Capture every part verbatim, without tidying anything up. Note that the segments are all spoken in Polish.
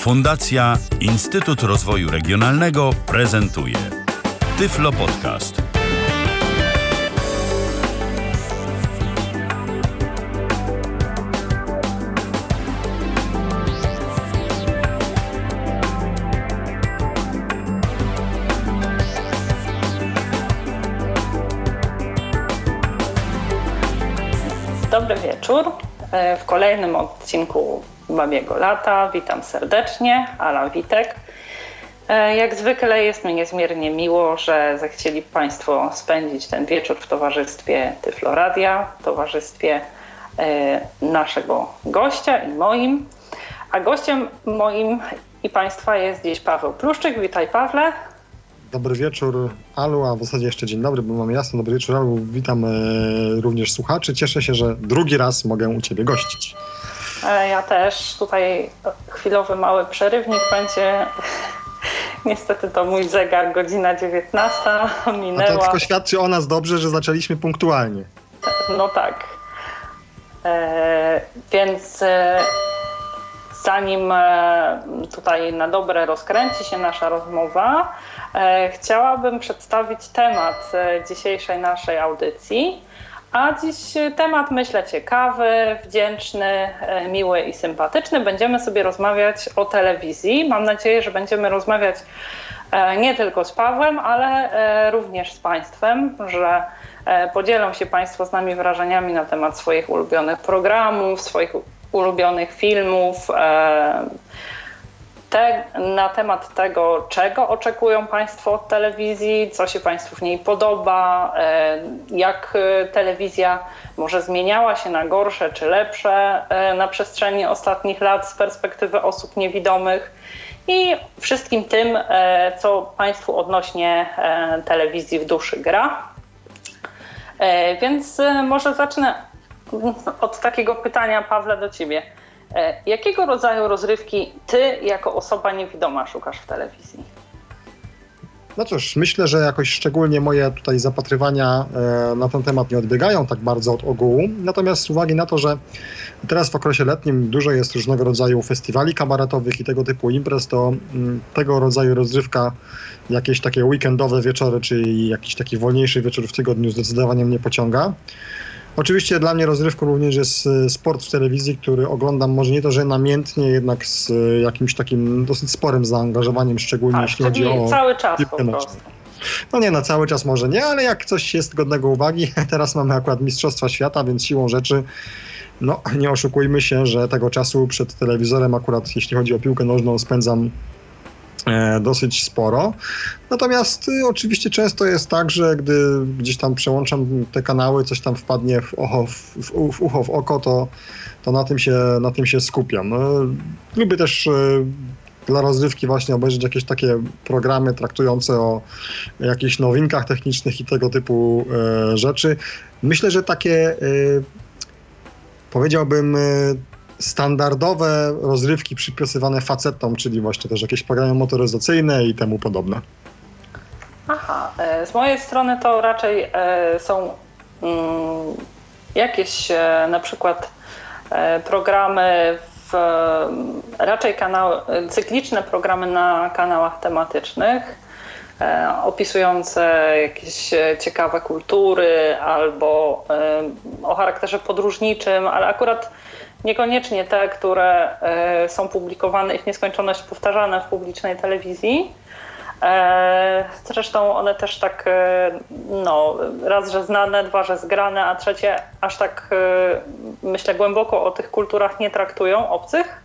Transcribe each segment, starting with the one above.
Fundacja Instytut Rozwoju Regionalnego prezentuje Tyflopodcast. Dobry wieczór. W kolejnym odcinku Babiego Lata witam serdecznie, Ala Witek. Jak zwykle jest mi niezmiernie miło, że zechcieli Państwo spędzić ten wieczór w towarzystwie Tyfloradia, w towarzystwie naszego gościa i moim. A gościem moim i Państwa jest dziś Paweł Pluszczyk. Witaj, Pawle. Dobry wieczór, Alu, a w zasadzie jeszcze dzień dobry, bo mamy jasno. Dobry wieczór, Alu. Witam e, również słuchaczy. Cieszę się, że drugi raz mogę u Ciebie gościć. Ja też. Tutaj chwilowy mały przerywnik będzie. Niestety to mój zegar, godzina dziewiętnasta minęła. A to tylko świadczy o nas dobrze, że zaczęliśmy punktualnie. No tak. E, więc... E... Zanim tutaj na dobre rozkręci się nasza rozmowa, chciałabym przedstawić temat dzisiejszej naszej audycji. A dziś temat, myślę, ciekawy, wdzięczny, miły i sympatyczny. Będziemy sobie rozmawiać o telewizji. Mam nadzieję, że będziemy rozmawiać nie tylko z Pawłem, ale również z Państwem, że podzielą się Państwo z nami wrażeniami na temat swoich ulubionych programów, swoich ulubionych filmów, te, na temat tego, czego oczekują Państwo od telewizji, co się Państwu w niej podoba, jak telewizja może zmieniała się na gorsze czy lepsze na przestrzeni ostatnich lat z perspektywy osób niewidomych i wszystkim tym, co Państwu odnośnie telewizji w duszy gra. Więc może zacznę od takiego pytania, Pawle, do Ciebie. Jakiego rodzaju rozrywki Ty jako osoba niewidoma szukasz w telewizji? No cóż, myślę, że jakoś szczególnie moje tutaj zapatrywania na ten temat nie odbiegają tak bardzo od ogółu. Natomiast z uwagi na to, że teraz w okresie letnim dużo jest różnego rodzaju festiwali kabaretowych i tego typu imprez, to tego rodzaju rozrywka, jakieś takie weekendowe wieczory, czyli jakiś taki wolniejszy wieczór w tygodniu zdecydowanie mnie pociąga. Oczywiście dla mnie rozrywką również jest sport w telewizji, który oglądam może nie to, że namiętnie, jednak z jakimś takim dosyć sporym zaangażowaniem, szczególnie A, jeśli chodzi o... cały czas po prostu. No nie, na cały czas może nie, ale jak coś jest godnego uwagi, teraz mamy akurat Mistrzostwa Świata, więc siłą rzeczy, no nie oszukujmy się, że tego czasu przed telewizorem akurat, jeśli chodzi o piłkę nożną, spędzam dosyć sporo. Natomiast y, oczywiście często jest tak, że gdy gdzieś tam przełączam te kanały, coś tam wpadnie w, ocho, w, w, w ucho, w oko, to, to na, tym się, na tym się skupiam. Y, lubię też y, dla rozrywki właśnie obejrzeć jakieś takie programy traktujące o jakichś nowinkach technicznych i tego typu y, rzeczy. Myślę, że takie y, powiedziałbym y, standardowe rozrywki przypisywane facetom, czyli właśnie też jakieś programy motoryzacyjne i temu podobne. Aha, z mojej strony to raczej są jakieś na przykład programy, w, raczej kanały, cykliczne programy na kanałach tematycznych, opisujące jakieś ciekawe kultury albo o charakterze podróżniczym, ale akurat niekoniecznie te, które są publikowane i w nieskończoność powtarzane w publicznej telewizji. Zresztą one też tak, no, raz, że znane, dwa, że zgrane, a trzecie aż tak, myślę, głęboko o tych kulturach nie traktują, obcych.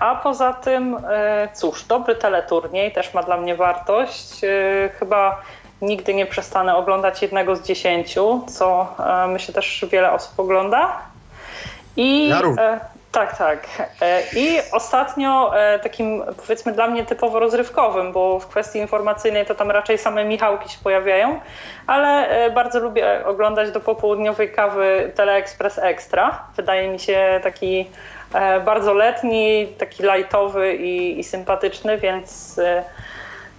A poza tym, cóż, dobry teleturniej też ma dla mnie wartość. Chyba nigdy nie przestanę oglądać Jednego z Dziesięciu, co myślę też wiele osób ogląda. I ja e, tak, tak. E, I ostatnio e, takim, powiedzmy, dla mnie typowo rozrywkowym, bo w kwestii informacyjnej to tam raczej same Michałki się pojawiają, ale e, bardzo lubię oglądać do popołudniowej kawy TeleExpress Extra. Wydaje mi się taki e, bardzo letni, taki lightowy i, i sympatyczny, więc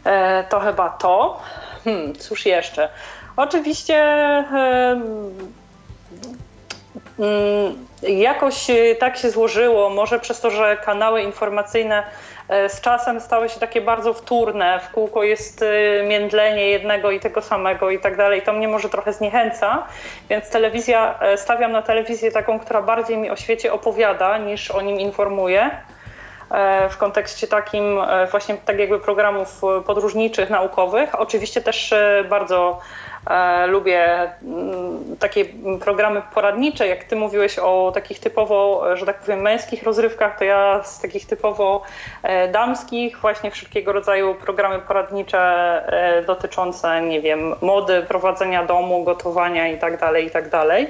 e, to chyba to. Hmm, cóż jeszcze? Oczywiście. E, Jakoś tak się złożyło, może przez to, że kanały informacyjne z czasem stały się takie bardzo wtórne, w kółko jest międlenie jednego i tego samego i tak dalej. To mnie może trochę zniechęca, więc telewizja, stawiam na telewizję taką, która bardziej mi o świecie opowiada niż o nim informuje. W kontekście takim właśnie tak jakby programów podróżniczych, naukowych. Oczywiście też bardzo lubię takie programy poradnicze, jak ty mówiłeś o takich typowo, że tak powiem, męskich rozrywkach, to ja z takich typowo damskich, właśnie wszelkiego rodzaju programy poradnicze dotyczące, nie wiem, mody, prowadzenia domu, gotowania i tak dalej, i tak dalej.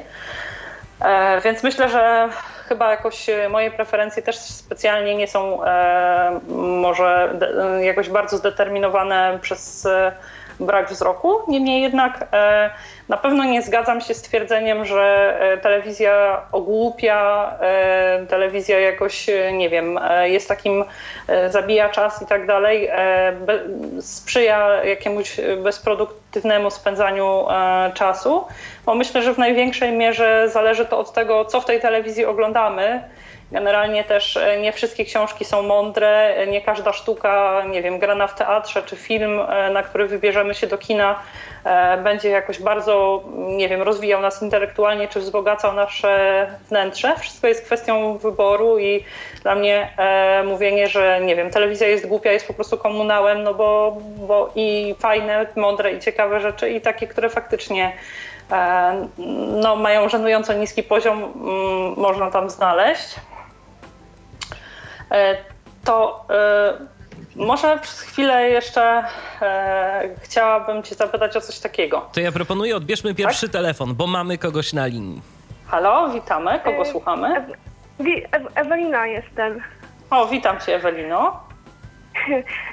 Więc myślę, że chyba jakoś moje preferencje też specjalnie nie są e, może de, jakoś bardzo zdeterminowane przez e, brak wzroku. Niemniej jednak e, na pewno nie zgadzam się z twierdzeniem, że e, telewizja ogłupia, e, telewizja jakoś, nie wiem, e, jest takim, e, zabija czas i tak dalej, e, be, sprzyja jakiemuś bezproduktywnemu spędzaniu e, czasu. Bo myślę, że w największej mierze zależy to od tego, co w tej telewizji oglądamy. Generalnie też nie wszystkie książki są mądre, nie każda sztuka, nie wiem, grana w teatrze czy film, na który wybierzemy się do kina, będzie jakoś bardzo, nie wiem, rozwijał nas intelektualnie czy wzbogacał nasze wnętrze. Wszystko jest kwestią wyboru i dla mnie e, mówienie, że nie wiem, telewizja jest głupia, jest po prostu komunałem, no bo, bo i fajne, mądre i ciekawe rzeczy i takie, które faktycznie e, no, mają żenująco niski poziom, m, można tam znaleźć. To y, może przez chwilę jeszcze y, chciałabym cię zapytać o coś takiego. To ja proponuję, odbierzmy pierwszy tak? telefon, bo mamy kogoś na linii. Halo, witamy. Kogo e- słuchamy? E- e- Ewelina jestem. O, witam cię, Ewelino.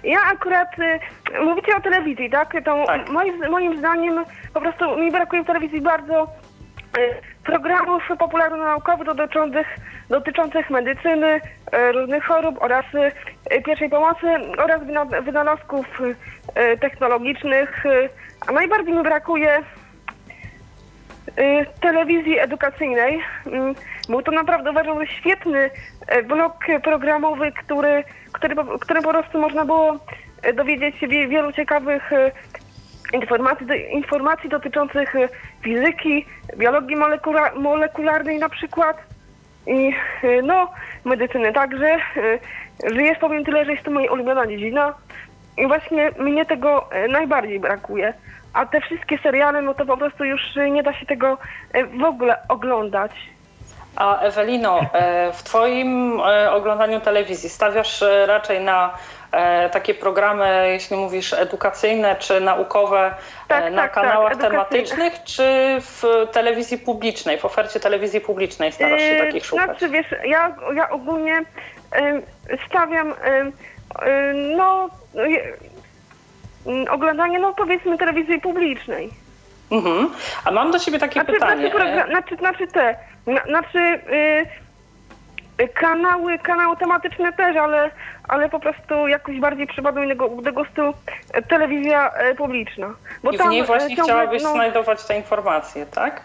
Ja akurat, y, mówicie o telewizji, tak? To tak. Moim, moim zdaniem po prostu mi brakuje w telewizji bardzo programów popularno-naukowych dotyczących, dotyczących medycyny, różnych chorób oraz pierwszej pomocy oraz wynalazków technologicznych. A najbardziej mi brakuje telewizji edukacyjnej. Był to naprawdę, uważam, świetny blok programowy, który, który, który po prostu można było dowiedzieć się wielu ciekawych informacji, informacji dotyczących fizyki, biologii molekula, molekularnej na przykład i no, medycyny także. Żyjesz, powiem tyle, że jest to moja ulubiona dziedzina i właśnie mnie tego najbardziej brakuje. A te wszystkie seriale, no to po prostu już nie da się tego w ogóle oglądać. A Ewelino, w twoim oglądaniu telewizji stawiasz raczej na takie programy, jeśli mówisz, edukacyjne czy naukowe, tak, na tak, kanałach tak, tematycznych, czy w telewizji publicznej, w ofercie telewizji publicznej starasz się takich szukać? Znaczy, wiesz, ja, ja ogólnie stawiam, no, oglądanie, no, powiedzmy, telewizji publicznej. Mhm. A mam do ciebie takie znaczy, pytanie. Znaczy, znaczy, znaczy te, znaczy... Kanały, kanały tematyczne też, ale, ale po prostu jakoś bardziej przypaduje do gustu telewizja publiczna. Bo I w niej właśnie ciągle, chciałabyś no, znajdować te informacje, tak?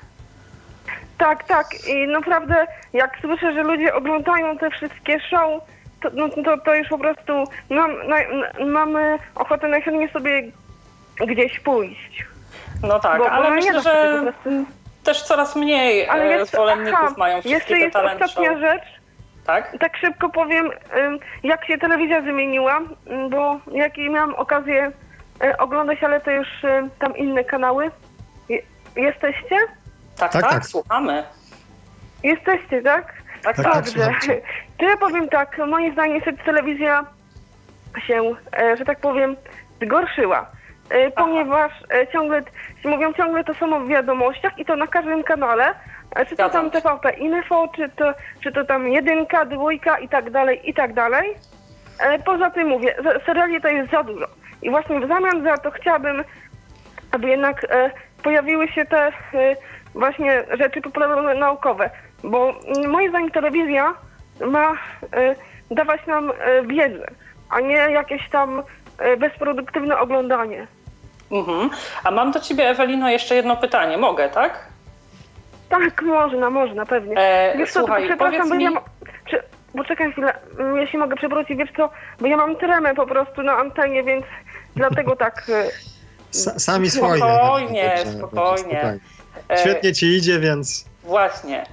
Tak, tak. I naprawdę jak słyszę, że ludzie oglądają te wszystkie show, to, no, to, to już po prostu mam, na, mamy ochotę najchętniej sobie gdzieś pójść. No tak, bo, ale bo myślę, że też coraz mniej jest, zwolenników aha, mają wszystkie te talent show. Ostatnia rzecz. Tak? Tak szybko powiem, jak się telewizja zmieniła, bo jak miałam okazję oglądać, ale to już tam inne kanały. Jesteście? Tak, tak, tak, tak. Słuchamy. Jesteście, tak? Tak, tak. Dobrze. Tak, to ja powiem tak, moim zdaniem telewizja się, że tak powiem, zgorszyła. Ponieważ aha. ciągle, mówią ciągle to samo w wiadomościach i to na każdym kanale. Czy to tam T V P Info, czy to, czy to tam jedynka, dwójka i tak dalej, i tak dalej. Poza tym mówię, seriali to jest za dużo. I właśnie w zamian za to chciałabym, aby jednak e, pojawiły się te e, właśnie rzeczy popularno-naukowe. Bo moim zdaniem telewizja ma e, dawać nam e, wiedzę, a nie jakieś tam e, bezproduktywne oglądanie. Mhm. A mam do ciebie, Ewelino, jeszcze jedno pytanie. Mogę, tak? Tak, można, można, pewnie. E, wiesz co, słuchaj, tylko przepraszam, bo mi... ja mam... Prze... Poczekaj chwilę, ja się mogę przewrócić, wiesz co, bo ja mam tremę po prostu na antenie, więc dlatego tak... S- sami swoje. Spokojnie, tak, tak, spokojnie. Tak, tak. Świetnie ci idzie, więc... Właśnie.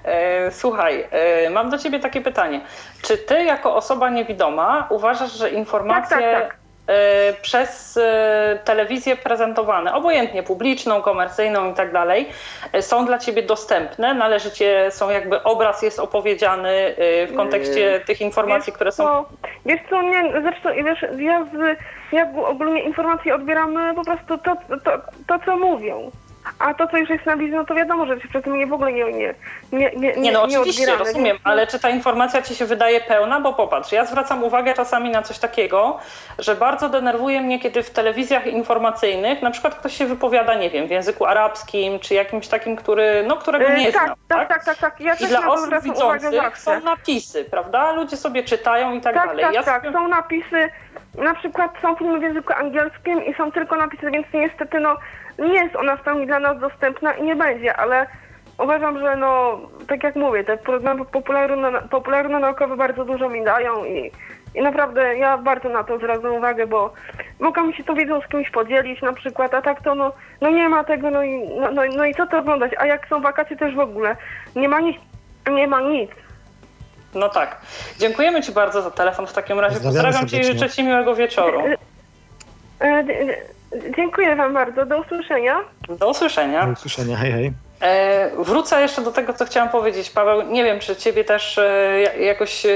Słuchaj, mam do ciebie takie pytanie. Czy ty jako osoba niewidoma uważasz, że informacje tak, tak, tak. przez telewizję prezentowane, obojętnie publiczną, komercyjną i tak dalej, są dla ciebie dostępne? Należycie, są jakby obraz jest opowiedziany w kontekście tych informacji, wiesz, które są... Co? Wiesz co, nie, zresztą wiesz, ja, z, ja ogólnie informacje odbieramy po prostu to, to, to, to co mówią. A to, co już jest na bliźnie, no to wiadomo, że się przy tym nie w ogóle nie nie nie nie Nie, no nie oczywiście, odbierane, rozumiem, więc... ale czy ta informacja ci się wydaje pełna? Bo popatrz, ja zwracam uwagę czasami na coś takiego, że bardzo denerwuje mnie, kiedy w telewizjach informacyjnych na przykład ktoś się wypowiada, nie wiem, w języku arabskim, czy jakimś takim, który, no, którego nie yy, tak, znam. Tak, tak, tak, tak. Ja I też dla osób widzących są napisy, prawda? Ludzie sobie czytają i tak, tak dalej. Tak, ja tak, sobie... są napisy, na przykład są filmy w języku angielskim i są tylko napisy, więc niestety, no, nie jest ona w pełni dla nas dostępna i nie będzie, ale uważam, że no, tak jak mówię, te programy popularno-naukowe bardzo dużo mi dają i, i naprawdę ja bardzo na to zwracam uwagę, bo mogłam się tą wiedzą z kimś podzielić na przykład, a tak to no, no nie ma tego, no i, no, no, no i co to oglądać, a jak są wakacje też w ogóle, nie ma nic, nie ma nic. No tak. Dziękujemy ci bardzo za telefon w takim razie, pozdrawiam cię i życzę ci miłego wieczoru. Dziękuję wam bardzo. Do usłyszenia. Do usłyszenia. Do usłyszenia. Hej, hej. E, wrócę jeszcze do tego, co chciałam powiedzieć. Paweł, nie wiem, czy ciebie też e, jakoś, e,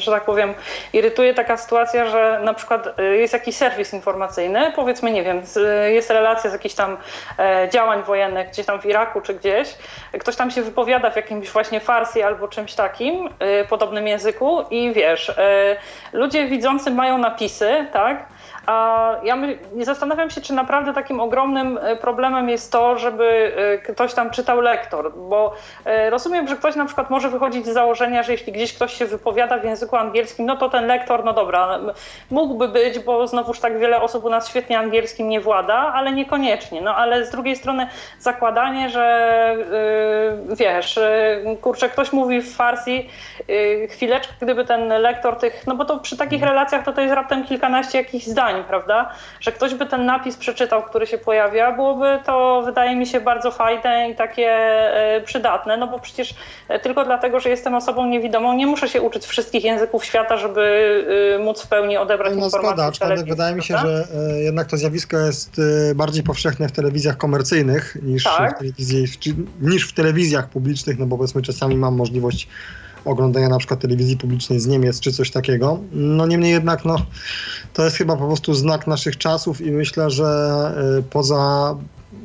że tak powiem, irytuje taka sytuacja, że na przykład e, jest jakiś serwis informacyjny, powiedzmy, nie wiem, z, jest relacja z jakichś tam e, działań wojennych, gdzieś tam w Iraku czy gdzieś. Ktoś tam się wypowiada w jakimś właśnie farsi albo czymś takim, e, podobnym języku i wiesz, e, ludzie widzący mają napisy, tak? A ja my, zastanawiam się, czy naprawdę takim ogromnym problemem jest to, żeby ktoś tam czytał lektor, bo rozumiem, że ktoś na przykład może wychodzić z założenia, że jeśli gdzieś ktoś się wypowiada w języku angielskim, no to ten lektor, no dobra, mógłby być, bo znowuż tak wiele osób u nas świetnie angielskim nie włada, ale niekoniecznie. No ale z drugiej strony zakładanie, że yy, wiesz, yy, kurczę, ktoś mówi w farsi, yy, chwileczkę, gdyby ten lektor tych, no bo to przy takich relacjach to to jest raptem kilkanaście jakichś zdań, prawda? Że ktoś by ten napis przeczytał, który się pojawia, byłoby to, wydaje mi się, bardzo fajne i takie przydatne, no bo przecież tylko dlatego, że jestem osobą niewidomą, nie muszę się uczyć wszystkich języków świata, żeby móc w pełni odebrać no, informacje. No ale wydaje mi się, prawda? Że jednak to zjawisko jest bardziej powszechne w telewizjach komercyjnych niż, tak. w, telewizji, niż w telewizjach publicznych, no bo powiedzmy czasami mam możliwość oglądania na przykład telewizji publicznej z Niemiec czy coś takiego. No niemniej jednak no, to jest chyba po prostu znak naszych czasów i myślę, że y, poza,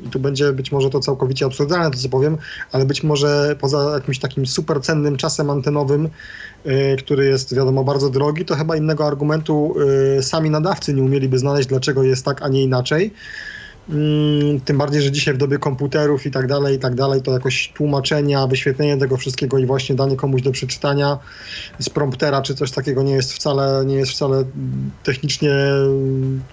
i tu będzie być może to całkowicie absurdalne, to co powiem, ale być może poza jakimś takim supercennym czasem antenowym, y, który jest wiadomo bardzo drogi, to chyba innego argumentu y, sami nadawcy nie umieliby znaleźć, dlaczego jest tak, a nie inaczej. Tym bardziej, że dzisiaj w dobie komputerów i tak dalej, i tak dalej, to jakoś tłumaczenia, wyświetlenie tego wszystkiego i właśnie danie komuś do przeczytania z promptera czy coś takiego nie jest wcale, nie jest wcale technicznie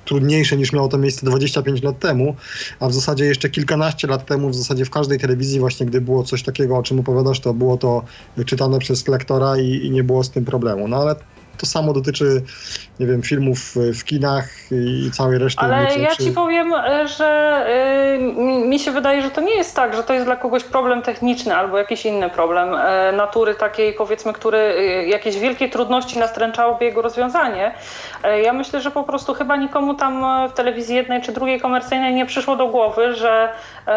trudniejsze niż miało to miejsce dwadzieścia pięć lat temu, a w zasadzie jeszcze kilkanaście lat temu w zasadzie w każdej telewizji właśnie gdy było coś takiego, o czym opowiadasz, to było to czytane przez lektora i, i nie było z tym problemu, no ale to samo dotyczy, nie wiem, filmów w kinach i całej reszty. Ale rzeczy. Ja ci powiem, że yy, mi się wydaje, że to nie jest tak, że to jest dla kogoś problem techniczny albo jakiś inny problem yy, natury takiej, powiedzmy, który yy, jakieś wielkie trudności nastręczałoby jego rozwiązanie. Yy, ja myślę, że po prostu chyba nikomu tam w telewizji jednej czy drugiej komercyjnej nie przyszło do głowy, że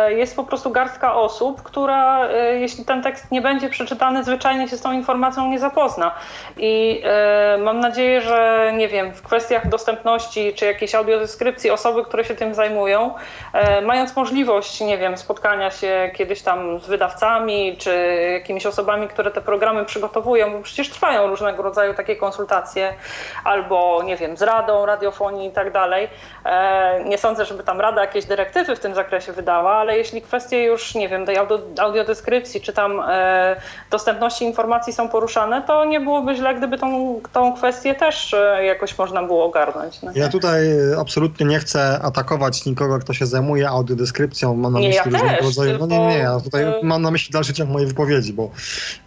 yy, jest po prostu garstka osób, która yy, jeśli ten tekst nie będzie przeczytany, zwyczajnie się z tą informacją nie zapozna. I yy, Mam nadzieję, że nie wiem, w kwestiach dostępności czy jakiejś audiodeskrypcji osoby, które się tym zajmują, e, mając możliwość, nie wiem, spotkania się kiedyś tam z wydawcami czy jakimiś osobami, które te programy przygotowują, bo przecież trwają różnego rodzaju takie konsultacje albo, nie wiem, z Radą Radiofonii i tak dalej. E, nie sądzę, żeby tam Rada jakieś dyrektywy w tym zakresie wydała, ale jeśli kwestie już, nie wiem, tej audiodeskrypcji czy tam e, dostępności informacji są poruszane, to nie byłoby źle, gdyby tą tą kwestię też jakoś można było ogarnąć. No ja tutaj absolutnie nie chcę atakować nikogo, kto się zajmuje audiodeskrypcją. Mam na myśli ja różnego też, rodzaju... No nie, nie, ja tutaj y... mam na myśli dalszy ciąg mojej wypowiedzi, bo,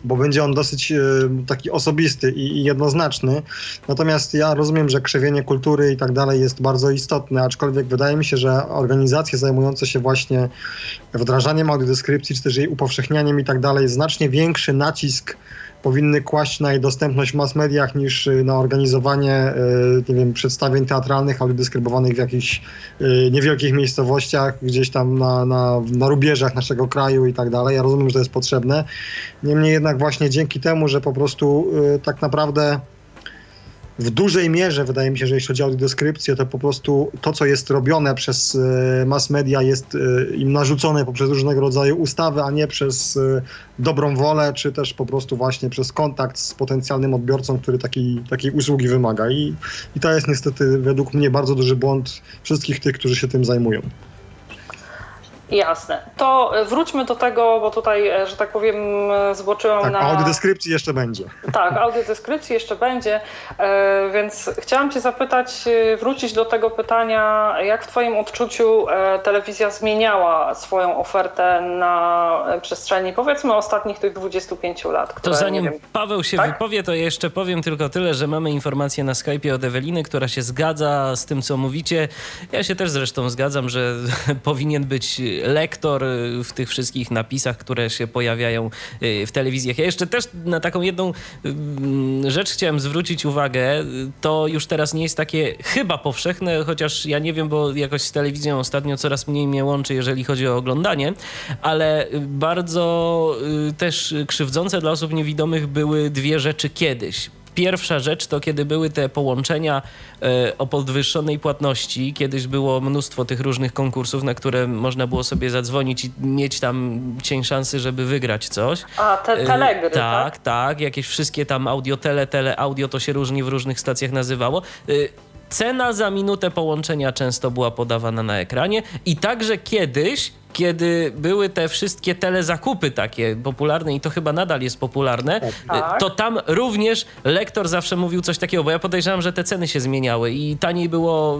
bo będzie on dosyć y, taki osobisty i, i jednoznaczny. Natomiast ja rozumiem, że krzewienie kultury i tak dalej jest bardzo istotne, aczkolwiek wydaje mi się, że organizacje zajmujące się właśnie wdrażaniem audiodeskrypcji, czy też jej upowszechnianiem i tak dalej, znacznie większy nacisk powinny kłaść na jej dostępność w mass mediach niż na organizowanie nie wiem, przedstawień teatralnych albo dystrybuowanych w jakichś niewielkich miejscowościach, gdzieś tam na, na, na rubieżach naszego kraju i tak dalej. Ja rozumiem, że to jest potrzebne. Niemniej jednak właśnie dzięki temu, że po prostu tak naprawdę w dużej mierze, wydaje mi się, że jeśli chodzi o audiodeskrypcję, to po prostu to, co jest robione przez mass media, jest im narzucone poprzez różnego rodzaju ustawy, a nie przez dobrą wolę, czy też po prostu właśnie przez kontakt z potencjalnym odbiorcą, który takiej, takiej usługi wymaga. I, i to jest niestety według mnie bardzo duży błąd wszystkich tych, którzy się tym zajmują. Jasne. To wróćmy do tego, bo tutaj, że tak powiem, zboczyłam tak, na... audiodeskrypcji jeszcze będzie. Tak, audiodeskrypcji jeszcze będzie, więc chciałam Cię zapytać, wrócić do tego pytania, jak w Twoim odczuciu telewizja zmieniała swoją ofertę na przestrzeni, powiedzmy, ostatnich tych dwudziestu pięciu lat. Które, to zanim nie wiem, Paweł się tak? wypowie, to jeszcze powiem tylko tyle, że mamy informację na Skype'ie od Eweliny, która się zgadza z tym, co mówicie. Ja się też zresztą zgadzam, że powinien być lektor w tych wszystkich napisach, które się pojawiają w telewizjach. Ja jeszcze też na taką jedną rzecz chciałem zwrócić uwagę. To już teraz nie jest takie chyba powszechne, chociaż ja nie wiem, bo jakoś z telewizją ostatnio coraz mniej mnie łączy, jeżeli chodzi o oglądanie, ale bardzo też krzywdzące dla osób niewidomych były dwie rzeczy kiedyś. Pierwsza rzecz to kiedy były te połączenia y, o podwyższonej płatności. Kiedyś było mnóstwo tych różnych konkursów, na które można było sobie zadzwonić i mieć tam cień szansy, żeby wygrać coś. A, te telegry, y, tak? Tak, tak. Jakieś wszystkie tam audio, tele, tele, audio to się różnie w różnych stacjach nazywało. Y, cena za minutę połączenia często była podawana na ekranie i także kiedyś kiedy były te wszystkie telezakupy takie popularne i to chyba nadal jest popularne, tak. To tam również lektor zawsze mówił coś takiego, bo ja podejrzewam, że te ceny się zmieniały i taniej było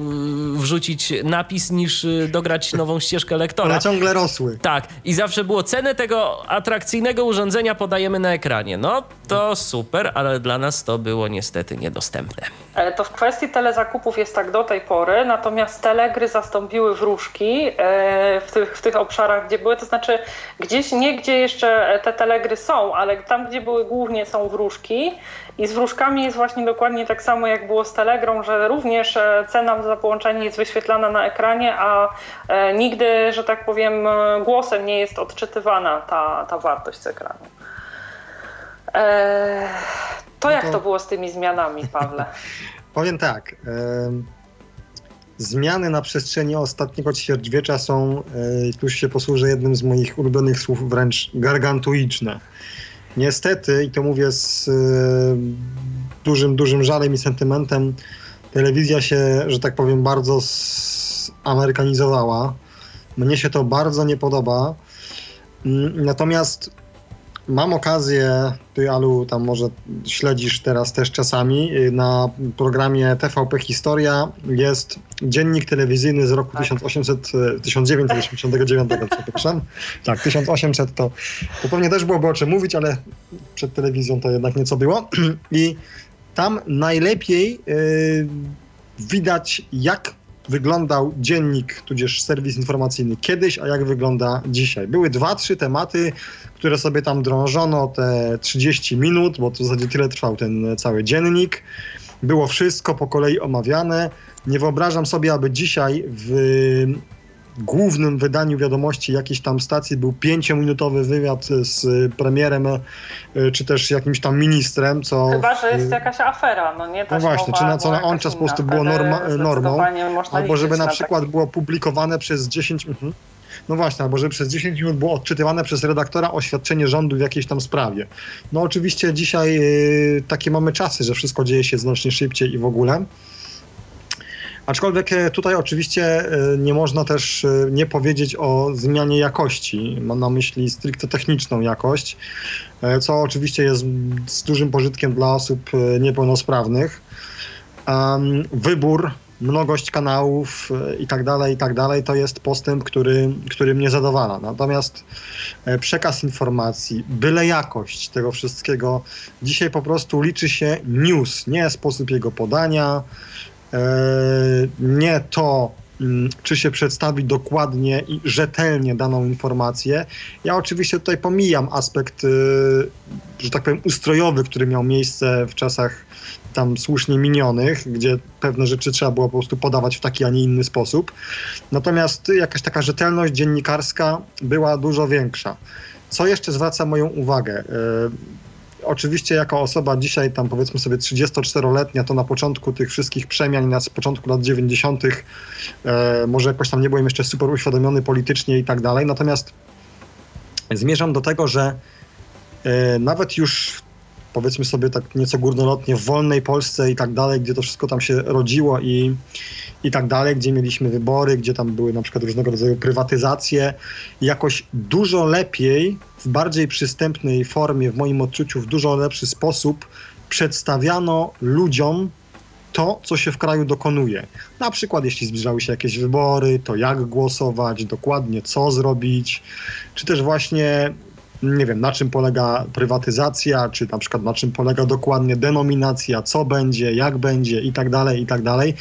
wrzucić napis niż dograć nową ścieżkę lektora. One ciągle rosły. Tak. I zawsze było cenę tego atrakcyjnego urządzenia podajemy na ekranie. No to super, ale dla nas to było niestety niedostępne. To w kwestii telezakupów jest tak do tej pory, natomiast telegry zastąpiły wróżki w tych, w tych obszarach, gdzie były, to znaczy gdzieś, nie gdzie jeszcze te telegry są, ale tam, gdzie były głównie są wróżki i z wróżkami jest właśnie dokładnie tak samo, jak było z telegrą, że również cena za połączenie jest wyświetlana na ekranie, a nigdy, że tak powiem, głosem nie jest odczytywana ta, ta wartość z ekranu. Eee, to no jak to... to było z tymi zmianami, Pawle? Powiem tak... Y- Zmiany na przestrzeni ostatniego ćwierćwiecza są, yy, tu się posłużę jednym z moich ulubionych słów, wręcz gargantuiczne. Niestety, i to mówię z yy, dużym, dużym żalem i sentymentem, telewizja się, że tak powiem, bardzo zamerykanizowała. Mnie się to bardzo nie podoba. Yy, natomiast mam okazję, ty Alu, tam może śledzisz teraz też czasami, na programie T V P Historia jest dziennik telewizyjny z roku tysiąc osiemset, tysiąc dziewięćset osiemdziesiątego dziewiątego, przepraszam. Tak, tysiąc osiemset to, to pewnie też byłoby o czym mówić, ale przed telewizją to jednak nieco było. I tam najlepiej yy, widać, jak wyglądał dziennik, tudzież serwis informacyjny kiedyś, a jak wygląda dzisiaj. Były dwa, trzy tematy, które sobie tam drążono te trzydzieści minut, bo to w zasadzie tyle trwał ten cały dziennik. Było wszystko po kolei omawiane. Nie wyobrażam sobie, aby dzisiaj w głównym wydaniu wiadomości jakiejś tam stacji był pięciominutowy wywiad z premierem czy też jakimś tam ministrem, co... Chyba, że jest jakaś afera, no nie? Ta no właśnie, czy na co na on czas po prostu było norma, normą, albo żeby na przykład taki... było publikowane przez dziesięć... Mhm. No właśnie, albo że przez dziesięć minut było odczytywane przez redaktora oświadczenie rządu w jakiejś tam sprawie. No oczywiście dzisiaj yy, takie mamy czasy, że wszystko dzieje się znacznie szybciej i w ogóle. Aczkolwiek tutaj oczywiście nie można też nie powiedzieć o zmianie jakości. Mam na myśli stricte techniczną jakość, co oczywiście jest z dużym pożytkiem dla osób niepełnosprawnych. Wybór, mnogość kanałów i tak dalej, i tak dalej, to jest postęp, który, który mnie zadowala. Natomiast przekaz informacji, byle jakość tego wszystkiego, dzisiaj po prostu liczy się news, nie sposób jego podania, nie to, czy się przedstawi dokładnie i rzetelnie daną informację. Ja oczywiście tutaj pomijam aspekt, że tak powiem, ustrojowy, który miał miejsce w czasach tam słusznie minionych, gdzie pewne rzeczy trzeba było po prostu podawać w taki, a nie inny sposób. Natomiast jakaś taka rzetelność dziennikarska była dużo większa. Co jeszcze zwraca moją uwagę? Oczywiście jako osoba dzisiaj tam powiedzmy sobie trzydziestoczteroletnia, to na początku tych wszystkich przemian, na początku lat dziewięćdziesiątych e, może jakoś tam nie byłem jeszcze super uświadomiony politycznie i tak dalej. Natomiast zmierzam do tego, że e, nawet już powiedzmy sobie tak nieco górnolotnie w wolnej Polsce i tak dalej, gdzie to wszystko tam się rodziło i, i tak dalej, gdzie mieliśmy wybory, gdzie tam były na przykład różnego rodzaju prywatyzacje, jakoś dużo lepiej, w bardziej przystępnej formie, w moim odczuciu w dużo lepszy sposób przedstawiano ludziom to, co się w kraju dokonuje. Na przykład jeśli zbliżały się jakieś wybory, to jak głosować, dokładnie co zrobić, czy też właśnie nie wiem, na czym polega prywatyzacja, czy na przykład na czym polega dokładnie denominacja, co będzie, jak będzie i tak dalej, i tak dalej.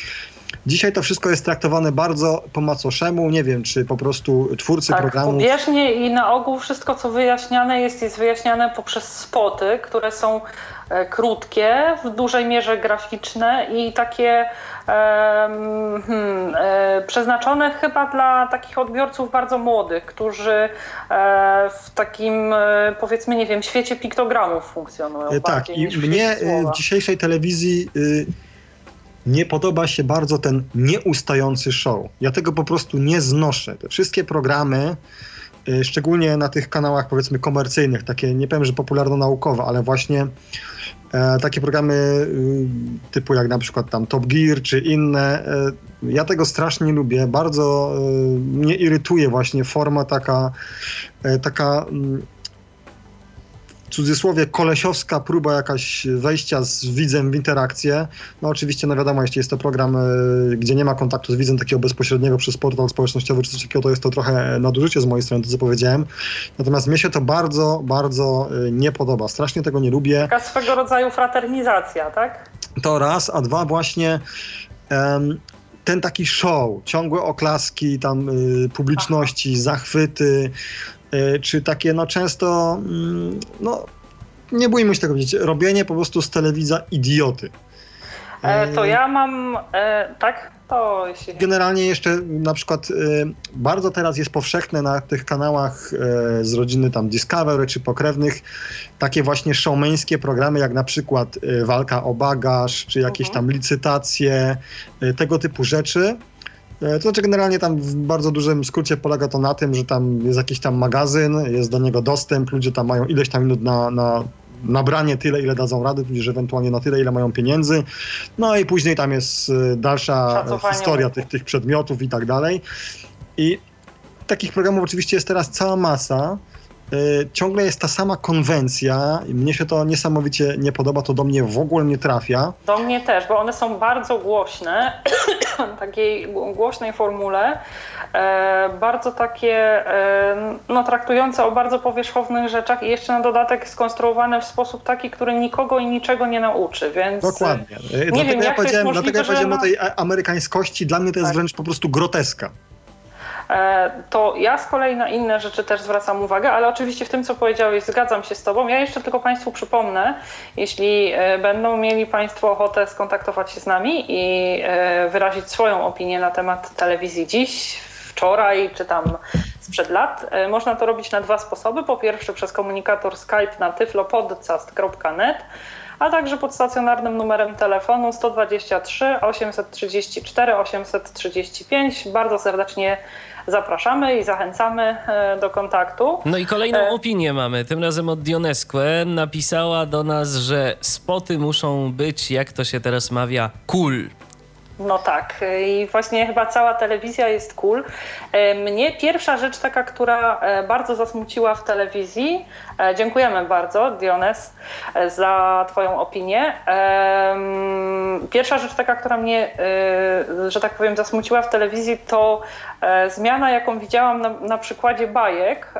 Dzisiaj to wszystko jest traktowane bardzo po macoszemu, nie wiem, czy po prostu twórcy tak, programu... Tak, pobieżnie i na ogół wszystko, co wyjaśniane jest, jest wyjaśniane poprzez spoty, które są e, krótkie, w dużej mierze graficzne i takie e, hmm, e, przeznaczone chyba dla takich odbiorców bardzo młodych, którzy e, w takim, e, powiedzmy, nie wiem, świecie piktogramów funkcjonują. E, tak, i mnie w dzisiejszej telewizji... Y, Nie podoba się bardzo ten nieustający show. Ja tego po prostu nie znoszę. Te wszystkie programy, yy, szczególnie na tych kanałach powiedzmy komercyjnych, takie nie powiem, że popularno-naukowe, ale właśnie yy, takie programy yy, typu jak na przykład tam Top Gear czy inne, yy, ja tego strasznie lubię. Bardzo yy, mnie irytuje właśnie forma taka, yy, taka yy, w cudzysłowie kolesiowska próba jakaś wejścia z widzem w interakcję. No oczywiście, no wiadomo, jeśli jest to program, y, gdzie nie ma kontaktu z widzem takiego bezpośredniego przez portal społecznościowy czy coś takiego, to jest to trochę nadużycie z mojej strony, to co powiedziałem. Natomiast mnie się to bardzo, bardzo y, nie podoba. Strasznie tego nie lubię. Taka swego rodzaju fraternizacja, tak? To raz, a dwa właśnie... Em, ten taki show, ciągłe oklaski tam y, publiczności, Aha. zachwyty, y, czy takie no często, mm, no nie bójmy się tego powiedzieć, robienie po prostu z telewidza idioty. E, to ja mam, e, tak? To jeśli... Generalnie jeszcze na przykład y, bardzo teraz jest powszechne na tych kanałach y, z rodziny tam Discovery czy pokrewnych takie właśnie showmeńskie programy jak na przykład y, walka o bagaż czy jakieś mhm. tam licytacje, y, tego typu rzeczy. To znaczy generalnie tam w bardzo dużym skrócie polega to na tym, że tam jest jakiś tam magazyn, jest do niego dostęp, ludzie tam mają ileś tam minut na, na nabranie tyle, ile dadzą rady, tudzież ewentualnie na tyle, ile mają pieniędzy. No i później tam jest dalsza Szacowanie. historia tych, tych przedmiotów i tak dalej. I takich programów oczywiście jest teraz cała masa. Ciągle jest ta sama konwencja i mnie się to niesamowicie nie podoba, to do mnie w ogóle nie trafia. Do mnie też, bo one są bardzo głośne, w takiej głośnej formule, e, bardzo takie, e, no traktujące o bardzo powierzchownych rzeczach i jeszcze na dodatek skonstruowane w sposób taki, który nikogo i niczego nie nauczy, więc... Dokładnie. Nie dlatego wiem, jak ja to jest możliwe, dlatego ja powiedziałem na... o tej amerykańskości, dla mnie to jest tak. wręcz po prostu groteska. To ja z kolei na inne rzeczy też zwracam uwagę, ale oczywiście w tym, co powiedziałeś, zgadzam się z tobą. Ja jeszcze tylko państwu przypomnę, jeśli będą mieli państwo ochotę skontaktować się z nami i wyrazić swoją opinię na temat telewizji dziś, wczoraj czy tam sprzed lat, można to robić na dwa sposoby. Po pierwsze przez komunikator Skype na tyflopodcast kropka net, a także pod stacjonarnym numerem telefonu sto dwadzieścia trzy osiemset trzydzieści cztery osiemset trzydzieści pięć. Bardzo serdecznie zapraszamy i zachęcamy do kontaktu. No i kolejną e... opinię mamy, tym razem od Dionesque. Napisała do nas, że spoty muszą być, jak to się teraz mawia, cool. No tak, i właśnie chyba cała telewizja jest cool. Mnie pierwsza rzecz taka, która bardzo zasmuciła w telewizji, dziękujemy bardzo Diones za twoją opinię. Pierwsza rzecz taka, która mnie, że tak powiem, zasmuciła w telewizji, to zmiana, jaką widziałam na, na przykładzie bajek.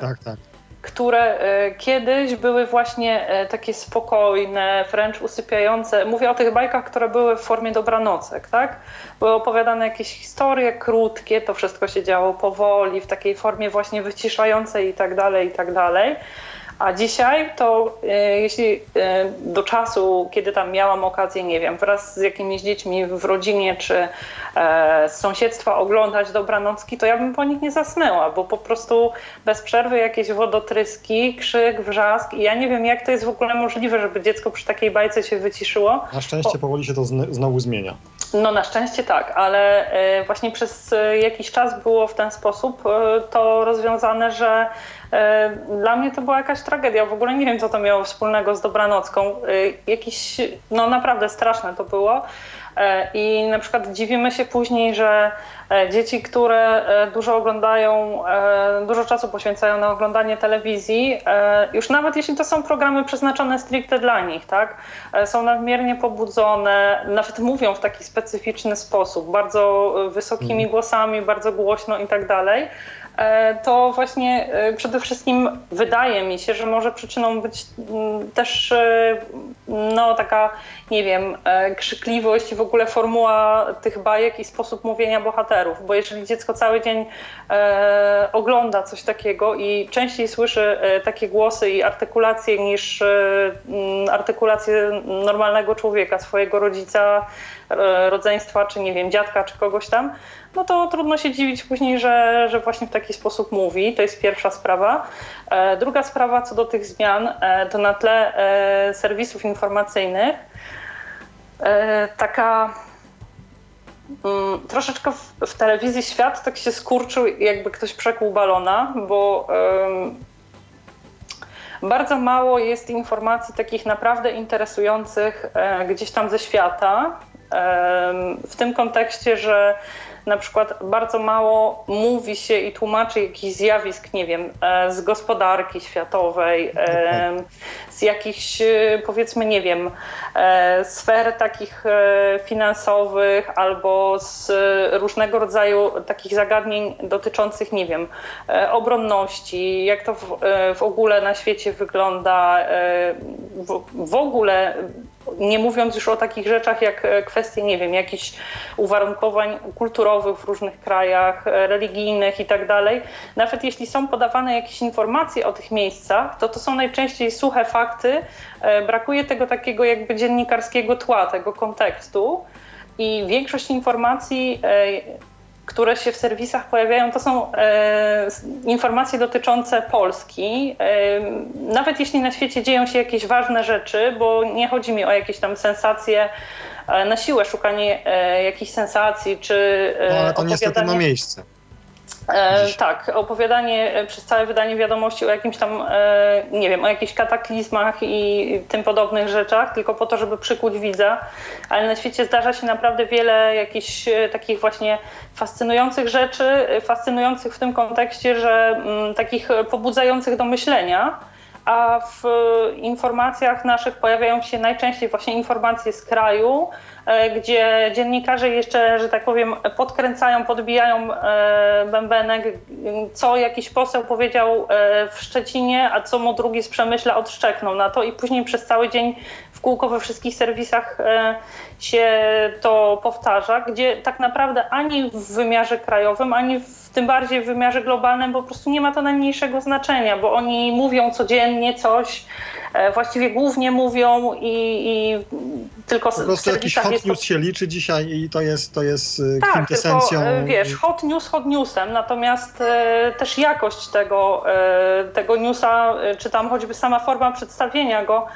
Tak, tak. Które kiedyś były właśnie takie spokojne, wręcz usypiające. Mówię o tych bajkach, które były w formie dobranocek, tak? Były opowiadane jakieś historie krótkie, to wszystko się działo powoli, w takiej formie właśnie wyciszającej i tak dalej, i tak dalej. A dzisiaj to jeśli do czasu, kiedy tam miałam okazję, nie wiem, wraz z jakimiś dziećmi w rodzinie czy z sąsiedztwa oglądać dobranocki, to ja bym po nich nie zasnęła, bo po prostu bez przerwy jakieś wodotryski, krzyk, wrzask i ja nie wiem, jak to jest w ogóle możliwe, żeby dziecko przy takiej bajce się wyciszyło. Na szczęście bo... powoli się to znowu zmienia. No na szczęście tak, ale właśnie przez jakiś czas było w ten sposób to rozwiązane, że dla mnie to była jakaś tragedia. W ogóle nie wiem, co to miało wspólnego z dobranocką. Jakiś, no naprawdę straszne to było. I na przykład dziwimy się później, że dzieci, które dużo oglądają, dużo czasu poświęcają na oglądanie telewizji, już nawet jeśli to są programy przeznaczone stricte dla nich, tak, są nadmiernie pobudzone, nawet mówią w taki specyficzny sposób, bardzo wysokimi głosami, bardzo głośno i tak dalej, to właśnie przede wszystkim wydaje mi się, że może przyczyną być też no taka, nie wiem, krzykliwość i w ogóle formuła tych bajek i sposób mówienia bohaterów, bo jeżeli dziecko cały dzień e, ogląda coś takiego i częściej słyszy takie głosy i artykulacje niż e, artykulacje normalnego człowieka, swojego rodzica, e, rodzeństwa czy nie wiem, dziadka czy kogoś tam, no to trudno się dziwić później, że, że właśnie w taki sposób mówi. To jest pierwsza sprawa. E, druga sprawa co do tych zmian, e, to na tle e, serwisów informacyjnych e, taka mm, troszeczkę w, w telewizji świat tak się skurczył, jakby ktoś przekłuł balona, bo e, bardzo mało jest informacji takich naprawdę interesujących e, gdzieś tam ze świata. E, w tym kontekście, że na przykład bardzo mało mówi się i tłumaczy jakichś zjawisk, nie wiem, z gospodarki światowej, z jakichś, powiedzmy, nie wiem, sfer takich finansowych albo z różnego rodzaju takich zagadnień dotyczących, nie wiem, obronności, jak to w, w ogóle na świecie wygląda, w, w ogóle nie mówiąc już o takich rzeczach jak kwestie, nie wiem, jakichś uwarunkowań kulturowych w różnych krajach, religijnych i tak dalej. Nawet jeśli są podawane jakieś informacje o tych miejscach, to to są najczęściej suche fakty. Brakuje tego takiego jakby dziennikarskiego tła, tego kontekstu i większość informacji, które się w serwisach pojawiają, to są e, informacje dotyczące Polski. E, nawet jeśli na świecie dzieją się jakieś ważne rzeczy, bo nie chodzi mi o jakieś tam sensacje, e, na siłę szukanie e, jakichś sensacji, czy e, no, ale to niestety ma miejsce. E, tak, opowiadanie przez całe wydanie wiadomości o jakimś tam, e, nie wiem, o jakichś kataklizmach i tym podobnych rzeczach, tylko po to, żeby przykuć widza, ale na świecie zdarza się naprawdę wiele jakichś e, takich właśnie fascynujących rzeczy, fascynujących w tym kontekście, że m, takich pobudzających do myślenia, a w informacjach naszych pojawiają się najczęściej właśnie informacje z kraju, gdzie dziennikarze jeszcze, że tak powiem, podkręcają, podbijają bębenek, co jakiś poseł powiedział w Szczecinie, a co mu drugi z Przemyśla odszczeknął na to i później przez cały dzień w kółko we wszystkich serwisach się to powtarza, gdzie tak naprawdę ani w wymiarze krajowym, ani w tym bardziej w wymiarze globalnym, bo po prostu nie ma to najmniejszego znaczenia, bo oni mówią codziennie coś, właściwie głównie mówią i, i tylko... Po prostu jakiś hot news to... się liczy dzisiaj i to jest, to jest tak, kwintesencją... Tak, wiesz, hot news hot newsem, natomiast e, też jakość tego, e, tego newsa, czy tam choćby sama forma przedstawienia go,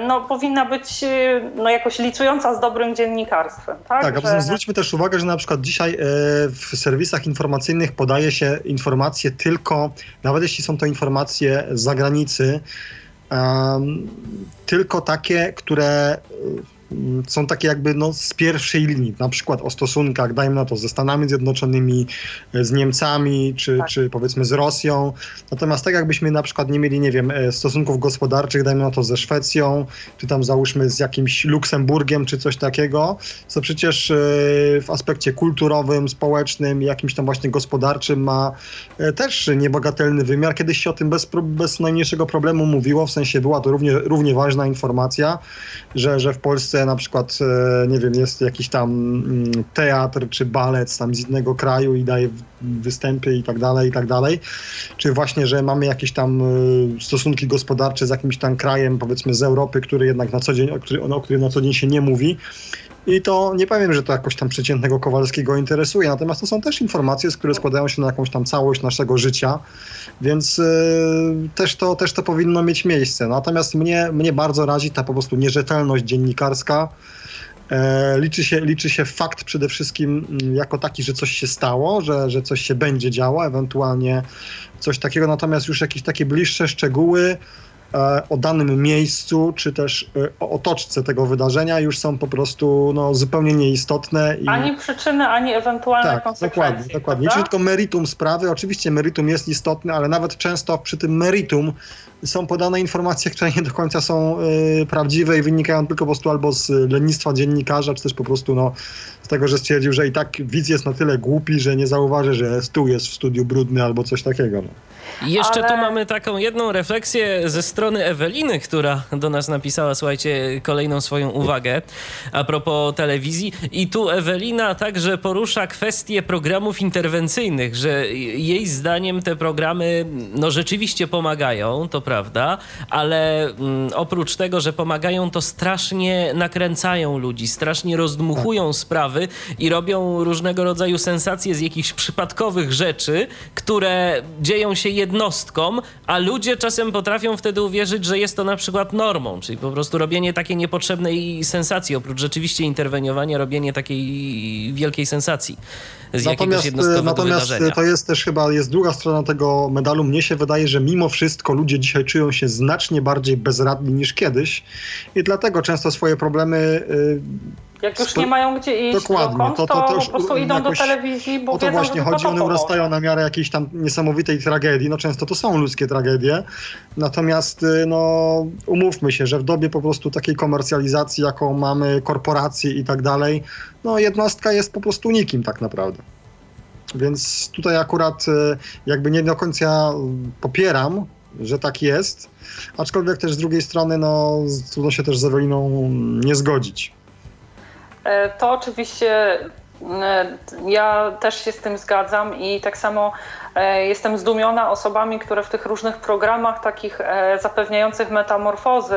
no powinna być no, jakoś licująca z dobrym dziennikarstwem. Tak, tak że... a zwróćmy też uwagę, że na przykład dzisiaj e, w serwisach informacyjnych podaje się informacje tylko, nawet jeśli są to informacje z zagranicy, um, tylko takie, które są takie jakby no, z pierwszej linii, na przykład o stosunkach, dajmy na to, ze Stanami Zjednoczonymi, z Niemcami, czy, tak. czy powiedzmy z Rosją. Natomiast tak jakbyśmy na przykład nie mieli, nie wiem, stosunków gospodarczych, dajmy na to ze Szwecją, czy tam załóżmy z jakimś Luksemburgiem, czy coś takiego, co przecież w aspekcie kulturowym, społecznym, jakimś tam właśnie gospodarczym ma też niebagatelny wymiar. Kiedyś się o tym bez, bez najmniejszego problemu mówiło, w sensie była to równie, równie ważna informacja, że, że w Polsce na przykład, nie wiem, jest jakiś tam teatr czy balet tam z innego kraju i daje występy i tak dalej, i tak dalej. Czy właśnie, że mamy jakieś tam stosunki gospodarcze z jakimś tam krajem, powiedzmy z Europy, który jednak na co dzień, o którym o który na co dzień się nie mówi. I to nie powiem, że to jakoś tam przeciętnego Kowalskiego interesuje, natomiast to są też informacje, które składają się na jakąś tam całość naszego życia, więc yy, też, to, też to powinno mieć miejsce. Natomiast mnie, mnie bardzo razi ta po prostu nierzetelność dziennikarska. E, liczy się, liczy się fakt przede wszystkim jako taki, że coś się stało, że, że coś się będzie działo, ewentualnie coś takiego, natomiast już jakieś takie bliższe szczegóły o danym miejscu, czy też o otoczce tego wydarzenia już są po prostu no, zupełnie nieistotne. I... Ani przyczyny, ani ewentualne tak, konsekwencje. Dokładnie, dokładnie. Liczy tylko meritum sprawy. Oczywiście meritum jest istotne, ale nawet często przy tym meritum są podane informacje, które nie do końca są y, prawdziwe i wynikają tylko po prostu albo z lenistwa dziennikarza, czy też po prostu no, z tego, że stwierdził, że i tak widz jest na tyle głupi, że nie zauważy, że stół jest w studiu brudny albo coś takiego. No. I jeszcze ale... tu mamy taką jedną refleksję ze strony Eweliny, która do nas napisała, słuchajcie, kolejną swoją uwagę a propos telewizji. I tu Ewelina także porusza kwestię programów interwencyjnych, że jej zdaniem te programy no rzeczywiście pomagają, to prawda, ale mm, oprócz tego, że pomagają, to strasznie nakręcają ludzi, strasznie rozdmuchują sprawy i robią różnego rodzaju sensacje z jakichś przypadkowych rzeczy, które dzieją się jednostkom, a ludzie czasem potrafią wtedy uwierzyć, że jest to na przykład normą, czyli po prostu robienie takiej niepotrzebnej sensacji, oprócz rzeczywiście interweniowania, robienie takiej wielkiej sensacji z natomiast, jakiegoś jednostkowego wydarzenia. To jest też chyba, jest druga strona tego medalu. Mnie się wydaje, że mimo wszystko ludzie dzisiaj czują się znacznie bardziej bezradni niż kiedyś i dlatego często swoje problemy... Yy, Jak już nie mają gdzie iść, dokładnie. Dokąd, to, to, to, to po prostu idą jakoś do telewizji, bo o to wiedzą, właśnie chodzi, one urastają na miarę jakiejś tam niesamowitej tragedii. No często to są ludzkie tragedie, natomiast no, umówmy się, że w dobie po prostu takiej komercjalizacji, jaką mamy, korporacji i tak dalej, no jednostka jest po prostu nikim tak naprawdę. Więc tutaj akurat jakby nie do końca popieram, że tak jest, aczkolwiek też z drugiej strony no, trudno się też z Eweliną nie zgodzić. To oczywiście ja też się z tym zgadzam i tak samo jestem zdumiona osobami, które w tych różnych programach takich zapewniających metamorfozy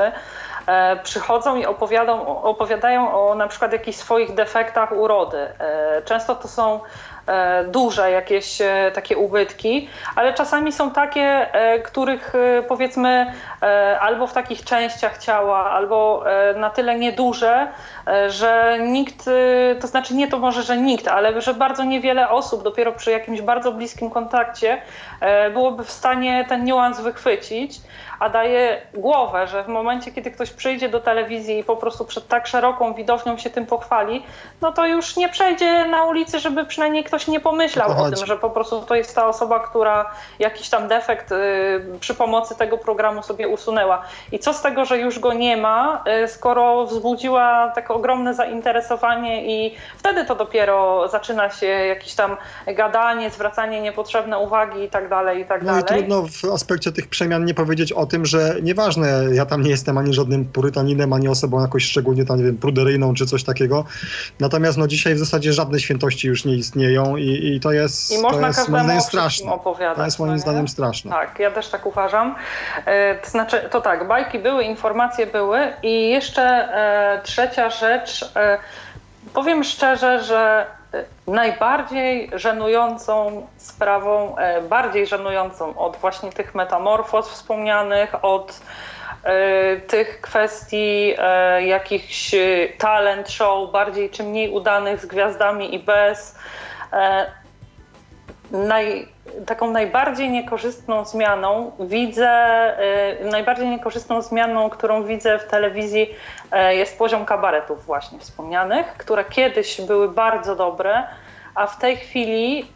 przychodzą i opowiadają, opowiadają o na przykład jakichś swoich defektach urody. Często to są duże jakieś takie ubytki, ale czasami są takie, których powiedzmy albo w takich częściach ciała, albo na tyle nieduże, że nikt, to znaczy nie to może, że nikt, ale że bardzo niewiele osób dopiero przy jakimś bardzo bliskim kontakcie byłoby w stanie ten niuans wychwycić, a daje głowę, że w momencie, kiedy ktoś przyjdzie do telewizji i po prostu przed tak szeroką widownią się tym pochwali, no to już nie przejdzie na ulicy, żeby przynajmniej ktoś nie pomyślał o tym, że po prostu to jest ta osoba, która jakiś tam defekt y, przy pomocy tego programu sobie usunęła. I co z tego, że już go nie ma, y, skoro wzbudziła tak ogromne zainteresowanie i wtedy to dopiero zaczyna się jakieś tam gadanie, zwracanie niepotrzebne uwagi i tak dalej, i tak dalej. No i trudno w aspekcie tych przemian nie powiedzieć o tym, że nieważne, ja tam nie jestem ani żadnym purytaninem, ani osobą jakoś szczególnie tam, nie wiem, pruderyjną czy coś takiego. Natomiast no dzisiaj w zasadzie żadne świętości już nie istnieją i, i to jest, I można to jest moim zdaniem straszne. To jest moim zdaniem straszne. Tak, ja też tak uważam. E, to znaczy, to tak, bajki były, informacje były i jeszcze e, trzecia rzecz. E, powiem szczerze, że najbardziej żenującą sprawą, e, bardziej żenującą od właśnie tych metamorfoz wspomnianych, od tych kwestii e, jakichś talent show, bardziej czy mniej udanych z gwiazdami i bez. E, naj, taką najbardziej niekorzystną zmianą widzę, yy, najbardziej niekorzystną zmianą, którą widzę w telewizji, yy, jest poziom kabaretów właśnie wspomnianych, które kiedyś były bardzo dobre, a w tej chwili yy,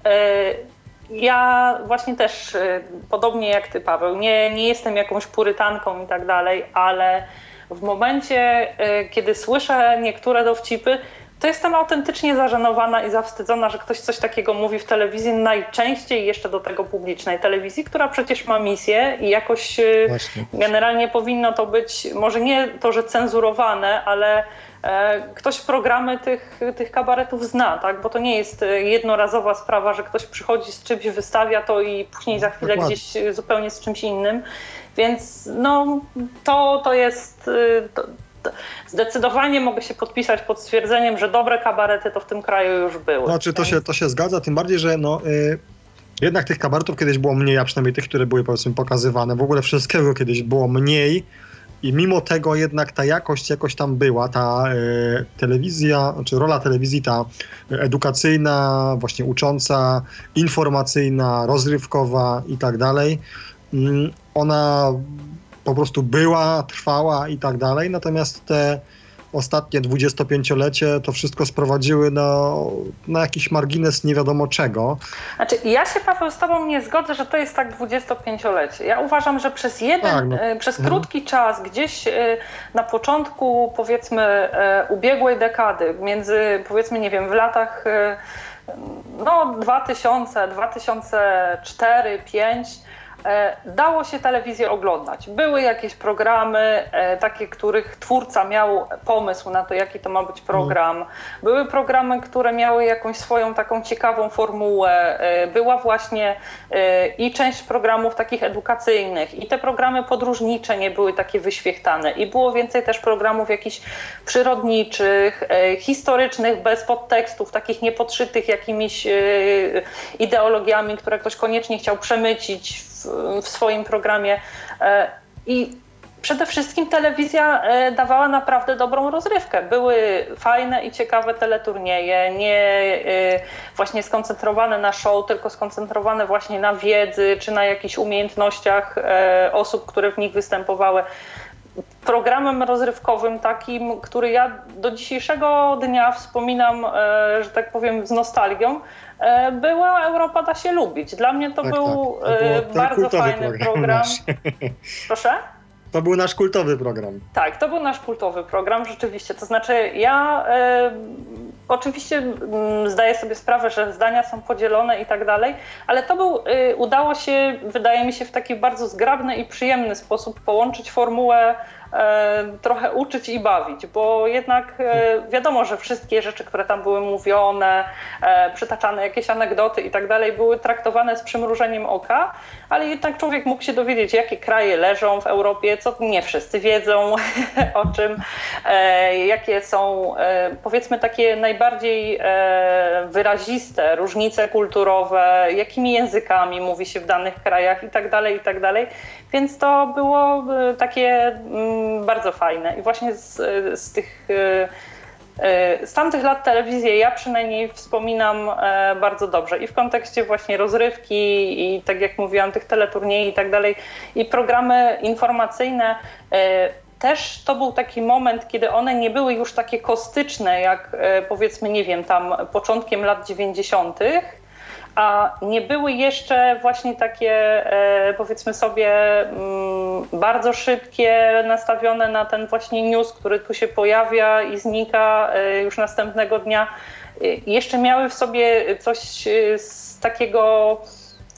ja właśnie też, yy, podobnie jak ty, Paweł, nie, nie jestem jakąś purytanką i tak dalej, ale w momencie, yy, kiedy słyszę niektóre dowcipy, to jestem autentycznie zażenowana i zawstydzona, że ktoś coś takiego mówi w telewizji, najczęściej jeszcze do tego publicznej telewizji, która przecież ma misję i jakoś Właśnie. generalnie powinno to być, może nie to, że cenzurowane, ale e, ktoś programy tych, tych kabaretów zna, tak? Bo to nie jest jednorazowa sprawa, że ktoś przychodzi z czymś, wystawia to i później za chwilę Dokładnie. gdzieś zupełnie z czymś innym, więc no to, to jest... To, zdecydowanie mogę się podpisać pod stwierdzeniem, że dobre kabarety to w tym kraju już były. Znaczy to się, to się zgadza, tym bardziej, że no, y, jednak tych kabaretów kiedyś było mniej, a przynajmniej tych, które były, powiedzmy, pokazywane. W ogóle wszystkiego kiedyś było mniej i mimo tego jednak ta jakość jakoś tam była. Ta y, telewizja, czy rola telewizji ta edukacyjna, właśnie ucząca, informacyjna, rozrywkowa i tak dalej, y, ona... po prostu była, trwała i tak dalej, natomiast te ostatnie dwudziestopięciolecie to wszystko sprowadziły na, na jakiś margines nie wiadomo czego. Znaczy, ja się, Paweł, z tobą nie zgodzę, że to jest tak dwudziestopięciolecie. Ja uważam, że przez jeden, tak, no. przez krótki mhm. czas, gdzieś na początku, powiedzmy, ubiegłej dekady, między, powiedzmy, nie wiem, w latach no dwa tysiące, dwa tysiące cztery, dwa tysiące pięć, dało się telewizję oglądać. Były jakieś programy, takie, których twórca miał pomysł na to, jaki to ma być program. Były programy, które miały jakąś swoją taką ciekawą formułę. Była właśnie i część programów takich edukacyjnych, i te programy podróżnicze nie były takie wyświechtane. I było więcej też programów jakichś przyrodniczych, historycznych, bez podtekstów, takich niepodszytych jakimiś ideologiami, które ktoś koniecznie chciał przemycić w w swoim programie. I przede wszystkim telewizja dawała naprawdę dobrą rozrywkę. Były fajne i ciekawe teleturnieje, nie właśnie skoncentrowane na show, tylko skoncentrowane właśnie na wiedzy czy na jakichś umiejętnościach osób, które w nich występowały. Programem rozrywkowym takim, który ja do dzisiejszego dnia wspominam, że tak powiem, z nostalgią, była Europa da się lubić. Dla mnie to tak, był tak. To był bardzo fajny program. program. Proszę? To był nasz kultowy program. Tak, to był nasz kultowy program, rzeczywiście. To znaczy ja y, oczywiście y, zdaję sobie sprawę, że zdania są podzielone i tak dalej, ale to był, y, udało się, wydaje mi się, w taki bardzo zgrabny i przyjemny sposób połączyć formułę trochę uczyć i bawić, bo jednak wiadomo, że wszystkie rzeczy, które tam były mówione, przytaczane jakieś anegdoty i tak dalej, były traktowane z przymrużeniem oka, ale jednak człowiek mógł się dowiedzieć, jakie kraje leżą w Europie, co nie wszyscy wiedzą o czym, jakie są, powiedzmy, takie najbardziej wyraziste różnice kulturowe, jakimi językami mówi się w danych krajach i tak dalej, i tak dalej. Więc to było takie bardzo fajne i właśnie z, z tych, z tamtych lat telewizję ja przynajmniej wspominam bardzo dobrze i w kontekście właśnie rozrywki i, tak jak mówiłam, tych teleturniej i tak dalej, i programy informacyjne. Też to był taki moment, kiedy one nie były już takie kostyczne jak, powiedzmy, nie wiem, tam początkiem lat dziewięćdziesiątych, a nie były jeszcze właśnie takie, powiedzmy sobie, bardzo szybkie, nastawione na ten właśnie news, który tu się pojawia i znika już następnego dnia. Jeszcze miały w sobie coś z takiego,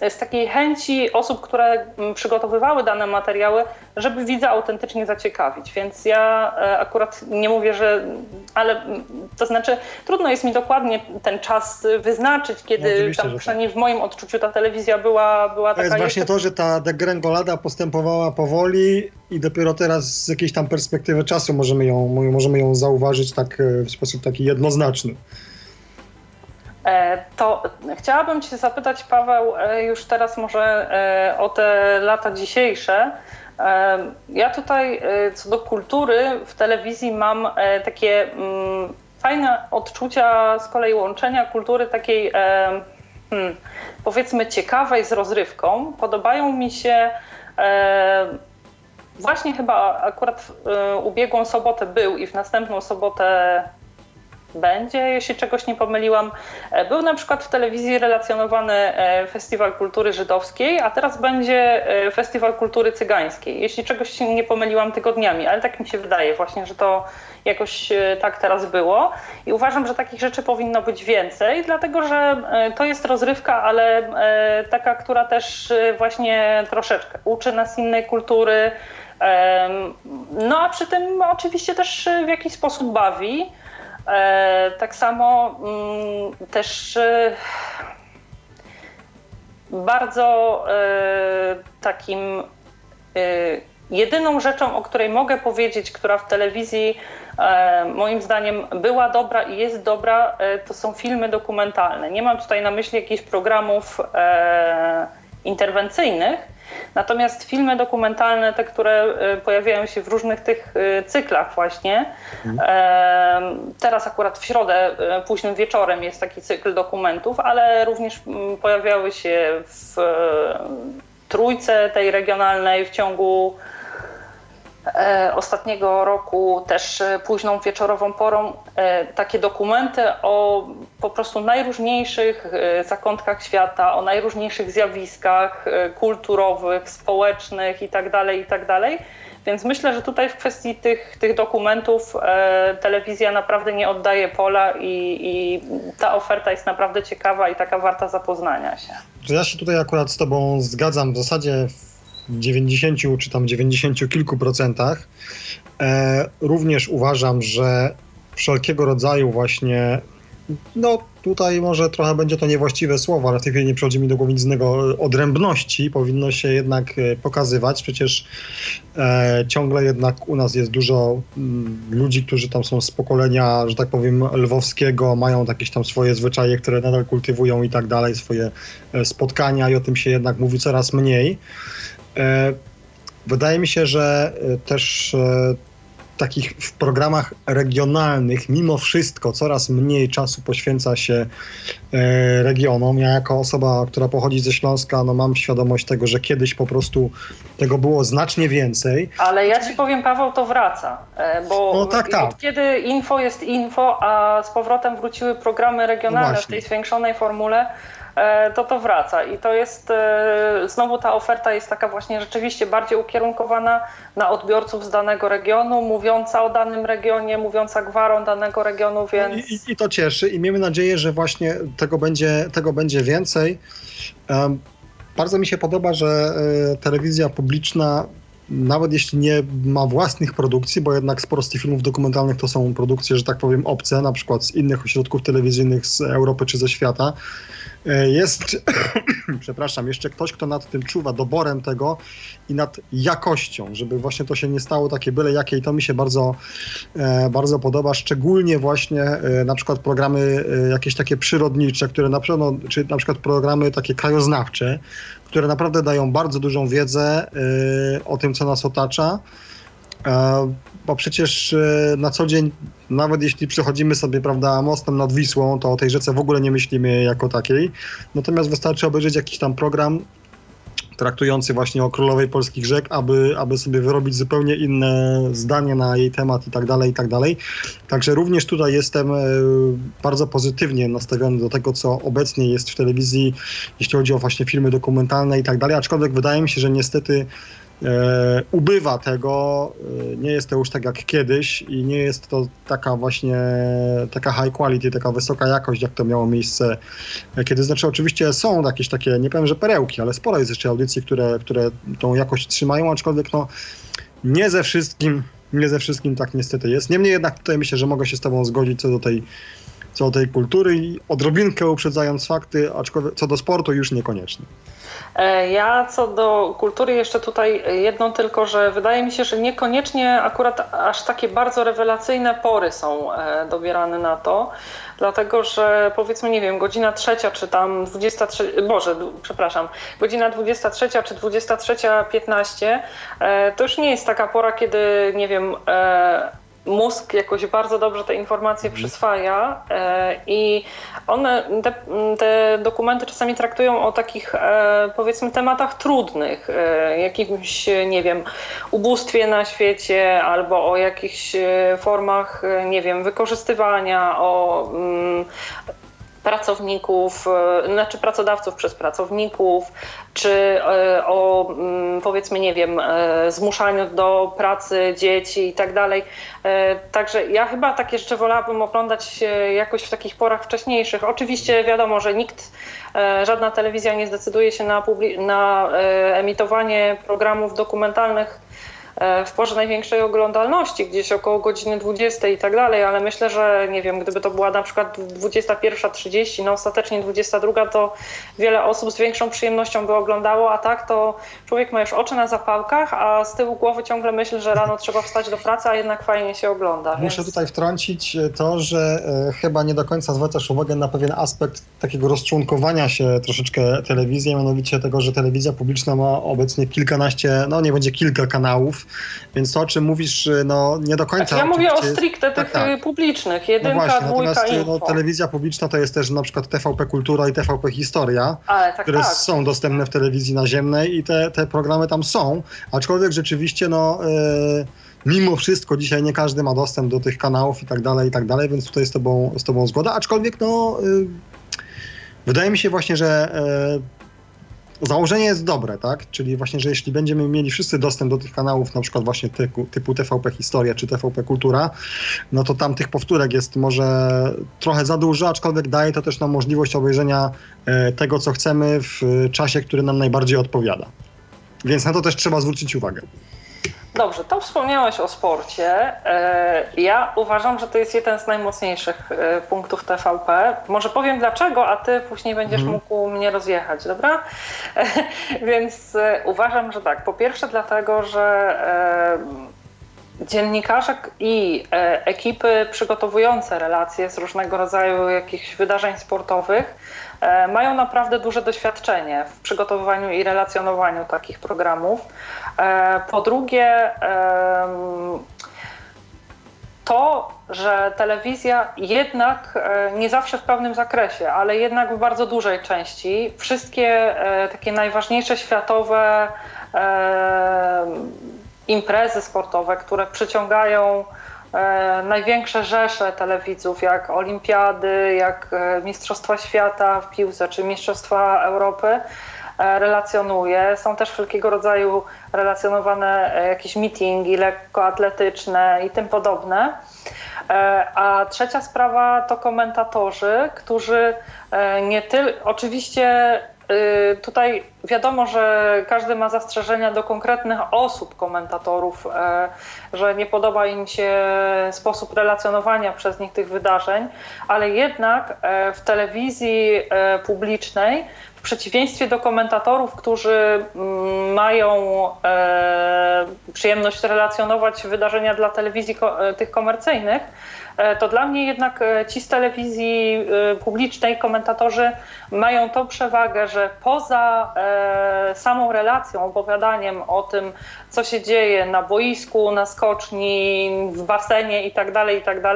z takiej chęci osób, które przygotowywały dane materiały, żeby widza autentycznie zaciekawić. Więc ja akurat nie mówię, że... Ale to znaczy trudno jest mi dokładnie ten czas wyznaczyć, kiedy no, tam przynajmniej tak. w moim odczuciu ta telewizja była, była taka... To jest właśnie jeszcze... to, że ta degrengolada postępowała powoli i dopiero teraz z jakiejś tam perspektywy czasu możemy ją, możemy ją zauważyć tak w sposób taki jednoznaczny. To chciałabym cię zapytać, Paweł, już teraz może o te lata dzisiejsze. Ja tutaj co do kultury w telewizji mam takie fajne odczucia z kolei łączenia kultury takiej hmm, powiedzmy ciekawej z rozrywką, podobają mi się e, właśnie chyba akurat e, ubiegłą sobotę był i w następną sobotę będzie, jeśli czegoś nie pomyliłam. Był na przykład w telewizji relacjonowany Festiwal Kultury Żydowskiej, a teraz będzie Festiwal Kultury Cygańskiej. Jeśli czegoś nie pomyliłam tygodniami, ale tak mi się wydaje właśnie, że to jakoś tak teraz było. I uważam, że takich rzeczy powinno być więcej, dlatego że to jest rozrywka, ale taka, która też właśnie troszeczkę uczy nas innej kultury. No a przy tym oczywiście też w jakiś sposób bawi. Tak samo też bardzo takim jedyną rzeczą, o której mogę powiedzieć, która w telewizji moim zdaniem była dobra i jest dobra, to są filmy dokumentalne. Nie mam tutaj na myśli jakichś programów interwencyjnych, natomiast filmy dokumentalne, te, które pojawiają się w różnych tych cyklach właśnie. Teraz akurat w środę, późnym wieczorem jest taki cykl dokumentów, ale również pojawiały się w Trójce tej regionalnej w ciągu ostatniego roku też późną wieczorową porą takie dokumenty o po prostu najróżniejszych zakątkach świata, o najróżniejszych zjawiskach kulturowych, społecznych itd., itd. Więc myślę, że tutaj w kwestii tych, tych dokumentów telewizja naprawdę nie oddaje pola i, i ta oferta jest naprawdę ciekawa i taka warta zapoznania się. Ja się tutaj akurat z tobą zgadzam w zasadzie dziewięćdziesięciu czy tam dziewięćdziesięciu kilku procentach. E, również uważam, że wszelkiego rodzaju właśnie, no tutaj może trochę będzie to niewłaściwe słowo, ale w tej chwili nie przychodzi mi do głowy nic innego, odrębności powinno się jednak pokazywać. Przecież e, ciągle jednak u nas jest dużo m, ludzi, którzy tam są z pokolenia, że tak powiem, lwowskiego, mają jakieś tam swoje zwyczaje, które nadal kultywują i tak dalej, swoje e, spotkania i o tym się jednak mówi coraz mniej. Wydaje mi się, że też takich w programach regionalnych mimo wszystko coraz mniej czasu poświęca się regionom. Ja jako osoba, która pochodzi ze Śląska, no mam świadomość tego, że kiedyś po prostu tego było znacznie więcej. Ale ja ci powiem, Paweł, to wraca, bo no, tak, tak. Od kiedy info jest info, a z powrotem wróciły programy regionalne no w tej zwiększonej formule, to to wraca i to jest, znowu ta oferta jest taka właśnie rzeczywiście bardziej ukierunkowana na odbiorców z danego regionu, mówiąca o danym regionie, mówiąca gwarą danego regionu, więc... I, i to cieszy i miejmy nadzieję, że właśnie tego będzie, tego będzie więcej. Bardzo mi się podoba, że telewizja publiczna, nawet jeśli nie ma własnych produkcji, bo jednak sporo z tych filmów dokumentalnych to są produkcje, że tak powiem, obce, na przykład z innych ośrodków telewizyjnych z Europy czy ze świata, jest, przepraszam, jeszcze ktoś, kto nad tym czuwa, doborem tego i nad jakością, żeby właśnie to się nie stało takie byle jakie i to mi się bardzo, bardzo podoba, szczególnie właśnie na przykład programy jakieś takie przyrodnicze, które na pewno, czy na przykład programy takie krajoznawcze, które naprawdę dają bardzo dużą wiedzę o tym, co nas otacza, bo przecież na co dzień, nawet jeśli przechodzimy sobie, prawda, mostem nad Wisłą, to o tej rzece w ogóle nie myślimy jako takiej. Natomiast wystarczy obejrzeć jakiś tam program traktujący właśnie o królowej polskich rzek, aby, aby sobie wyrobić zupełnie inne zdanie na jej temat i tak dalej, i tak dalej. Także również tutaj jestem bardzo pozytywnie nastawiony do tego, co obecnie jest w telewizji, jeśli chodzi o właśnie filmy dokumentalne i tak dalej, aczkolwiek wydaje mi się, że niestety E, ubywa tego, e, nie jest to już tak jak kiedyś i nie jest to taka właśnie, taka high quality, taka wysoka jakość, jak to miało miejsce e, kiedy, znaczy oczywiście są jakieś takie, nie powiem, że perełki, ale sporo jest jeszcze audycji, które, które tą jakość trzymają, aczkolwiek no nie ze wszystkim, nie ze wszystkim tak niestety jest. Niemniej jednak tutaj myślę, że mogę się z tobą zgodzić co do tej co do tej kultury i odrobinkę uprzedzając fakty, aczkolwiek co do sportu już niekoniecznie. Ja co do kultury jeszcze tutaj jedno tylko, że wydaje mi się, że niekoniecznie akurat aż takie bardzo rewelacyjne pory są dobierane na to, dlatego że powiedzmy, nie wiem, godzina trzecia czy tam dwudziesta trzecia, boże, przepraszam, godzina dwudziesta trzecia czy dwudziesta trzecia piętnaście to już nie jest taka pora, kiedy, nie wiem, mózg jakoś bardzo dobrze te informacje przyswaja i one, te, te dokumenty czasami traktują o takich, powiedzmy, tematach trudnych, jakimś, nie wiem, ubóstwie na świecie albo o jakichś formach, nie wiem, wykorzystywania, o pracowników, znaczy pracodawców przez pracowników, czy o, powiedzmy, nie wiem, zmuszaniu do pracy dzieci i tak dalej. Także ja chyba takie rzeczy wolałabym oglądać jakoś w takich porach wcześniejszych. Oczywiście wiadomo, że nikt, żadna telewizja nie zdecyduje się na, publi- na emitowanie programów dokumentalnych w porze największej oglądalności, gdzieś około godziny dwudziestej i tak dalej, ale myślę, że nie wiem, gdyby to była na przykład dwudziesta pierwsza trzydzieści, no ostatecznie dwudziesta druga, to wiele osób z większą przyjemnością by oglądało, a tak to człowiek ma już oczy na zapałkach, a z tyłu głowy ciągle myśl, że rano trzeba wstać do pracy, a jednak fajnie się ogląda. Więc... Muszę tutaj wtrącić to, że chyba nie do końca zwracasz uwagę na pewien aspekt takiego rozczłonkowania się troszeczkę telewizji, mianowicie tego, że telewizja publiczna ma obecnie kilkanaście, no nie będzie kilka kanałów, więc to, o czym mówisz, no nie do końca... Tak, ja mówię o stricte tak, tych tak. publicznych, jedynka, no właśnie, dwójka, natomiast no, telewizja publiczna to jest też na przykład T V P Kultura i T V P Historia, tak, które tak. są dostępne w telewizji naziemnej i te, te programy tam są, aczkolwiek rzeczywiście no... Yy, mimo wszystko dzisiaj nie każdy ma dostęp do tych kanałów i tak dalej, i tak dalej, więc tutaj z tobą, z tobą zgoda, aczkolwiek no... Yy, wydaje mi się właśnie, że... Yy, założenie jest dobre, tak? Czyli właśnie, że jeśli będziemy mieli wszyscy dostęp do tych kanałów, na przykład właśnie typu, typu T V P Historia czy T V P Kultura, no to tam tych powtórek jest może trochę za dużo, aczkolwiek daje to też nam możliwość obejrzenia tego, co chcemy w czasie, który nam najbardziej odpowiada. Więc na to też trzeba zwrócić uwagę. Dobrze, to wspomniałeś o sporcie. Ja uważam, że to jest jeden z najmocniejszych punktów T V P. Może powiem dlaczego, a ty później będziesz mm. mógł mnie rozjechać, dobra? Więc uważam, że tak. Po pierwsze dlatego, że dziennikarze i ekipy przygotowujące relacje z różnego rodzaju jakichś wydarzeń sportowych mają naprawdę duże doświadczenie w przygotowywaniu i relacjonowaniu takich programów. Po drugie, to, że telewizja jednak, nie zawsze w pewnym zakresie, ale jednak w bardzo dużej części, wszystkie takie najważniejsze światowe imprezy sportowe, które przyciągają największe rzesze telewidzów, jak olimpiady, jak Mistrzostwa Świata w piłce czy Mistrzostwa Europy, relacjonuje. Są też wszelkiego rodzaju relacjonowane jakieś meetingi lekkoatletyczne i tym podobne. A trzecia sprawa to komentatorzy, którzy nie tylko, oczywiście tutaj wiadomo, że każdy ma zastrzeżenia do konkretnych osób, komentatorów, że nie podoba im się sposób relacjonowania przez nich tych wydarzeń, ale jednak w telewizji publicznej, w przeciwieństwie do komentatorów, którzy mają przyjemność relacjonować wydarzenia dla telewizji tych komercyjnych, to dla mnie jednak ci z telewizji publicznej komentatorzy mają tą przewagę, że poza samą relacją, opowiadaniem o tym, co się dzieje na boisku, na skoczni, w basenie itd., itd.,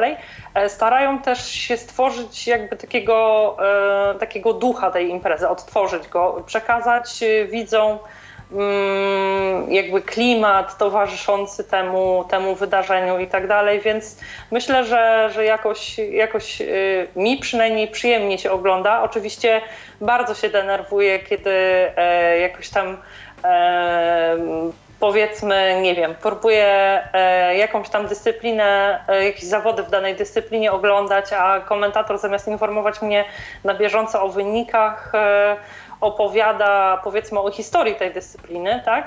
starają też się stworzyć jakby takiego, takiego ducha tej imprezy, odtworzyć go, przekazać widzom jakby klimat towarzyszący temu, temu wydarzeniu i tak dalej, więc myślę, że, że jakoś, jakoś mi przynajmniej przyjemnie się ogląda. Oczywiście bardzo się denerwuję, kiedy jakoś tam powiedzmy, nie wiem, próbuję jakąś tam dyscyplinę, jakieś zawody w danej dyscyplinie oglądać, a komentator zamiast informować mnie na bieżąco o wynikach, opowiada, powiedzmy, o historii tej dyscypliny, tak?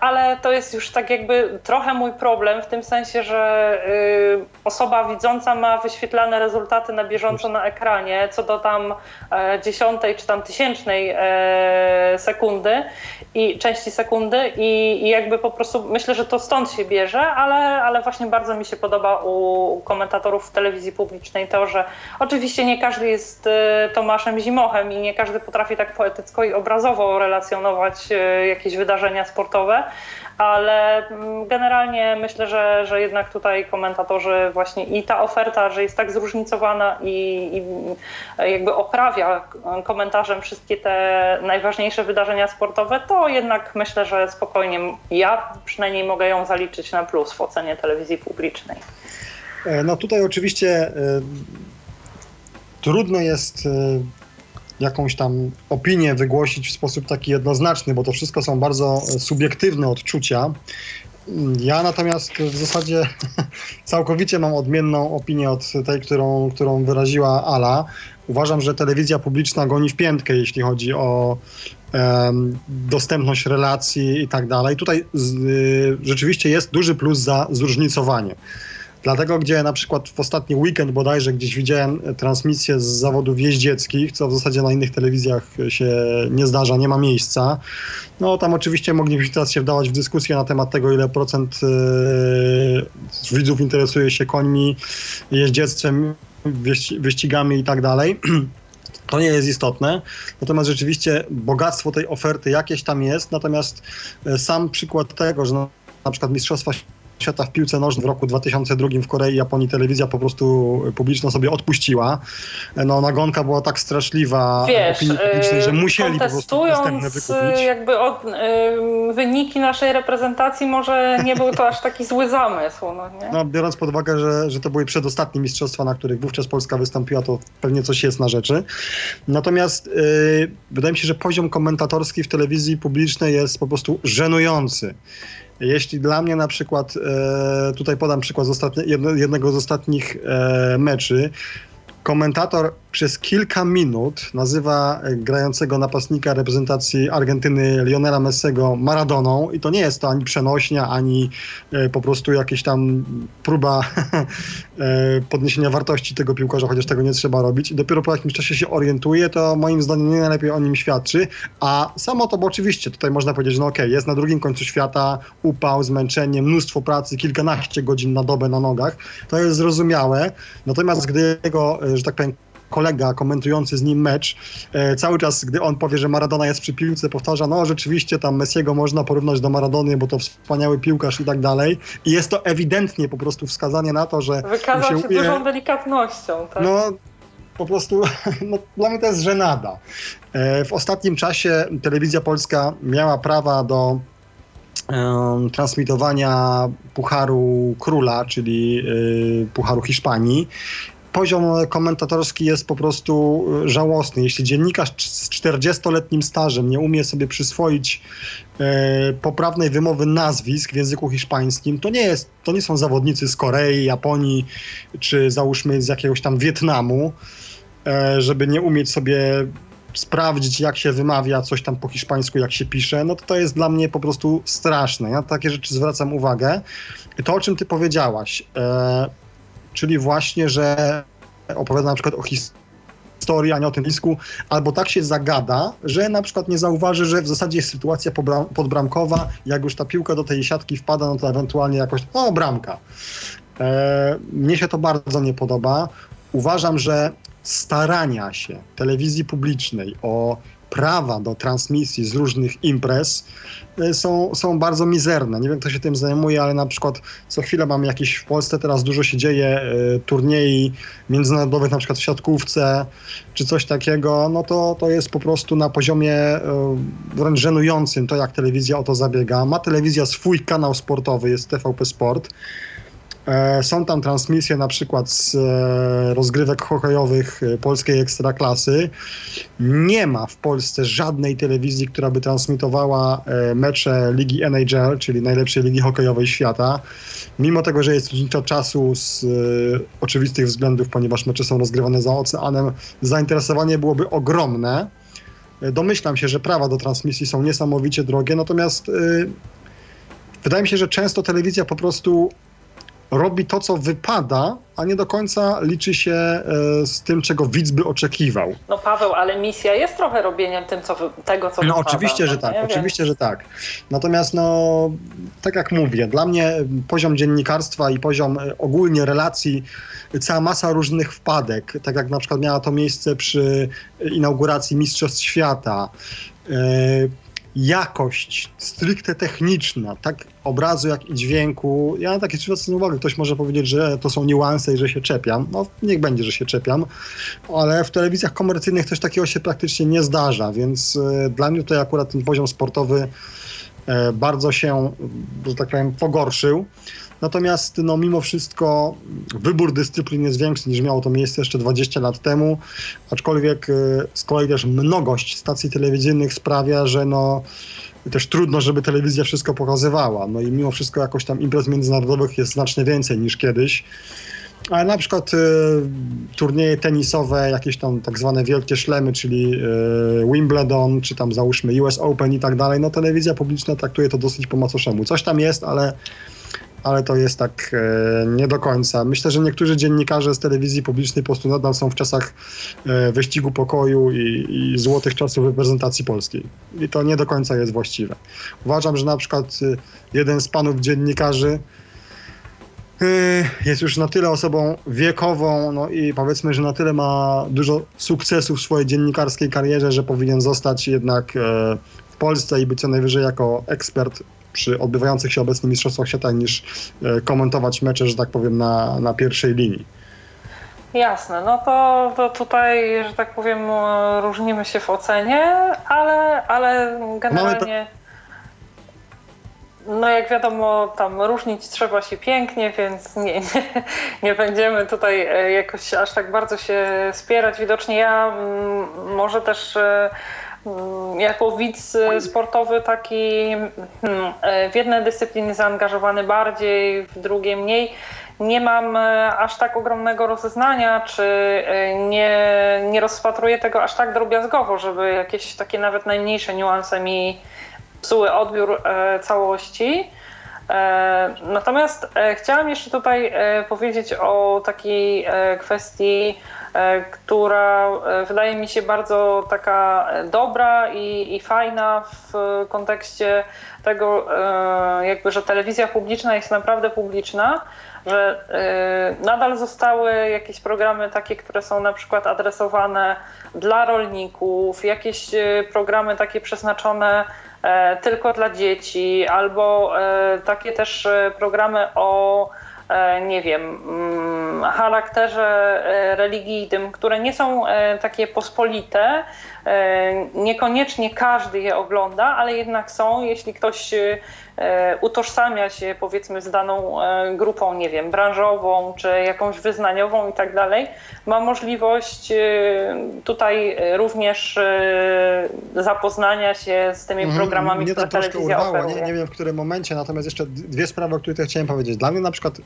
Ale to jest już tak jakby trochę mój problem w tym sensie, że osoba widząca ma wyświetlane rezultaty na bieżąco na ekranie co do tam dziesiątej czy tam tysięcznej sekundy i części sekundy i jakby po prostu myślę, że to stąd się bierze, ale, ale właśnie bardzo mi się podoba u komentatorów w telewizji publicznej to, że oczywiście nie każdy jest Tomaszem Zimochem i nie każdy potrafi tak poetycko i obrazowo relacjonować jakieś wydarzenia wydarzenia sportowe, ale generalnie myślę, że, że jednak tutaj komentatorzy właśnie i ta oferta, że jest tak zróżnicowana i, i jakby oprawia komentarzem wszystkie te najważniejsze wydarzenia sportowe, to jednak myślę, że spokojnie ja przynajmniej mogę ją zaliczyć na plus w ocenie telewizji publicznej. No tutaj oczywiście y, trudno jest y, jakąś tam opinię wygłosić w sposób taki jednoznaczny, bo to wszystko są bardzo subiektywne odczucia. Ja natomiast w zasadzie całkowicie mam odmienną opinię od tej, którą, którą wyraziła Ala. Uważam, że telewizja publiczna goni w piętkę, jeśli chodzi o e, dostępność relacji i tak dalej. Tutaj z, y, rzeczywiście jest duży plus za zróżnicowanie. Dlatego, gdzie na przykład w ostatni weekend bodajże gdzieś widziałem transmisję z zawodów jeździeckich, co w zasadzie na innych telewizjach się nie zdarza, nie ma miejsca. No tam oczywiście moglibyśmy teraz się wdawać w dyskusję na temat tego, ile procent yy, widzów interesuje się końmi, jeździectwem, wyści- wyścigami i tak dalej. To nie jest istotne, natomiast rzeczywiście bogactwo tej oferty jakieś tam jest, natomiast yy, sam przykład tego, że na, na przykład Mistrzostwa Świata w piłce nożnej w roku dwa tysiące drugi w Korei i Japonii telewizja po prostu publiczna sobie odpuściła. No nagonka była tak straszliwa, wiesz, opinii publicznej, że musieli po prostu następne wykupić. Jakby od, y, wyniki naszej reprezentacji może nie był to aż taki zły zamysł. No, nie? No, biorąc pod uwagę, że, że to były przedostatnie mistrzostwa, na których wówczas Polska wystąpiła, to pewnie coś jest na rzeczy. Natomiast y, wydaje mi się, że poziom komentatorski w telewizji publicznej jest po prostu żenujący. Jeśli dla mnie na przykład, tutaj podam przykład z ostatnie, jednego z ostatnich meczy, komentator przez kilka minut nazywa grającego napastnika reprezentacji Argentyny Lionela Messiego Maradoną i to nie jest to ani przenośnia, ani po prostu jakaś tam próba podniesienia wartości tego piłkarza, chociaż tego nie trzeba robić. I dopiero po jakimś czasie się orientuje, to moim zdaniem nie najlepiej o nim świadczy, a samo to, bo oczywiście tutaj można powiedzieć, no okej, okay, jest na drugim końcu świata, upał, zmęczenie, mnóstwo pracy, kilkanaście godzin na dobę na nogach, to jest zrozumiałe, natomiast gdy jego, że tak powiem, kolega komentujący z nim mecz, e, cały czas, gdy on powie, że Maradona jest przy piłce, powtarza, no rzeczywiście tam Messiego można porównać do Maradony, bo to wspaniały piłkarz i tak dalej. I jest to ewidentnie po prostu wskazanie na to, że... Wykazał się, się dużą delikatnością. Tak? No po prostu, no, dla mnie to jest żenada. E, w ostatnim czasie Telewizja Polska miała prawa do e, transmitowania Pucharu Króla, czyli e, Pucharu Hiszpanii. Poziom komentatorski jest po prostu żałosny. Jeśli dziennikarz z czterdziestoletnim stażem nie umie sobie przyswoić e, poprawnej wymowy nazwisk w języku hiszpańskim, to nie jest, to nie są zawodnicy z Korei, Japonii, czy załóżmy z jakiegoś tam Wietnamu, e, żeby nie umieć sobie sprawdzić, jak się wymawia coś tam po hiszpańsku, jak się pisze, no to to jest dla mnie po prostu straszne. Ja na takie rzeczy zwracam uwagę. To, o czym ty powiedziałaś, e, czyli właśnie, że opowiada na przykład o historii, a nie o tym blisku, albo tak się zagada, że na przykład nie zauważy, że w zasadzie jest sytuacja podbramkowa, jak już ta piłka do tej siatki wpada, no to ewentualnie jakoś, no bramka. E, mnie się to bardzo nie podoba. Uważam, że starania się telewizji publicznej o prawa do transmisji z różnych imprez są, są bardzo mizerne. Nie wiem, kto się tym zajmuje, ale na przykład co chwilę mamy jakieś w Polsce, teraz dużo się dzieje, y, turniej międzynarodowych, na przykład w siatkówce, czy coś takiego, no to, to jest po prostu na poziomie y, wręcz żenującym to, jak telewizja o to zabiega. Ma telewizja swój kanał sportowy, jest T V P Sport. Są tam transmisje na przykład z rozgrywek hokejowych polskiej ekstraklasy. Nie ma w Polsce żadnej telewizji, która by transmitowała mecze ligi N H L, czyli najlepszej ligi hokejowej świata. Mimo tego, że jest różnica czasu z oczywistych względów, ponieważ mecze są rozgrywane za oceanem, zainteresowanie byłoby ogromne. Domyślam się, że prawa do transmisji są niesamowicie drogie, natomiast yy, wydaje mi się, że często telewizja po prostu robi to, co wypada, a nie do końca liczy się e, z tym, czego widz by oczekiwał. No Paweł, ale misja jest trochę robieniem tym, co wy, tego, co no, wypada. Oczywiście, że no, tak, oczywiście, wiem. że tak. Natomiast, no, tak jak mówię, dla mnie poziom dziennikarstwa i poziom e, ogólnie relacji, cała masa różnych wpadek, tak jak na przykład miała to miejsce przy inauguracji Mistrzostw Świata, e, jakość stricte techniczna, tak obrazu jak i dźwięku, ja na takie sytuacje nie uwagę. Ktoś może powiedzieć, że to są niuanse i że się czepiam. No niech będzie, że się czepiam, ale w telewizjach komercyjnych coś takiego się praktycznie nie zdarza, więc y, dla mnie tutaj akurat ten poziom sportowy y, bardzo się, że tak powiem, pogorszył. Natomiast no, mimo wszystko wybór dyscyplin jest większy niż miało to miejsce jeszcze dwadzieścia lat temu, aczkolwiek y, z kolei też mnogość stacji telewizyjnych sprawia, że no, też trudno, żeby telewizja wszystko pokazywała. No i mimo wszystko jakoś tam imprez międzynarodowych jest znacznie więcej niż kiedyś. Ale na przykład y, turnieje tenisowe, jakieś tam tak zwane wielkie szlemy, czyli y, Wimbledon, czy tam załóżmy U S Open i tak dalej, no telewizja publiczna traktuje to dosyć po macoszemu. Coś tam jest, ale... ale to jest tak e, nie do końca. Myślę, że niektórzy dziennikarze z telewizji publicznej po prostu nadal są w czasach e, wyścigu pokoju i, i złotych czasów reprezentacji polskiej. I to nie do końca jest właściwe. Uważam, że na przykład e, jeden z panów dziennikarzy e, jest już na tyle osobą wiekową, no i powiedzmy, że na tyle ma dużo sukcesów w swojej dziennikarskiej karierze, że powinien zostać jednak e, w Polsce i być co najwyżej jako ekspert przy odbywających się obecnie Mistrzostwach Świata niż y, komentować mecze, że tak powiem, na, na pierwszej linii. Jasne, no to, to tutaj, że tak powiem, różnimy się w ocenie, ale, ale generalnie no jak wiadomo, tam różnić trzeba się pięknie, więc nie, nie, nie będziemy tutaj jakoś aż tak bardzo się spierać. Widocznie ja m, może też... jako widz sportowy taki w jednej dyscyplinie zaangażowany bardziej, w drugiej mniej, nie mam aż tak ogromnego rozeznania, czy nie, nie rozpatruję tego aż tak drobiazgowo, żeby jakieś takie nawet najmniejsze niuanse mi psuły odbiór całości. Natomiast chciałam jeszcze tutaj powiedzieć o takiej kwestii, która wydaje mi się bardzo taka dobra i, i fajna w kontekście tego, jakby, że telewizja publiczna jest naprawdę publiczna, że nadal zostały jakieś programy takie, które są na przykład adresowane dla rolników, jakieś programy takie przeznaczone tylko dla dzieci, albo takie też programy o, nie wiem, charakterze religijnym, które nie są takie pospolite. Niekoniecznie każdy je ogląda, ale jednak są, jeśli ktoś utożsamia się, powiedzmy, z daną grupą, nie wiem, branżową czy jakąś wyznaniową i tak dalej, ma możliwość tutaj również zapoznania się z tymi programami, mm, mnie które telewizja urwało. Nie, nie wiem w którym momencie, natomiast jeszcze dwie sprawy, o których ja chciałem powiedzieć. Dla mnie na przykład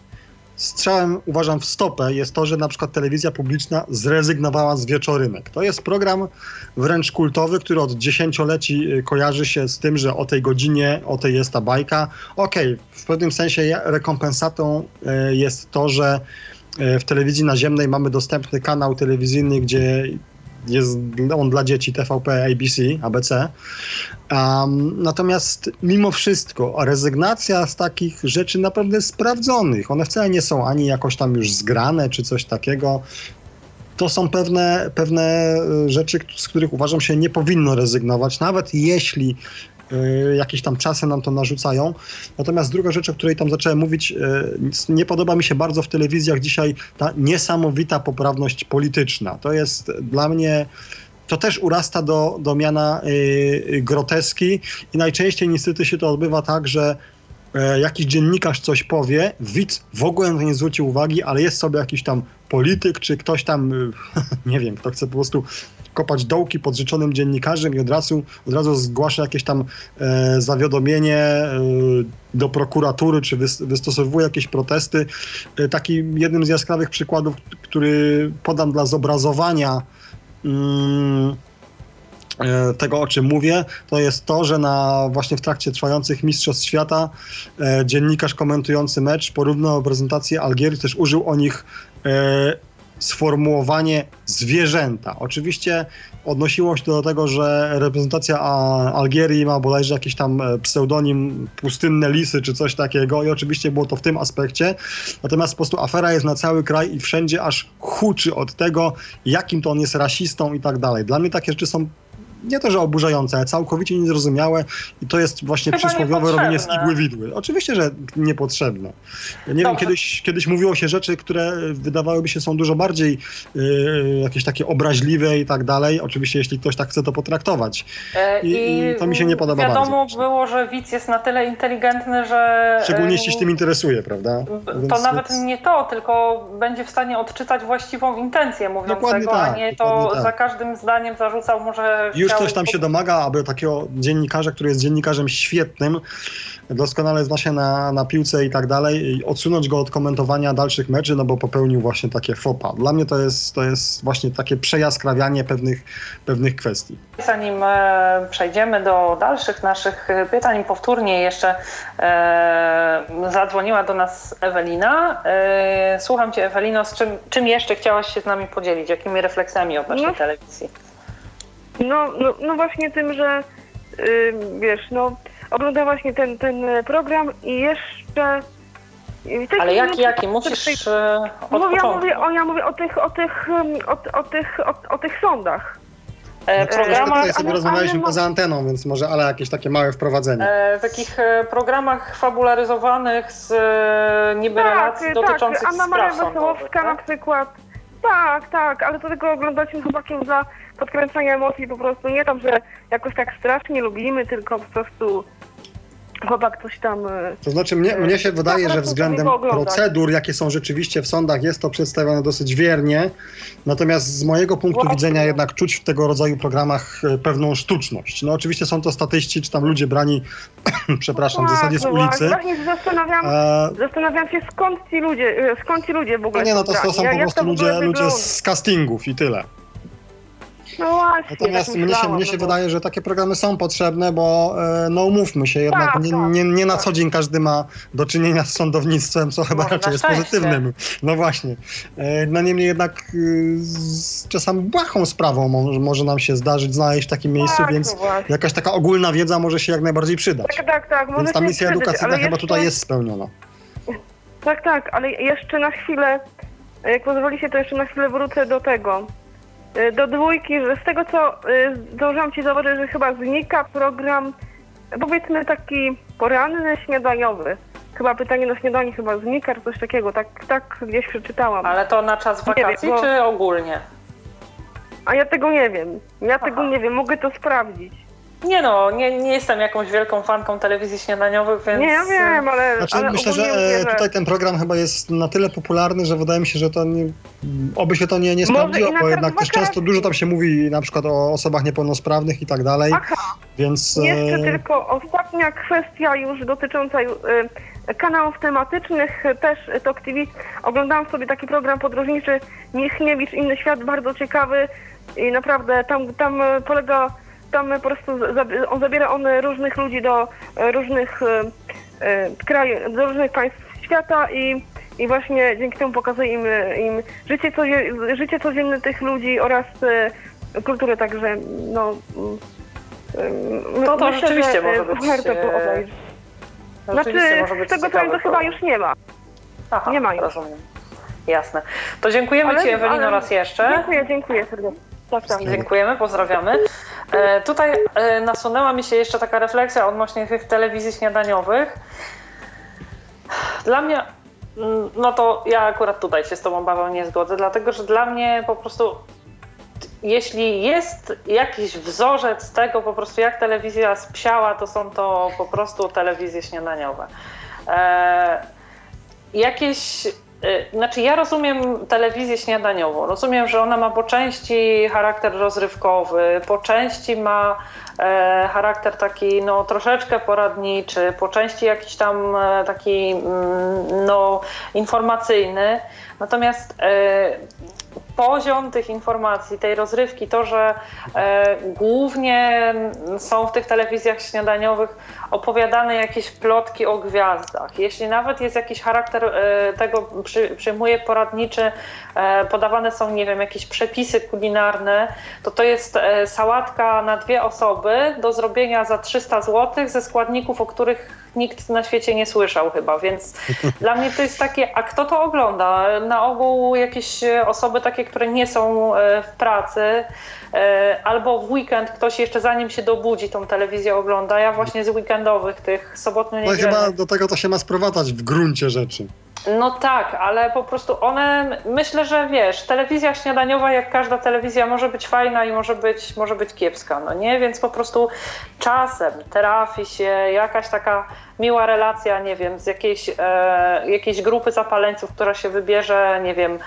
strzałem, uważam, w stopę jest to, że na przykład telewizja publiczna zrezygnowała z wieczorynek. To jest program wręcz kultowy, który od dziesięcioleci kojarzy się z tym, że o tej godzinie, o tej jest ta bajka. Okej, okay, w pewnym sensie rekompensatą jest to, że w telewizji naziemnej mamy dostępny kanał telewizyjny, gdzie jest on dla dzieci T V P A B C, um, natomiast mimo wszystko rezygnacja z takich rzeczy naprawdę sprawdzonych, one wcale nie są ani jakoś tam już zgrane czy coś takiego, to są pewne, pewne rzeczy, z których uważam się nie powinno rezygnować, nawet jeśli y, jakieś tam czasy nam to narzucają. Natomiast druga rzecz, o której tam zacząłem mówić, y, nie podoba mi się bardzo w telewizjach dzisiaj ta niesamowita poprawność polityczna. To jest dla mnie... To też urasta do, do miana y, groteski i najczęściej niestety się to odbywa tak, że jakiś dziennikarz coś powie, widz w ogóle nie zwróci uwagi, ale jest sobie jakiś tam polityk, czy ktoś tam, nie wiem, kto chce po prostu kopać dołki pod życzonym dziennikarzem i od razu, od razu zgłasza jakieś tam e, zawiadomienie e, do prokuratury, czy wys, wystosowuje jakieś protesty. E, taki jednym z jaskrawych przykładów, który podam dla zobrazowania mm, tego, o czym mówię, to jest to, że na właśnie w trakcie trwających Mistrzostw Świata e, dziennikarz komentujący mecz porównał prezentację Algierii, też użył o nich e, sformułowanie zwierzęta. Oczywiście odnosiło się do tego, że reprezentacja Algierii ma bodajże jakiś tam pseudonim Pustynne Lisy czy coś takiego i oczywiście było to w tym aspekcie. Natomiast po prostu afera jest na cały kraj i wszędzie aż huczy od tego, jakim to on jest rasistą i tak dalej. Dla mnie takie rzeczy są nie to, że oburzające, ale całkowicie niezrozumiałe i to jest właśnie chyba przysłowiowe robienie z igły widły. Oczywiście, że niepotrzebne. Ja nie Dobrze. wiem, kiedyś, kiedyś mówiło się rzeczy, które wydawałyby się są dużo bardziej yy, jakieś takie obraźliwe i tak dalej. Oczywiście, jeśli ktoś tak chce to potraktować. I, I to mi się nie podoba wiadomo bardzo. Wiadomo było, że widz jest na tyle inteligentny, że... Szczególnie jeśli się tym interesuje, prawda? Więc, to nawet więc... nie to, tylko będzie w stanie odczytać właściwą intencję mówiącego, dokładnie tak, a nie to tak. Za każdym zdaniem zarzucał mu, że... Już coś tam się domaga, aby takiego dziennikarza, który jest dziennikarzem świetnym, doskonale zna się na, na piłce i tak dalej, odsunąć go od komentowania dalszych meczy, no bo popełnił właśnie takie fopa. Dla mnie to jest, to jest właśnie takie przejaskrawianie pewnych, pewnych kwestii. Zanim e, przejdziemy do dalszych naszych pytań, powtórnie jeszcze e, zadzwoniła do nas Ewelina. E, słucham cię, Ewelino, z czym, czym jeszcze chciałaś się z nami podzielić? Jakimi refleksjami odnośnie no. telewizji? No, no, no właśnie tym, że yy, wiesz, no oglądam właśnie ten, ten program i jeszcze... Yy, ale jaki, jaki? Musisz tej... od no, ja mówię, o, ja mówię o tych, o tych, o, o tych, o, o tych sądach. E, programach... Tutaj sobie rozmawialiśmy poza anteną, więc może ale jakieś takie małe wprowadzenie. E, w takich programach fabularyzowanych z e, niby tak, relacji dotyczących tak. Anna Maria Wesołowska na przykład. Tak, tak, ale to tylko oglądaliśmy chłopakiem dla podkręcania emocji po prostu. Nie tam, że jakoś tak strasznie lubimy, tylko po prostu chłopak coś tam... To znaczy mnie, mnie się wydaje, że względem procedur, jakie są rzeczywiście w sądach, jest to przedstawione dosyć wiernie. Natomiast z mojego punktu Właśnie. widzenia jednak czuć w tego rodzaju programach pewną sztuczność. No oczywiście są to statyści, czy tam ludzie brani, przepraszam, no tak, w zasadzie z ulicy. Właśnie zastanawiam, e... zastanawiam się, skąd ci ludzie, skąd ci ludzie w ogóle no nie, no to, to są ja, po prostu ludzie, ludzie z castingów i tyle. No właśnie, natomiast tak mnie się, mnie się no to... wydaje, że takie programy są potrzebne, bo no umówmy się, jednak tak, nie, nie, nie na co dzień każdy ma do czynienia z sądownictwem, co chyba no, raczej jest pozytywnym. No właśnie. No niemniej jednak z czasami błahą sprawą może, może nam się zdarzyć znaleźć w takim miejscu, tak, więc jakaś taka ogólna wiedza może się jak najbardziej przydać. Tak, tak, tak. Więc ta misja przydać, edukacyjna chyba jeszcze... tutaj jest spełniona. Tak, tak, ale jeszcze na chwilę, jak pozwolicie, to jeszcze na chwilę wrócę do tego. Do dwójki, że z tego co zdążyłam ci zauważyć, że chyba znika program, powiedzmy taki poranny, śniadaniowy. Chyba pytanie na śniadanie chyba znika, czy coś takiego, tak, tak gdzieś przeczytałam. Ale to na czas wakacji, wiem, bo... czy ogólnie? A ja tego nie wiem, ja Aha. tego nie wiem, mogę to sprawdzić. Nie no, nie, nie jestem jakąś wielką fanką telewizji śniadaniowych, więc... Nie, ja wiem, ale... Znaczy, ale myślę, że mówię, tutaj że... ten program chyba jest na tyle popularny, że wydaje mi się, że to nie... Oby się to nie, nie sprawdziło, bo jednak też często dużo tam się mówi na przykład o osobach niepełnosprawnych i tak dalej, Aha. więc... Jeszcze tylko ostatnia kwestia już dotycząca kanałów tematycznych, też Talk T V. Oglądałam sobie taki program podróżniczy Michniewicz, Inny Świat, bardzo ciekawy i naprawdę tam, tam polega... Tam po prostu on zabiera on różnych ludzi do różnych e, krajów, do różnych państw świata i, i właśnie dzięki temu pokazuje im, im życie, codzienne, życie codzienne tych ludzi oraz e, kulturę, także no... E, to to myślę, rzeczywiście że, może być... Warto było obejrzeć. Znaczy, z tego co to chyba już nie ma. Aha, nie ma już. Rozumiem. Jasne. To dziękujemy ale, Ci, Ewelino, ale... raz jeszcze. Dziękuję, dziękuję serdecznie. Tak, tak. Dziękujemy, pozdrawiamy. E, tutaj e, nasunęła mi się jeszcze taka refleksja odnośnie tych telewizji śniadaniowych. Dla mnie, no to ja akurat tutaj się z Tobą, Paweł, nie zgodzę, dlatego że dla mnie po prostu, jeśli jest jakiś wzorzec tego po prostu jak telewizja spsiała, to są to po prostu telewizje śniadaniowe. E, jakieś... Znaczy ja rozumiem telewizję śniadaniową, rozumiem, że ona ma po części charakter rozrywkowy, po części ma e, charakter taki no troszeczkę poradniczy, po części jakiś tam e, taki mm, no informacyjny, natomiast e, poziom tych informacji, tej rozrywki, to, że e, głównie są w tych telewizjach śniadaniowych opowiadane jakieś plotki o gwiazdach. Jeśli nawet jest jakiś charakter e, tego, przy, przyjmuje poradniczy, e, podawane są, nie wiem, jakieś przepisy kulinarne, to to jest e, sałatka na dwie osoby do zrobienia za trzysta złotych ze składników, o których nikt na świecie nie słyszał chyba, więc dla mnie to jest takie, a kto to ogląda? Na ogół jakieś osoby takie, które nie są w pracy, albo w weekend ktoś jeszcze zanim się dobudzi tą telewizję ogląda. Ja właśnie z weekendowych, tych sobotnich... No chyba do tego to się ma sprowadzać w gruncie rzeczy. No tak, ale po prostu one, myślę, że wiesz, telewizja śniadaniowa, jak każda telewizja, może być fajna i może być, może być kiepska, no nie? Więc po prostu czasem trafi się jakaś taka miła relacja, nie wiem, z jakiejś, e, jakiejś grupy zapaleńców, która się wybierze, nie wiem,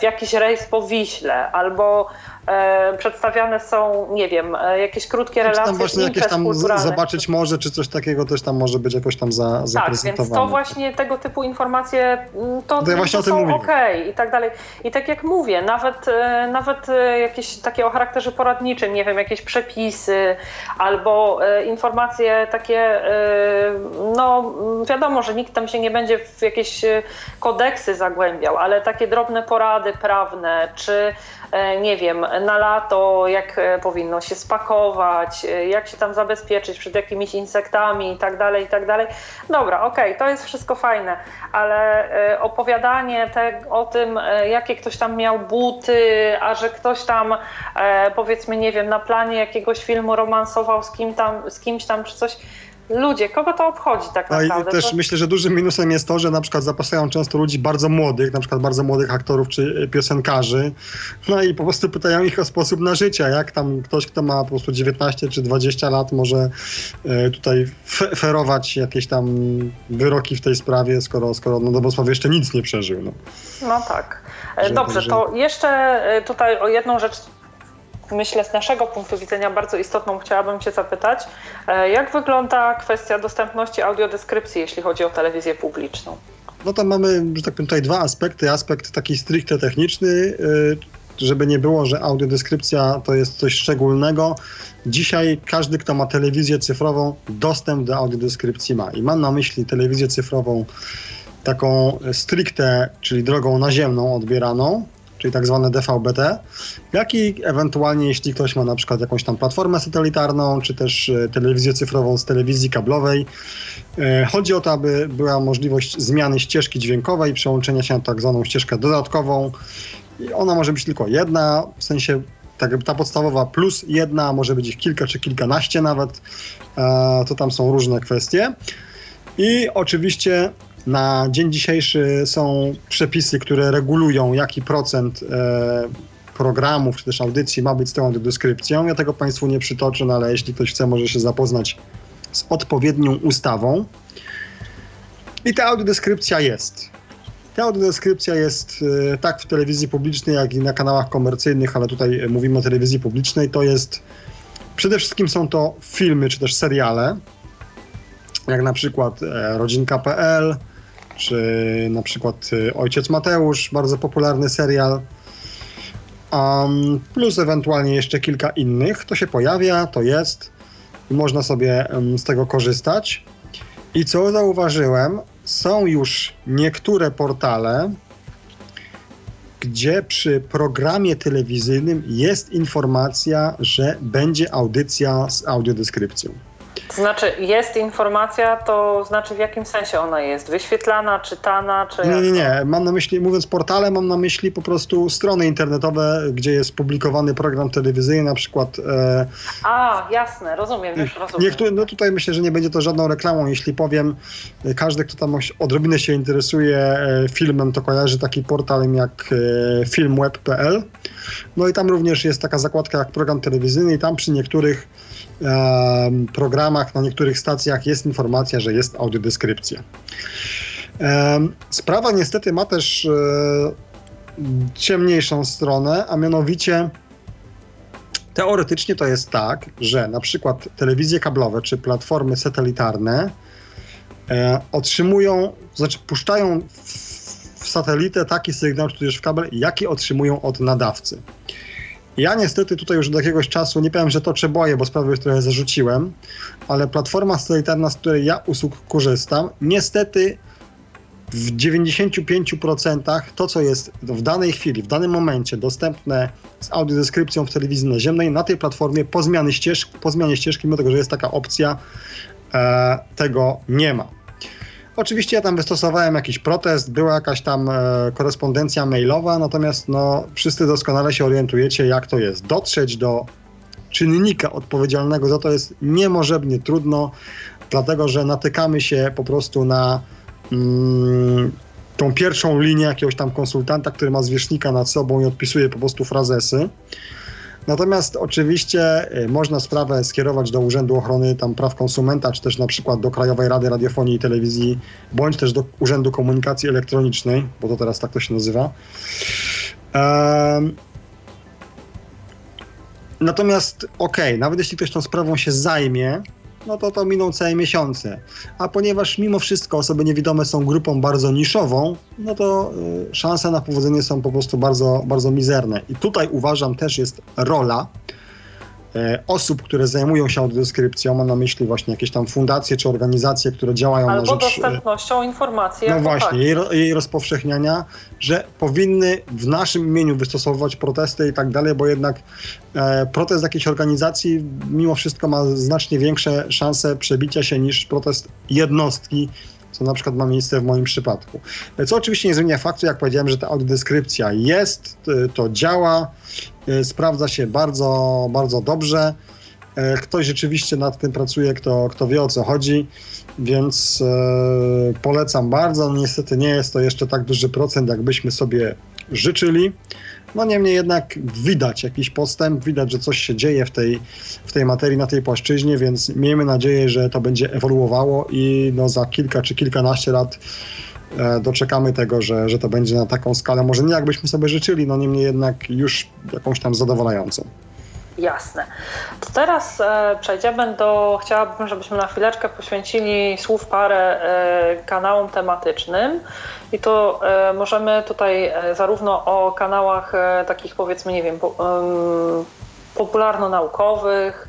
w jakiś rejs po Wiśle, albo e, przedstawiane są, nie wiem, jakieś krótkie relacje. Tam właśnie jakieś tam z, zobaczyć może, czy coś takiego też tam może być jakoś tam za, zaprezentowane. Tak, więc to właśnie tego typu informacje, to, to, ja to są okej okay i tak dalej. I tak jak mówię, nawet, nawet jakieś takie o charakterze poradniczym, nie wiem, jakieś przepisy, albo e, informacje takie, e, no wiadomo, że nikt tam się nie będzie w jakieś kodeksy zagłębiał, ale takie drobne porady prawne, czy nie wiem, na lato jak powinno się spakować, jak się tam zabezpieczyć przed jakimiś insektami i tak dalej, i tak dalej. Dobra, okej, to jest wszystko fajne, ale opowiadanie te, o tym, jakie ktoś tam miał buty, a że ktoś tam powiedzmy, nie wiem, na planie jakiegoś filmu romansował z, kim tam, z kimś tam czy coś. Ludzie, kogo to obchodzi tak naprawdę? No i też to... myślę, że dużym minusem jest to, że na przykład zapraszają często ludzi bardzo młodych, na przykład bardzo młodych aktorów czy piosenkarzy, no i po prostu pytają ich o sposób na życie, jak tam ktoś, kto ma po prostu dziewiętnaście czy dwadzieścia lat może tutaj ferować jakieś tam wyroki w tej sprawie, skoro, skoro no Dobosław jeszcze nic nie przeżył. No, no tak. Że, Dobrze, że... to jeszcze tutaj o jedną rzecz, myślę, z naszego punktu widzenia bardzo istotną chciałabym się zapytać, jak wygląda kwestia dostępności audiodeskrypcji, jeśli chodzi o telewizję publiczną? No to mamy, że tak powiem, tutaj dwa aspekty. Aspekt taki stricte techniczny, żeby nie było, że audiodeskrypcja to jest coś szczególnego. Dzisiaj każdy, kto ma telewizję cyfrową, dostęp do audiodeskrypcji ma. I mam na myśli telewizję cyfrową taką stricte, czyli drogą naziemną odbieraną, czyli tak zwane D V B T, jak i ewentualnie, jeśli ktoś ma na przykład jakąś tam platformę satelitarną, czy też telewizję cyfrową z telewizji kablowej. Chodzi o to, aby była możliwość zmiany ścieżki dźwiękowej, przełączenia się na tak zwaną ścieżkę dodatkową. I ona może być tylko jedna, w sensie tak, ta podstawowa plus jedna, może być ich kilka czy kilkanaście nawet. To tam są różne kwestie. I oczywiście na dzień dzisiejszy są przepisy, które regulują, jaki procent e, programów czy też audycji ma być z tą audiodeskrypcją. Ja tego Państwu nie przytoczę, no ale jeśli ktoś chce, może się zapoznać z odpowiednią ustawą. I ta audiodeskrypcja jest. Ta audiodeskrypcja jest e, tak w telewizji publicznej, jak i na kanałach komercyjnych, ale tutaj mówimy o telewizji publicznej. To jest, przede wszystkim są to filmy czy też seriale, jak na przykład e, rodzinka kropka p l, czy na przykład Ojciec Mateusz, bardzo popularny serial, um, plus ewentualnie jeszcze kilka innych. To się pojawia, to jest, można sobie um, z tego korzystać. I co zauważyłem, są już niektóre portale, gdzie przy programie telewizyjnym jest informacja, że będzie audycja z audiodeskrypcją. Znaczy, jest informacja, to znaczy w jakim sensie ona jest? Wyświetlana, czytana? Czy nie, nie, nie. Mam na myśli, mówiąc portale, mam na myśli po prostu strony internetowe, gdzie jest publikowany program telewizyjny, na przykład... E... A, jasne, rozumiem, już rozumiem. Niektóry, no tutaj myślę, że nie będzie to żadną reklamą, jeśli powiem, każdy, kto tam odrobinę się interesuje filmem, to kojarzy taki portal jak filmweb kropka p l. No i tam również jest taka zakładka jak program telewizyjny i tam przy niektórych programach, na niektórych stacjach jest informacja, że jest audiodeskrypcja. Sprawa niestety ma też ciemniejszą stronę, a mianowicie teoretycznie to jest tak, że na przykład telewizje kablowe czy platformy satelitarne otrzymują, znaczy puszczają w satelitę taki sygnał, czy też w kabel, jaki otrzymują od nadawcy. Ja niestety tutaj już od jakiegoś czasu, nie powiem, że toczę boję, bo sprawy już trochę zarzuciłem, ale platforma satelitarna, z której ja usług korzystam, niestety w dziewięćdziesiąt pięć procent to, co jest w danej chwili, w danym momencie dostępne z audiodeskrypcją w telewizji naziemnej, na tej platformie po zmianie ścieżki, po zmianie ścieżki mimo tego, że jest taka opcja, e, tego nie ma. Oczywiście ja tam wystosowałem jakiś protest, była jakaś tam e, korespondencja mailowa, natomiast no, wszyscy doskonale się orientujecie, jak to jest. Dotrzeć do czynnika odpowiedzialnego za to jest niemożebnie trudno, dlatego że natykamy się po prostu na mm, tą pierwszą linię jakiegoś tam konsultanta, który ma zwierzchnika nad sobą i odpisuje po prostu frazesy. Natomiast oczywiście można sprawę skierować do Urzędu Ochrony tam Praw Konsumenta, czy też na przykład do Krajowej Rady Radiofonii i Telewizji, bądź też do Urzędu Komunikacji Elektronicznej, bo to teraz tak to się nazywa. Ehm. Natomiast okej, okay, nawet jeśli ktoś tą sprawą się zajmie, no to to miną całe miesiące. A ponieważ mimo wszystko osoby niewidome są grupą bardzo niszową, no to y, szanse na powodzenie są po prostu bardzo, bardzo mizerne. I tutaj uważam też jest rola y, osób, które zajmują się autodeskrypcją, mam na myśli właśnie jakieś tam fundacje czy organizacje, które działają albo na rzecz... Albo dostępnością informacji. No właśnie, tak. jej, jej rozpowszechniania, że powinny w naszym imieniu wystosowywać protesty i tak dalej, bo jednak e, protest jakiejś organizacji mimo wszystko ma znacznie większe szanse przebicia się niż protest jednostki, co na przykład ma miejsce w moim przypadku. Co oczywiście nie zmienia faktu, jak powiedziałem, że ta autodeskrypcja jest, to działa, sprawdza się bardzo, bardzo dobrze. Ktoś rzeczywiście nad tym pracuje, kto, kto wie o co chodzi, więc e, polecam bardzo. Niestety nie jest to jeszcze tak duży procent, jakbyśmy sobie życzyli. No niemniej jednak widać jakiś postęp, widać, że coś się dzieje w tej, w tej materii, na tej płaszczyźnie, więc miejmy nadzieję, że to będzie ewoluowało i no, za kilka czy kilkanaście lat e, doczekamy tego, że, że to będzie na taką skalę. Może nie jakbyśmy sobie życzyli, no niemniej jednak już jakąś tam zadowalającą. Jasne. To teraz e, przejdziemy do, chciałabym, żebyśmy na chwileczkę poświęcili słów parę e, kanałom tematycznym i to e, możemy tutaj e, zarówno o kanałach e, takich powiedzmy, nie wiem, po, e, popularno-naukowych,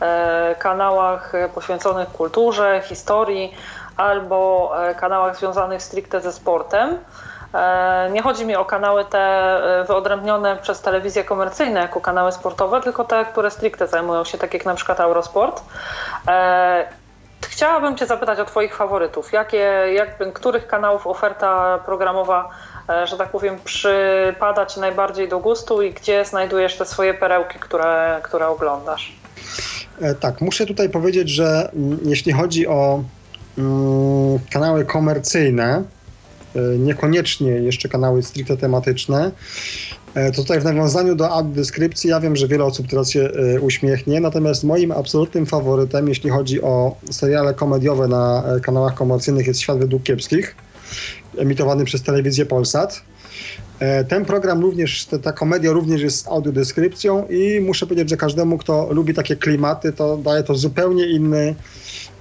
e, kanałach poświęconych kulturze, historii albo e, kanałach związanych stricte ze sportem. Nie chodzi mi o kanały te wyodrębnione przez telewizje komercyjne jako kanały sportowe, tylko te, które stricte zajmują się, tak jak na przykład Eurosport. Chciałabym Cię zapytać o Twoich faworytów. Jakie, jak, których kanałów oferta programowa, że tak powiem, przypada Ci najbardziej do gustu i gdzie znajdujesz te swoje perełki, które, które oglądasz? Tak, muszę tutaj powiedzieć, że jeśli chodzi o mm, kanały komercyjne, niekoniecznie jeszcze kanały stricte tematyczne. To tutaj w nawiązaniu do autodeskrypcji, ja wiem, że wiele osób teraz się uśmiechnie, natomiast moim absolutnym faworytem, jeśli chodzi o seriale komediowe na kanałach komercyjnych, jest Świat Według Kiepskich, emitowany przez telewizję Polsat. Ten program również, ta, ta komedia również jest z audiodeskrypcją i muszę powiedzieć, że każdemu, kto lubi takie klimaty, to daje to zupełnie inny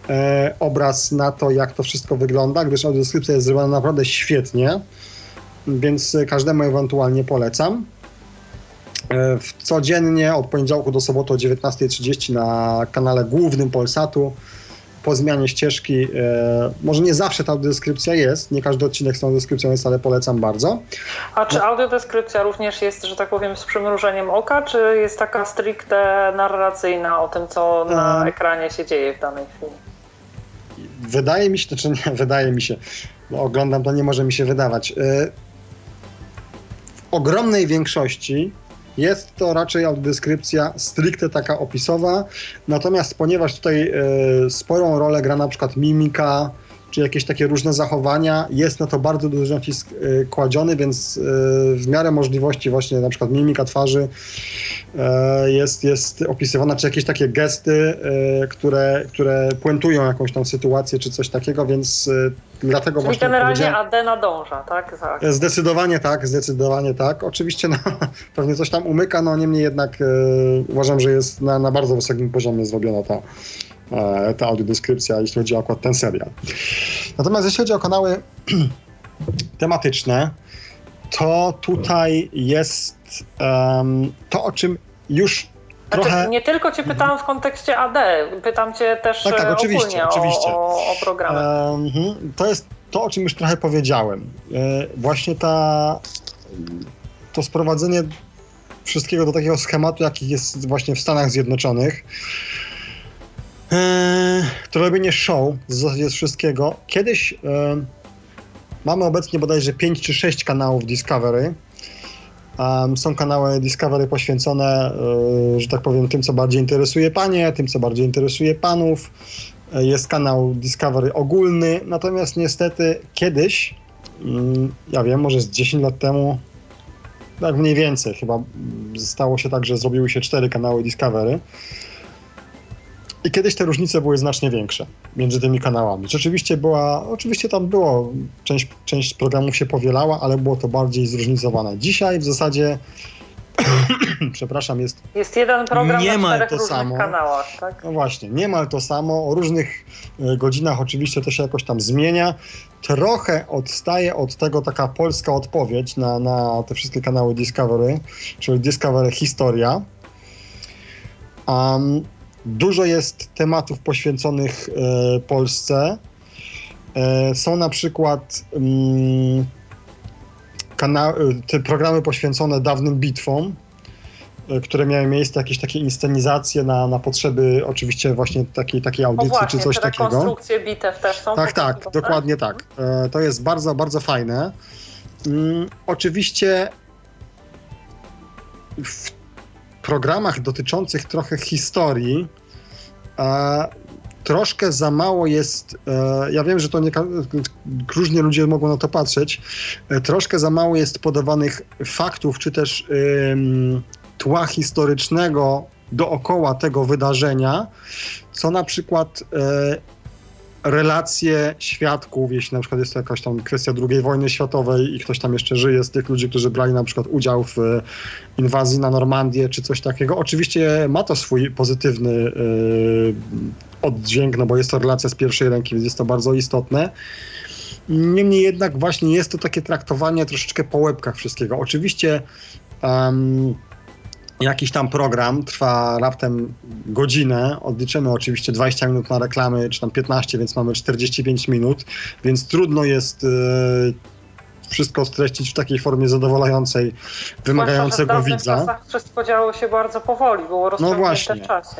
E, obraz na to, jak to wszystko wygląda, gdyż audiodeskrypcja jest zrobiona naprawdę świetnie, więc każdemu ewentualnie polecam. E, w, codziennie od poniedziałku do soboty o dziewiętnasta trzydzieści na kanale głównym Polsatu po zmianie ścieżki, e, może nie zawsze ta audiodeskrypcja jest, nie każdy odcinek z tą audiodeskrypcją jest, ale polecam bardzo. A czy audiodeskrypcja również jest, że tak powiem, z przymrużeniem oka, czy jest taka stricte narracyjna o tym, co na e... ekranie się dzieje w danej chwili? Wydaje mi się, to czy nie, wydaje mi się, bo oglądam, to nie może mi się wydawać. W ogromnej większości jest to raczej audiodeskrypcja stricte taka opisowa, natomiast ponieważ tutaj sporą rolę gra na przykład mimika, czy jakieś takie różne zachowania, jest na to bardzo duży nacisk kładziony, więc w miarę możliwości właśnie na przykład mimika twarzy jest, jest opisywana, czy jakieś takie gesty, które, które puentują jakąś tam sytuację, czy coś takiego, więc dlatego czyli właśnie... Czyli generalnie A D nadąża, tak? Za... Zdecydowanie tak, zdecydowanie tak. Oczywiście no, pewnie coś tam umyka, no niemniej jednak uważam, że jest na, na bardzo wysokim poziomie zrobiona ta ta audiodeskrypcja, jeśli chodzi o akurat ten serial. Natomiast jeśli chodzi o kanały tematyczne, to tutaj jest um, to, o czym już trochę... Znaczy, nie tylko Cię pytałam w kontekście A D, pytam Cię też tak, tak, oczywiście, ogólnie oczywiście. O, o, o programy. Um, to jest to, o czym już trochę powiedziałem. E, właśnie ta, to sprowadzenie wszystkiego do takiego schematu, jaki jest właśnie w Stanach Zjednoczonych, Eee, to robienie show w zasadzie z wszystkiego. Kiedyś e, mamy obecnie bodajże pięć czy sześć kanałów Discovery. Um, są kanały Discovery poświęcone, e, że tak powiem, tym, co bardziej interesuje panie, tym, co bardziej interesuje panów. E, jest kanał Discovery ogólny, natomiast niestety kiedyś, mm, ja wiem, może z dziesięć lat temu, tak mniej więcej chyba stało się tak, że zrobiły się cztery kanały Discovery. I kiedyś te różnice były znacznie większe między tymi kanałami. Rzeczywiście była, oczywiście tam było, część, część programów się powielała, ale było to bardziej zróżnicowane. Dzisiaj w zasadzie, przepraszam, jest... Jest jeden program na czterech różnych samo, kanałach, tak? No właśnie, niemal to samo. O różnych godzinach oczywiście to się jakoś tam zmienia. Trochę odstaje od tego taka polska odpowiedź na, na te wszystkie kanały Discovery, czyli Discovery Historia. Um, Dużo jest tematów poświęconych e, Polsce. E, są na przykład mm, kana- te programy poświęcone dawnym bitwom, e, które miały miejsce, jakieś takie inscenizacje na, na potrzeby oczywiście właśnie takiej, takiej audycji, o właśnie, czy coś takiego. Rekonstrukcje bitew też są. Tak, tak, tak dokładnie tak. E, to jest bardzo, bardzo fajne. Mm, oczywiście w programach dotyczących trochę historii e, troszkę za mało jest, e, ja wiem, że to nie, różnie ludzie mogą na to patrzeć, e, troszkę za mało jest podawanych faktów, czy też e, tła historycznego dookoła tego wydarzenia, co na przykład e, relacje świadków, jeśli na przykład jest to jakaś tam kwestia drugiej wojny światowej i ktoś tam jeszcze żyje z tych ludzi, którzy brali na przykład udział w inwazji na Normandię czy coś takiego. Oczywiście ma to swój pozytywny yy, oddźwięk, no bo jest to relacja z pierwszej ręki, więc jest to bardzo istotne. Niemniej jednak właśnie jest to takie traktowanie troszeczkę po łebkach wszystkiego. Oczywiście um, jakiś tam program trwa raptem godzinę, odliczymy oczywiście dwadzieścia minut na reklamy, czy tam piętnaście, więc mamy czterdzieści pięć minut, więc trudno jest yy, wszystko streścić w takiej formie zadowalającej, wymagającego widza. Wszystko działo się bardzo powoli, było rozciągnięte w czasie.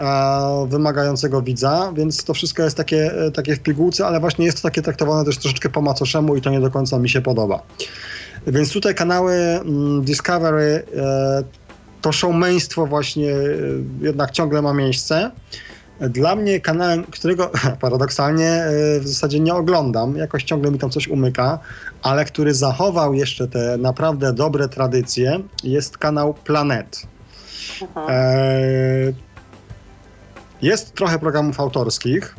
E, wymagającego widza, więc to wszystko jest takie, takie w pigułce, ale właśnie jest to takie traktowane też troszeczkę po macoszemu i to nie do końca mi się podoba. Więc tutaj kanały m, Discovery e, to showmeństwo właśnie jednak ciągle ma miejsce. Dla mnie kanałem, którego paradoksalnie w zasadzie nie oglądam, jakoś ciągle mi tam coś umyka, ale który zachował jeszcze te naprawdę dobre tradycje, jest kanał Planet. E, jest trochę programów autorskich.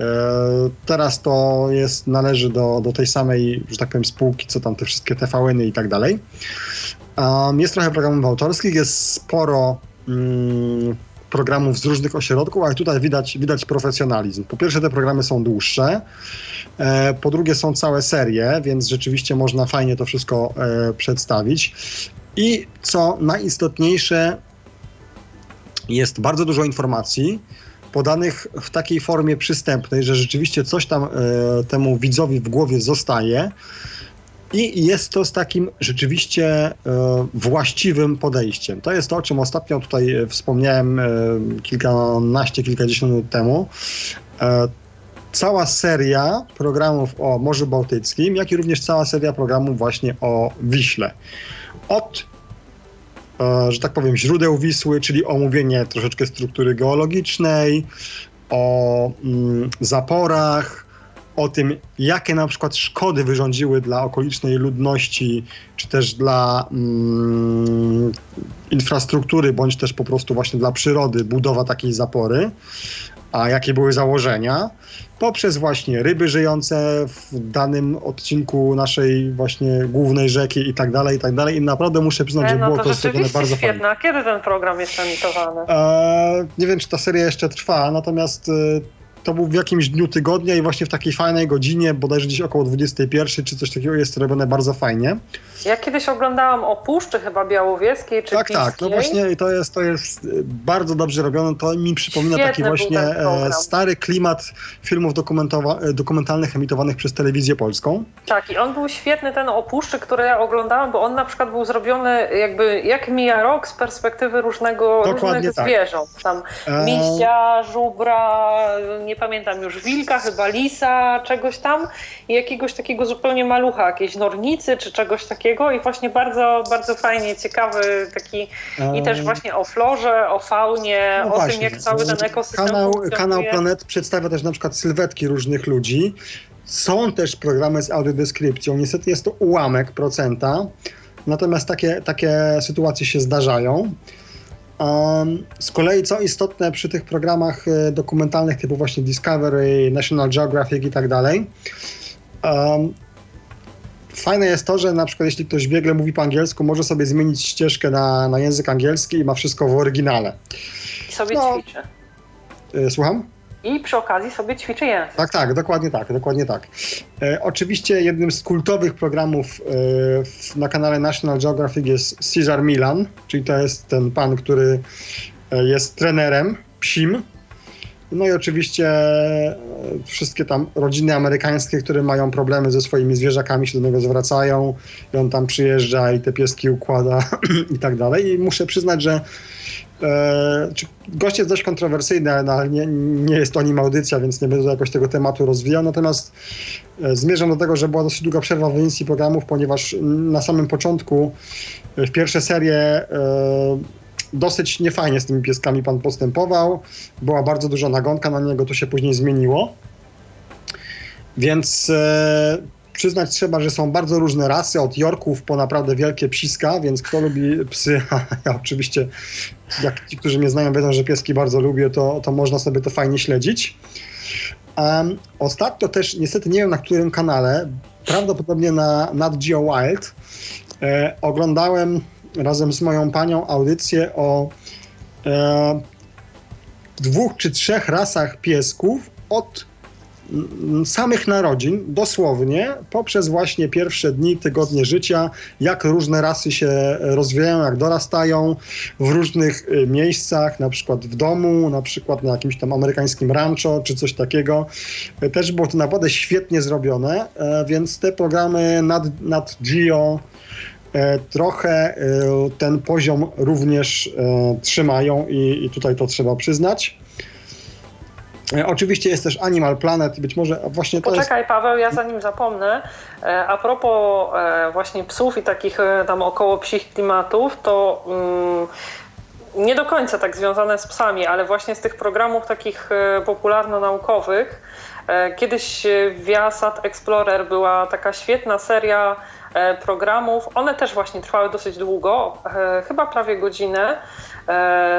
E, teraz to jest, należy do, do tej samej, że tak powiem, spółki, co tam te wszystkie T V N-y i tak dalej. Um, jest trochę programów autorskich, jest sporo mm, programów z różnych ośrodków, ale tutaj widać, widać profesjonalizm. Po pierwsze, te programy są dłuższe, e, po drugie są całe serie, więc rzeczywiście można fajnie to wszystko e, przedstawić. I co najistotniejsze, jest bardzo dużo informacji podanych w takiej formie przystępnej, że rzeczywiście coś tam e, temu widzowi w głowie zostaje. I jest to z takim rzeczywiście e, właściwym podejściem. To jest to, o czym ostatnio tutaj wspomniałem e, kilkanaście, kilkadziesiąt minut temu. E, cała seria programów o Morzu Bałtyckim, jak i również cała seria programów właśnie o Wiśle. Od, e, że tak powiem, źródeł Wisły, czyli omówienie troszeczkę struktury geologicznej, o mm, zaporach, o tym, jakie na przykład szkody wyrządziły dla okolicznej ludności, czy też dla mm, infrastruktury, bądź też po prostu właśnie dla przyrody budowa takiej zapory, a jakie były założenia, poprzez właśnie ryby żyjące w danym odcinku naszej właśnie głównej rzeki i tak dalej, i tak dalej. I naprawdę muszę przyznać, e, no że było to, to zrobione bardzo świetne. Fajnie. A kiedy ten program jest emitowany? E, nie wiem, czy ta seria jeszcze trwa, natomiast... E, to był w jakimś dniu tygodnia i właśnie w takiej fajnej godzinie, bodajże gdzieś około dwudziestej pierwszej czy coś takiego, jest robione bardzo fajnie. Ja kiedyś oglądałam o Puszczy chyba Białowieskiej czy tak, Piskiej. Tak, no właśnie to jest, to jest bardzo dobrze robione, to mi przypomina Świetny taki właśnie ten stary klimat filmów dokumenta- dokumentalnych emitowanych przez Telewizję Polską. Tak, i on był świetny, ten o Puszczy, który ja oglądałam, bo on na przykład był zrobiony jakby jak mija rok z perspektywy różnego, różnych tak. zwierząt. Tam miścia, żubra, nie pamiętam już, wilka, chyba lisa, czegoś tam i jakiegoś takiego zupełnie malucha, jakiejś nornicy czy czegoś takiego i właśnie bardzo, bardzo fajnie, ciekawy taki eee. i też właśnie o florze, o faunie, no o właśnie. tym, jak cały ten ekosystem Kanał, Kanał Planet przedstawia też na przykład sylwetki różnych ludzi. Są też programy z audiodeskrypcją, niestety jest to ułamek procenta, natomiast takie, takie sytuacje się zdarzają. Z kolei co istotne przy tych programach dokumentalnych typu właśnie Discovery, National Geographic i tak dalej, fajne jest to, że na przykład jeśli ktoś biegle mówi po angielsku, może sobie zmienić ścieżkę na, na język angielski i ma wszystko w oryginale. I sobie no, ćwiczy. Słucham? I przy okazji sobie ćwiczy język. Tak, tak, dokładnie tak, dokładnie tak. E, oczywiście jednym z kultowych programów e, w, na kanale National Geographic jest Cesar Milan, czyli to jest ten pan, który e, jest trenerem psim. No i oczywiście e, wszystkie tam rodziny amerykańskie, które mają problemy ze swoimi zwierzakami, się do niego zwracają i on tam przyjeżdża i te pieski układa i tak dalej. I muszę przyznać, że gość jest dość kontrowersyjny, ale nie, nie jest to nim audycja, więc nie będę jakoś tego tematu rozwijał. Natomiast zmierzam do tego, że była dosyć długa przerwa w emisji programów, ponieważ na samym początku w pierwsze serie dosyć niefajnie z tymi pieskami pan postępował. Była bardzo duża nagonka na niego, to się później zmieniło. Więc przyznać trzeba, że są bardzo różne rasy, od jorków po naprawdę wielkie psiska, więc kto lubi psy, ja oczywiście, jak ci, którzy mnie znają, wiedzą, że pieski bardzo lubię, to, to można sobie to fajnie śledzić. Um, ostatnio też, niestety nie wiem na którym kanale, prawdopodobnie na Nat Geo Wild, e, oglądałem razem z moją panią audycję o e, dwóch czy trzech rasach piesków od samych narodzin, dosłownie, poprzez właśnie pierwsze dni, tygodnie życia, jak różne rasy się rozwijają, jak dorastają w różnych miejscach, na przykład w domu, na przykład na jakimś tam amerykańskim rancho, czy coś takiego. Też było to naprawdę świetnie zrobione, więc te programy nad, nad Geo trochę ten poziom również trzymają i, i tutaj to trzeba przyznać. Oczywiście jest też Animal Planet, być może właśnie to Poczekaj jest... Paweł, ja zanim zapomnę, a propos właśnie psów i takich tam około psich klimatów, to um, nie do końca tak związane z psami, ale właśnie z tych programów takich popularno-naukowych. Kiedyś w Viasat Explorer była taka świetna seria programów, one też właśnie trwały dosyć długo, chyba prawie godzinę.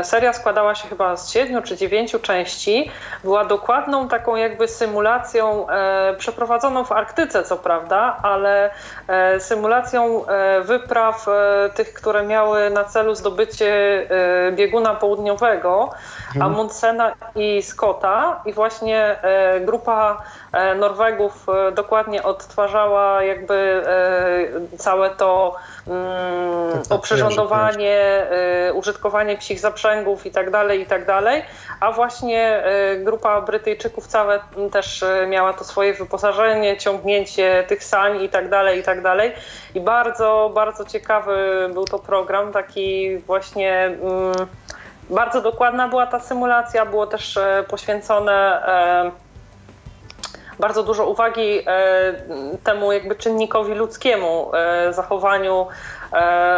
Seria składała się chyba z siedmiu czy dziewięciu części. Była dokładną taką jakby symulacją e, przeprowadzoną w Arktyce, co prawda, ale e, symulacją e, wypraw e, tych, które miały na celu zdobycie e, bieguna południowego, hmm. Amundsena i Scotta. I właśnie e, grupa e, Norwegów e, dokładnie odtwarzała jakby e, całe to mm, oprzyrządowanie, e, użytkowanie psich zaprzęgów i tak dalej, i tak dalej, a właśnie y, grupa Brytyjczyków całe też y, miała to swoje wyposażenie, ciągnięcie tych sań i tak dalej, i tak dalej. I bardzo, bardzo ciekawy był to program, taki właśnie y, bardzo dokładna była ta symulacja, było też y, poświęcone y, bardzo dużo uwagi e, temu jakby czynnikowi ludzkiemu, e, zachowaniu e,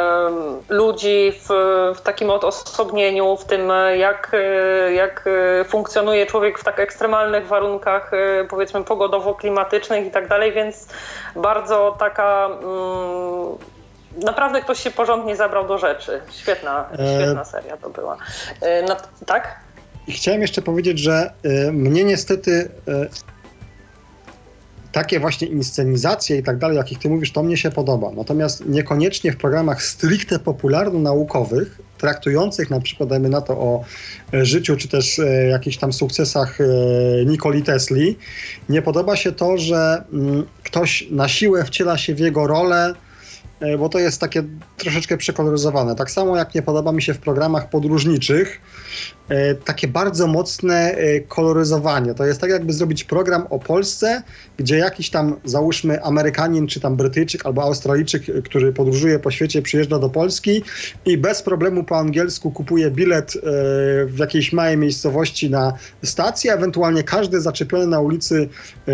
ludzi w, w takim odosobnieniu, w tym jak, e, jak funkcjonuje człowiek w tak ekstremalnych warunkach, e, powiedzmy pogodowo-klimatycznych i tak dalej, więc bardzo taka... Mm, naprawdę ktoś się porządnie zabrał do rzeczy. Świetna, e... świetna seria to była. E, no, tak? Chciałem jeszcze powiedzieć, że e, mnie niestety... E... takie właśnie inscenizacje i tak dalej, jakich ty mówisz, to mnie się podoba. Natomiast niekoniecznie w programach stricte popularno-naukowych, traktujących na przykład, dajmy na to, o życiu, czy też e, jakichś tam sukcesach e, Nikoli Tesli, nie podoba się to, że m, ktoś na siłę wciela się w jego rolę, e, bo to jest takie troszeczkę przekoloryzowane. Tak samo jak nie podoba mi się w programach podróżniczych e, takie bardzo mocne e, koloryzowanie. To jest tak, jakby zrobić program o Polsce, gdzie jakiś tam, załóżmy, Amerykanin, czy tam Brytyjczyk albo Australijczyk, który podróżuje po świecie, przyjeżdża do Polski i bez problemu po angielsku kupuje bilet e, w jakiejś małej miejscowości na stację, ewentualnie każdy zaczepiony na ulicy e,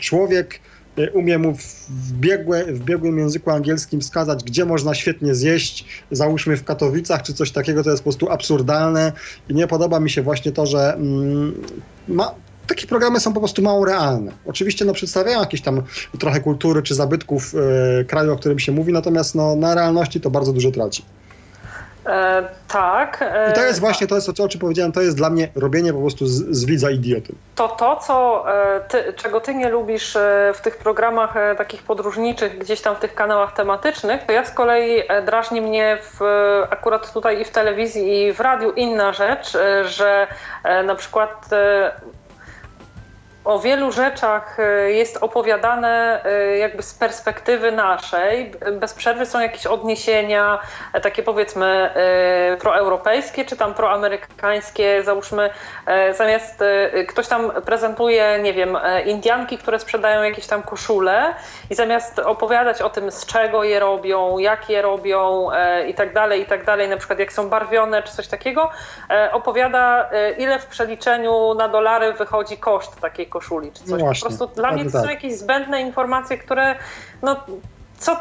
człowiek umie mu w, biegłe, w biegłym języku angielskim wskazać, gdzie można świetnie zjeść, załóżmy w Katowicach czy coś takiego. To jest po prostu absurdalne i nie podoba mi się właśnie to, że mm, ma, takie programy są po prostu mało realne. Oczywiście no, przedstawiają jakieś tam trochę kultury czy zabytków y, kraju, o którym się mówi, natomiast no, na realności to bardzo dużo traci. E, tak. E, I to jest właśnie to, jest, o czym powiedziałem, to jest dla mnie robienie po prostu z, z widza idioty. To to, co, e, ty, czego ty nie lubisz e, w tych programach e, takich podróżniczych, gdzieś tam w tych kanałach tematycznych, to ja z kolei e, drażni mnie w, akurat tutaj i w telewizji, i w radiu inna rzecz, e, że e, na przykład e, o wielu rzeczach jest opowiadane jakby z perspektywy naszej. Bez przerwy są jakieś odniesienia takie, powiedzmy, proeuropejskie czy tam proamerykańskie, załóżmy, zamiast ktoś tam prezentuje, nie wiem, Indianki, które sprzedają jakieś tam koszule i zamiast opowiadać o tym, z czego je robią, jak je robią i tak dalej, i tak dalej, na przykład jak są barwione czy coś takiego, opowiada, ile w przeliczeniu na dolary wychodzi koszt takiej koszuli czy coś. No po prostu dla mnie to są jakieś zbędne informacje, które no co,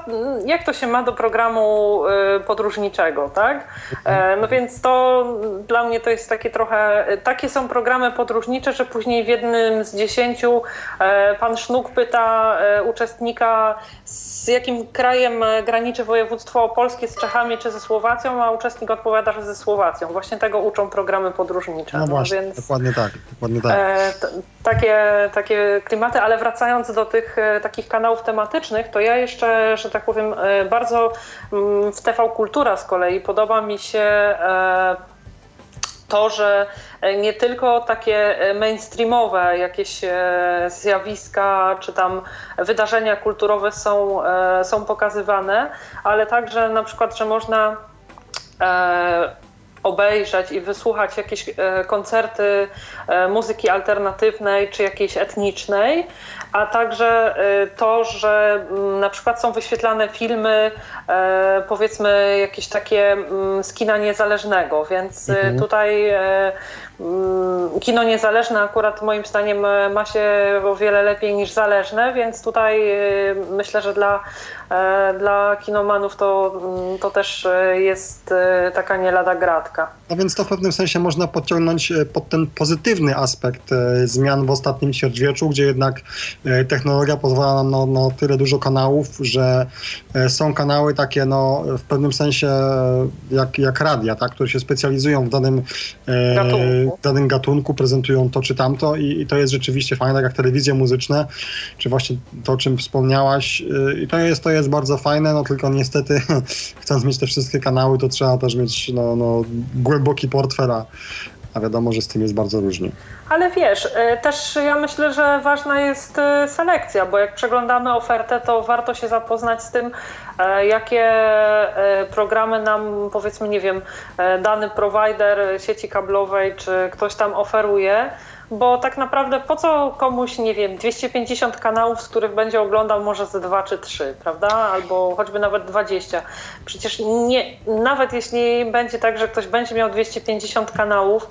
jak to się ma do programu y, podróżniczego, tak? E, no więc to dla mnie to jest takie trochę, takie są programy podróżnicze, że później w jednym z dziesięciu e, pan Sznuk pyta e, uczestnika, z jakim krajem graniczy województwo opolskie, z Czechami czy ze Słowacją, a uczestnik odpowiada, że ze Słowacją. Właśnie tego uczą programy podróżnicze. No właśnie, no więc, dokładnie tak. Dokładnie tak. E, t, takie, takie klimaty, ale wracając do tych e, takich kanałów tematycznych, to ja jeszcze, że tak powiem, e, bardzo m, w T V Kultura z kolei podoba mi się e, to, że nie tylko takie mainstreamowe jakieś zjawiska czy tam wydarzenia kulturowe są, są pokazywane, ale także na przykład, że można obejrzeć i wysłuchać jakieś koncerty muzyki alternatywnej czy jakiejś etnicznej, a także to, że na przykład są wyświetlane filmy, powiedzmy jakieś takie z kina niezależnego, więc mhm. tutaj kino niezależne akurat moim zdaniem ma się o wiele lepiej niż zależne, więc tutaj myślę, że dla, dla kinomanów to, to też jest taka nie lada gratka. A więc to w pewnym sensie można podciągnąć pod ten pozytywny aspekt zmian w ostatnim ćwierćwieczu, gdzie jednak technologia pozwala nam na, na tyle dużo kanałów, że są kanały takie no, w pewnym sensie jak, jak radia, tak, które się specjalizują w danym gatunku, w danym gatunku prezentują to czy tamto i, i to jest rzeczywiście fajne, tak jak telewizje muzyczne, czy właśnie to, o czym wspomniałaś. I to jest, to jest bardzo fajne, no tylko niestety chcąc mieć te wszystkie kanały, to trzeba też mieć no, no, głęboki portfel, a wiadomo, że z tym jest bardzo różnie. Ale wiesz, też ja myślę, że ważna jest selekcja, bo jak przeglądamy ofertę, to warto się zapoznać z tym, jakie programy nam, powiedzmy, nie wiem, dany prowajder sieci kablowej czy ktoś tam oferuje, bo tak naprawdę po co komuś, nie wiem, dwieście pięćdziesiąt kanałów, z których będzie oglądał może ze dwa czy trzy, prawda? Albo choćby nawet dwadzieścia. Przecież nie, nawet jeśli będzie tak, że ktoś będzie miał dwieście pięćdziesiąt kanałów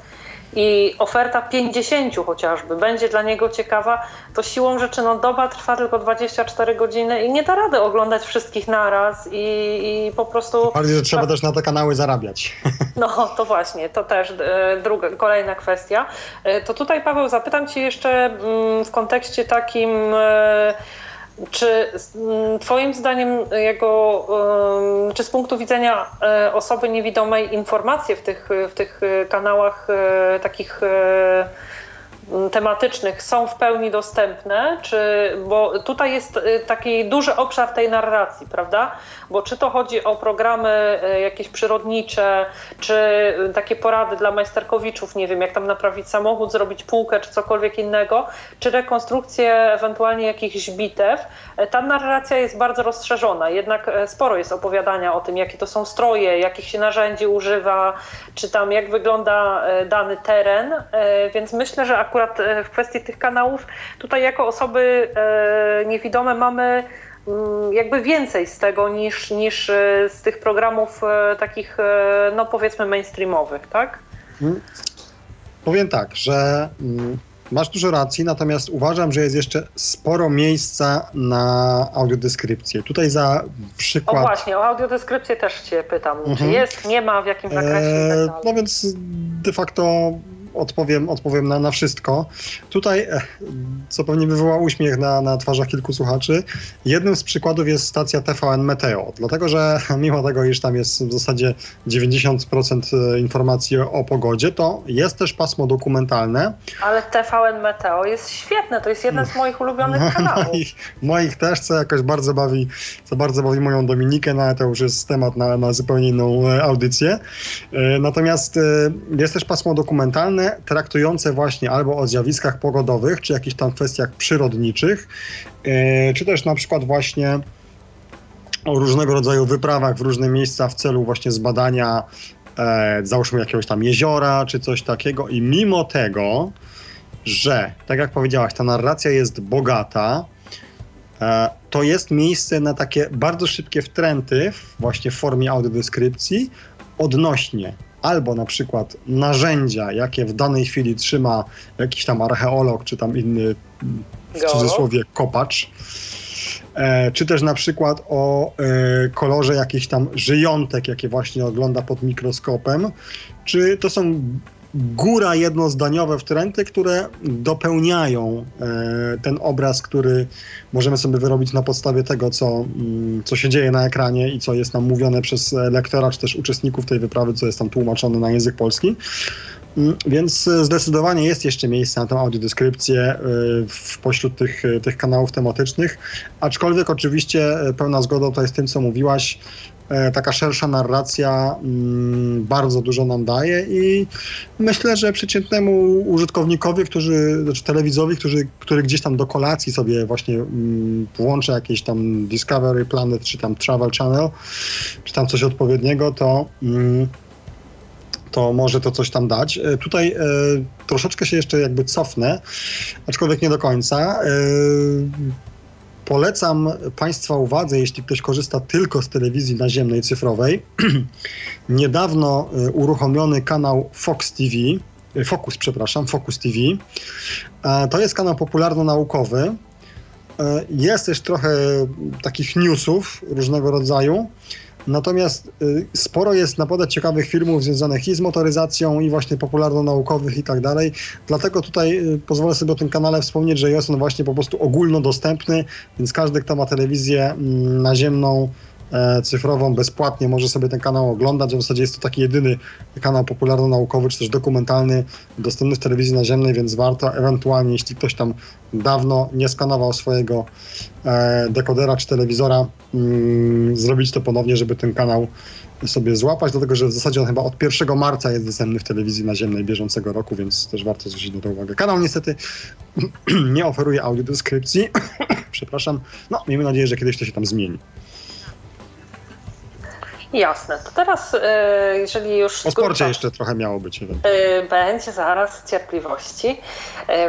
i oferta pięćdziesiąt chociażby będzie dla niego ciekawa, to siłą rzeczy no, doba trwa tylko dwadzieścia cztery godziny i nie da rady oglądać wszystkich naraz i, i po prostu... Bardziej, że trzeba też na te kanały zarabiać. No to właśnie, to też druga, kolejna kwestia. To tutaj, Paweł, zapytam cię jeszcze w kontekście takim... Czy twoim zdaniem, jego, czy z punktu widzenia osoby niewidomej informacje w tych, w tych kanałach takich tematycznych są w pełni dostępne, czy, bo tutaj jest taki duży obszar tej narracji, prawda? Bo czy to chodzi o programy jakieś przyrodnicze, czy takie porady dla majsterkowiczów, nie wiem, jak tam naprawić samochód, zrobić półkę, czy cokolwiek innego, czy rekonstrukcje ewentualnie jakichś bitew. Ta narracja jest bardzo rozszerzona, jednak sporo jest opowiadania o tym, jakie to są stroje, jakich się narzędzi używa, czy tam jak wygląda dany teren, więc myślę, że akurat w kwestii tych kanałów, tutaj jako osoby niewidome mamy jakby więcej z tego niż, niż z tych programów takich, no powiedzmy mainstreamowych, tak? Hmm. Powiem tak, że masz dużo racji, natomiast uważam, że jest jeszcze sporo miejsca na audiodeskrypcję. Tutaj za przykład... O właśnie, o audiodeskrypcję też cię pytam. Mhm. Czy jest, nie ma, w jakim zakresie? Eee, no więc de facto... Odpowiem, odpowiem na, na wszystko. Tutaj, co pewnie wywoła uśmiech na, na twarzach kilku słuchaczy, jednym z przykładów jest stacja T V N Meteo, dlatego że mimo tego, iż tam jest w zasadzie dziewięćdziesiąt procent informacji o pogodzie, to jest też pasmo dokumentalne. Ale T V N Meteo jest świetne, to jest jeden z moich ulubionych kanałów. Moich, moich też, co jakoś bardzo bawi, co bardzo bawi moją Dominikę, no ale to już jest temat na, na zupełnie inną audycję. Natomiast jest też pasmo dokumentalne, traktujące właśnie albo o zjawiskach pogodowych, czy jakichś tam kwestiach przyrodniczych, yy, czy też na przykład właśnie o różnego rodzaju wyprawach w różne miejsca w celu właśnie zbadania, e, załóżmy jakiegoś tam jeziora, czy coś takiego. I mimo tego, że tak jak powiedziałaś, ta narracja jest bogata, e, to jest miejsce na takie bardzo szybkie wtręty w, właśnie w formie audiodeskrypcji odnośnie albo na przykład narzędzia, jakie w danej chwili trzyma jakiś tam archeolog, czy tam inny w cudzysłowie kopacz, e, czy też na przykład o e, kolorze jakichś tam żyjątek, jakie właśnie ogląda pod mikroskopem, czy to są góra jednozdaniowe wtręty, które dopełniają e, ten obraz, który możemy sobie wyrobić na podstawie tego, co, mm, co się dzieje na ekranie i co jest nam mówione przez lektora, czy też uczestników tej wyprawy, co jest tam tłumaczone na język polski. Mm, więc zdecydowanie jest jeszcze miejsce na tę audiodeskrypcję y, w pośród tych, tych kanałów tematycznych, aczkolwiek oczywiście pełna zgoda tutaj z tym, co mówiłaś. Taka szersza narracja mm, bardzo dużo nam daje i myślę, że przeciętnemu użytkownikowi, którzy, znaczy telewizowi, którzy, który gdzieś tam do kolacji sobie właśnie mm, włączy jakieś tam Discovery Planet, czy tam Travel Channel, czy tam coś odpowiedniego, to, mm, to może to coś tam dać. Tutaj e, troszeczkę się jeszcze jakby cofnę, aczkolwiek nie do końca. E, Polecam Państwa uwadze, jeśli ktoś korzysta tylko z telewizji naziemnej, cyfrowej. Niedawno uruchomiony kanał Fox T V, Focus, przepraszam, Focus T V. To jest kanał popularno-naukowy. Jest też trochę takich newsów różnego rodzaju. Natomiast sporo jest naprawdę ciekawych filmów związanych i z motoryzacją, i właśnie popularno-naukowych i tak dalej. Dlatego tutaj pozwolę sobie o tym kanale wspomnieć, że jest on właśnie po prostu ogólnodostępny, więc każdy, kto ma telewizję naziemną, cyfrową, bezpłatnie może sobie ten kanał oglądać. W zasadzie jest to taki jedyny kanał popularno-naukowy, czy też dokumentalny dostępny w telewizji naziemnej, więc warto ewentualnie, jeśli ktoś tam dawno nie skanował swojego dekodera czy telewizora, mm, zrobić to ponownie, żeby ten kanał sobie złapać, dlatego że w zasadzie on chyba od pierwszego marca jest dostępny w telewizji naziemnej bieżącego roku, więc też warto zwrócić na to uwagę. Kanał niestety nie oferuje audiodeskrypcji. Przepraszam. No, miejmy nadzieję, że kiedyś to się tam zmieni. Jasne. To teraz, jeżeli już... O sporcie grupa, jeszcze trochę miało być. Będzie zaraz, cierpliwości.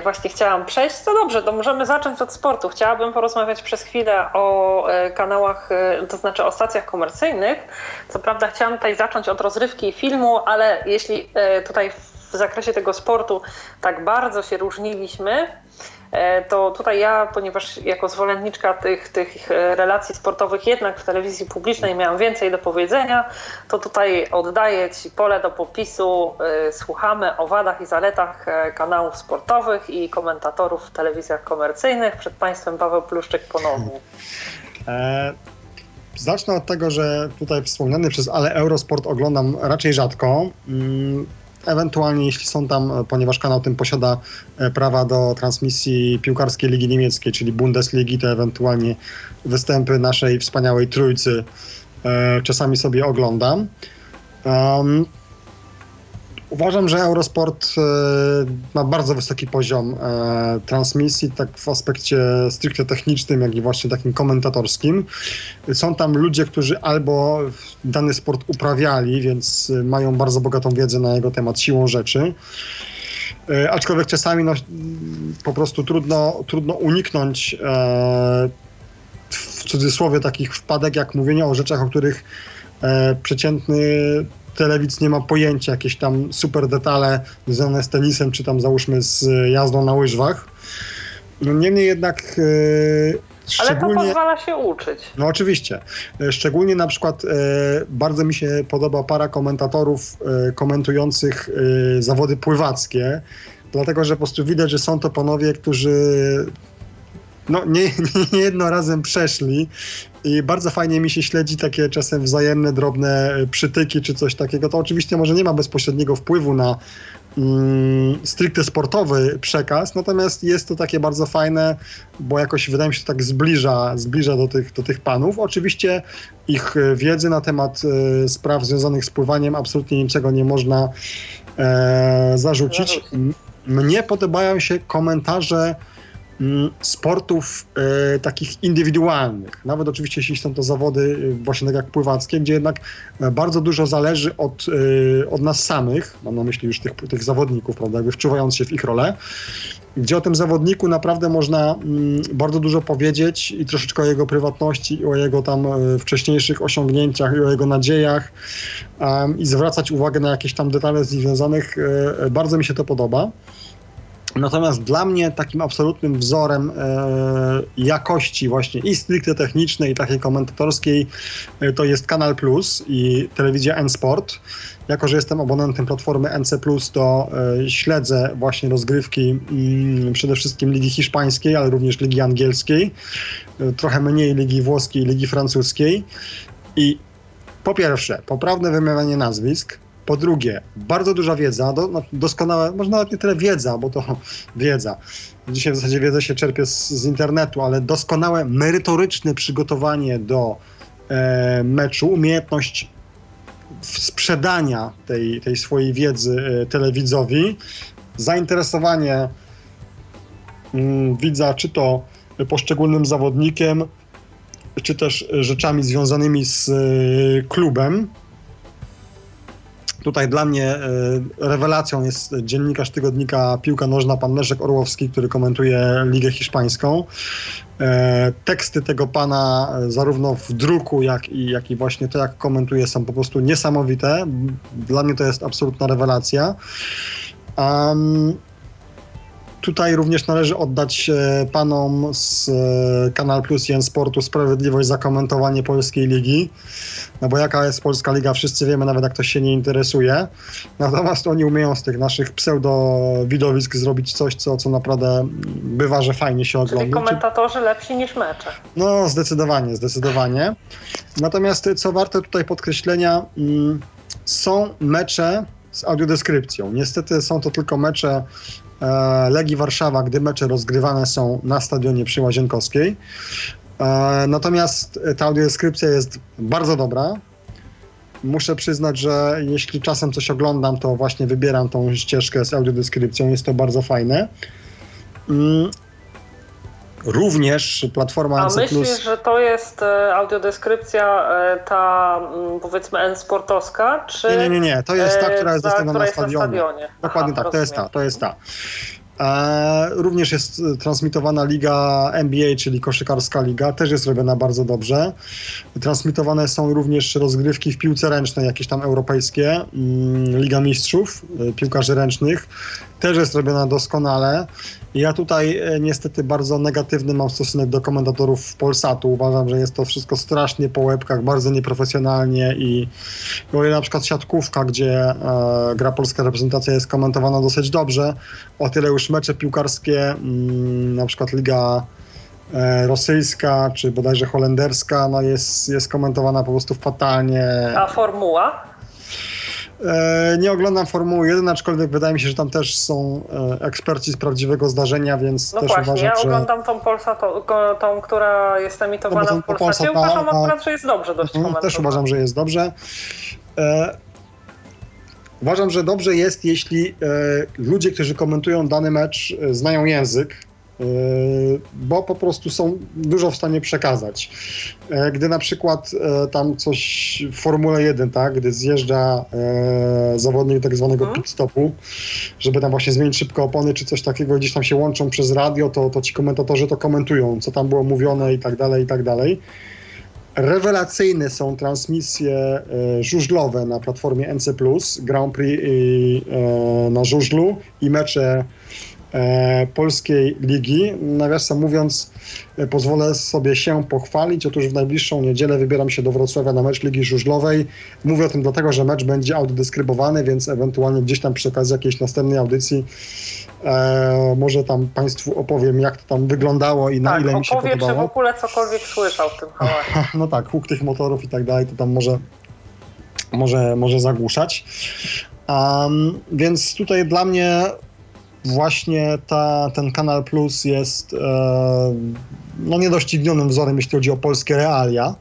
Właśnie chciałam przejść. No dobrze, to możemy zacząć od sportu. Chciałabym porozmawiać przez chwilę o kanałach, to znaczy o stacjach komercyjnych. Co prawda chciałam tutaj zacząć od rozrywki i filmu, ale jeśli tutaj w zakresie tego sportu tak bardzo się różniliśmy, to tutaj ja, ponieważ jako zwolenniczka tych, tych relacji sportowych jednak w telewizji publicznej miałam więcej do powiedzenia, to tutaj oddaję Ci pole do popisu. Słuchamy o wadach i zaletach kanałów sportowych i komentatorów w telewizjach komercyjnych. Przed Państwem Paweł Pluszczyk ponownie. E, zacznę od tego, że tutaj wspomniany przez Ale Eurosport oglądam raczej rzadko. Ewentualnie, jeśli są tam, ponieważ kanał ten posiada prawa do transmisji piłkarskiej Ligi Niemieckiej, czyli Bundesligi, to ewentualnie występy naszej wspaniałej trójcy e, czasami sobie oglądam. Um, Uważam, że Eurosport y, ma bardzo wysoki poziom y, transmisji, tak w aspekcie stricte technicznym, jak i właśnie takim komentatorskim. Są tam ludzie, którzy albo dany sport uprawiali, więc y, mają bardzo bogatą wiedzę na jego temat siłą rzeczy. Y, aczkolwiek czasami no, po prostu trudno, trudno uniknąć y, w cudzysłowie takich wpadek, jak mówienie o rzeczach, o których y, przeciętny telewidz nie ma pojęcia, jakieś tam super detale związane z tenisem, czy tam załóżmy z jazdą na łyżwach. No, niemniej jednak yy, szczególnie... Ale to pozwala się uczyć. No oczywiście. Szczególnie na przykład yy, bardzo mi się podoba para komentatorów yy, komentujących yy, zawody pływackie, dlatego że po prostu widać, że są to panowie, którzy... No, nie, nie jedno razem przeszli i bardzo fajnie mi się śledzi takie czasem wzajemne, drobne przytyki czy coś takiego. To oczywiście może nie ma bezpośredniego wpływu na mm, stricte sportowy przekaz, natomiast jest to takie bardzo fajne, bo jakoś wydaje mi się, że tak zbliża, zbliża do tych, do tych panów. Oczywiście ich wiedzy na temat y, spraw związanych z pływaniem absolutnie niczego nie można e, zarzucić. Mnie podobają się komentarze sportów y, takich indywidualnych. Nawet oczywiście, jeśli są to zawody y, właśnie tak jak pływackie, gdzie jednak y, bardzo dużo zależy od, y, od nas samych, mam na myśli już tych, tych zawodników, prawda, jakby wczuwając się w ich rolę, gdzie o tym zawodniku naprawdę można y, bardzo dużo powiedzieć i troszeczkę o jego prywatności, i o jego tam y, wcześniejszych osiągnięciach, i o jego nadziejach y, i zwracać uwagę na jakieś tam detale związanych. Y, bardzo mi się to podoba. Natomiast dla mnie takim absolutnym wzorem e, jakości właśnie i stricte technicznej, i takiej komentatorskiej e, to jest Kanal Plus i telewizja N Sport. Jako że jestem abonentem platformy N C Plus, to e, śledzę właśnie rozgrywki m, przede wszystkim Ligi Hiszpańskiej, ale również Ligi Angielskiej, e, trochę mniej Ligi Włoskiej, Ligi Francuskiej. I po pierwsze, poprawne wymawianie nazwisk. Po drugie, bardzo duża wiedza, do, doskonałe, może nawet nie tyle wiedza, bo to wiedza. Dzisiaj w zasadzie wiedzę się czerpie z, z internetu, ale doskonałe, merytoryczne przygotowanie do e, meczu, umiejętność sprzedania tej, tej swojej wiedzy e, telewidzowi, zainteresowanie mm, widza czy to poszczególnym zawodnikiem, czy też rzeczami związanymi z y, klubem. Tutaj dla mnie y, rewelacją jest dziennikarz tygodnika Piłka Nożna, pan Leszek Orłowski, który komentuje Ligę Hiszpańską. E, teksty tego pana zarówno w druku, jak i, jak i właśnie to, jak komentuje, są po prostu niesamowite. Dla mnie to jest absolutna rewelacja. Um, Tutaj również należy oddać panom z Kanal Plus i N Sportu sprawiedliwość za komentowanie polskiej ligi. No bo jaka jest polska liga, wszyscy wiemy, nawet jak ktoś się nie interesuje. Natomiast oni umieją z tych naszych pseudo-widowisk zrobić coś, co, co naprawdę bywa, że fajnie się ogląda. Czyli komentatorzy lepsi niż mecze. No zdecydowanie, zdecydowanie. Natomiast co warte tutaj podkreślenia, są mecze z audiodeskrypcją. Niestety są to tylko mecze Legii Warszawa, gdy mecze rozgrywane są na stadionie przy Łazienkowskiej. Natomiast ta audiodeskrypcja jest bardzo dobra. Muszę przyznać, że jeśli czasem coś oglądam, to właśnie wybieram tą ścieżkę z audiodeskrypcją. Jest to bardzo fajne. Również platforma N C Plus. A myślisz, że to jest audiodeskrypcja ta, powiedzmy, N-sportowska, czy... Nie, nie, nie, nie. To jest ta, która jest ta, dostępna która na stadionie. stadionie. Dokładnie. Aha, tak, rozumiem. To jest ta, to jest ta. E, również jest transmitowana liga N B A, czyli koszykarska liga, też jest robiona bardzo dobrze. Transmitowane są również rozgrywki w piłce ręcznej, jakieś tam europejskie, Liga Mistrzów, piłkarzy ręcznych, też jest robiona doskonale. Ja tutaj niestety bardzo negatywny mam stosunek do komentatorów Polsatu. Uważam, że jest to wszystko strasznie po łebkach, bardzo nieprofesjonalnie i o ile na przykład siatkówka, gdzie e, gra polska reprezentacja, jest komentowana dosyć dobrze, o tyle już mecze piłkarskie, mm, na przykład Liga e, Rosyjska czy bodajże Holenderska, no jest, jest komentowana po prostu fatalnie. A formuła? Nie oglądam Formuły jeden, aczkolwiek wydaje mi się, że tam też są eksperci z prawdziwego zdarzenia, więc no też właśnie, uważam, ja że... oglądam tą Polsat, tą, która jest emitowana no, w Polsacie. Polsat, uważam a... akurat, że jest dobrze dość mhm, Też uważam, że jest dobrze. E... Uważam, że dobrze jest, jeśli e... ludzie, którzy komentują dany mecz, e... znają język, e... bo po prostu są dużo w stanie przekazać. Gdy na przykład e, tam coś w Formule jeden, tak, gdy zjeżdża e, zawodnik tak zwanego hmm. pit stopu, żeby tam właśnie zmienić szybko opony czy coś takiego, gdzieś tam się łączą przez radio, to, to ci komentatorzy to komentują, co tam było mówione i tak dalej, i tak dalej. Rewelacyjne są transmisje e, żużlowe na platformie N C Plus, Grand Prix i, e, na żużlu i mecze E, Polskiej Ligi. Nawiasem mówiąc, e, pozwolę sobie się pochwalić. Otóż w najbliższą niedzielę wybieram się do Wrocławia na mecz Ligi Żużlowej. Mówię o tym dlatego, że mecz będzie audiodyskrybowany, więc ewentualnie gdzieś tam przy okazji jakiejś następnej audycji e, może tam Państwu opowiem, jak to tam wyglądało i na tak, ile mi się opowie, podobało. Czy w ogóle cokolwiek słyszał w tym hałasie. No tak, huk tych motorów i tak dalej, to tam może, może, może zagłuszać. Um, więc tutaj dla mnie właśnie ta, ten Kanal Plus jest e, no niedoścignionym wzorem, jeśli chodzi o polskie realia.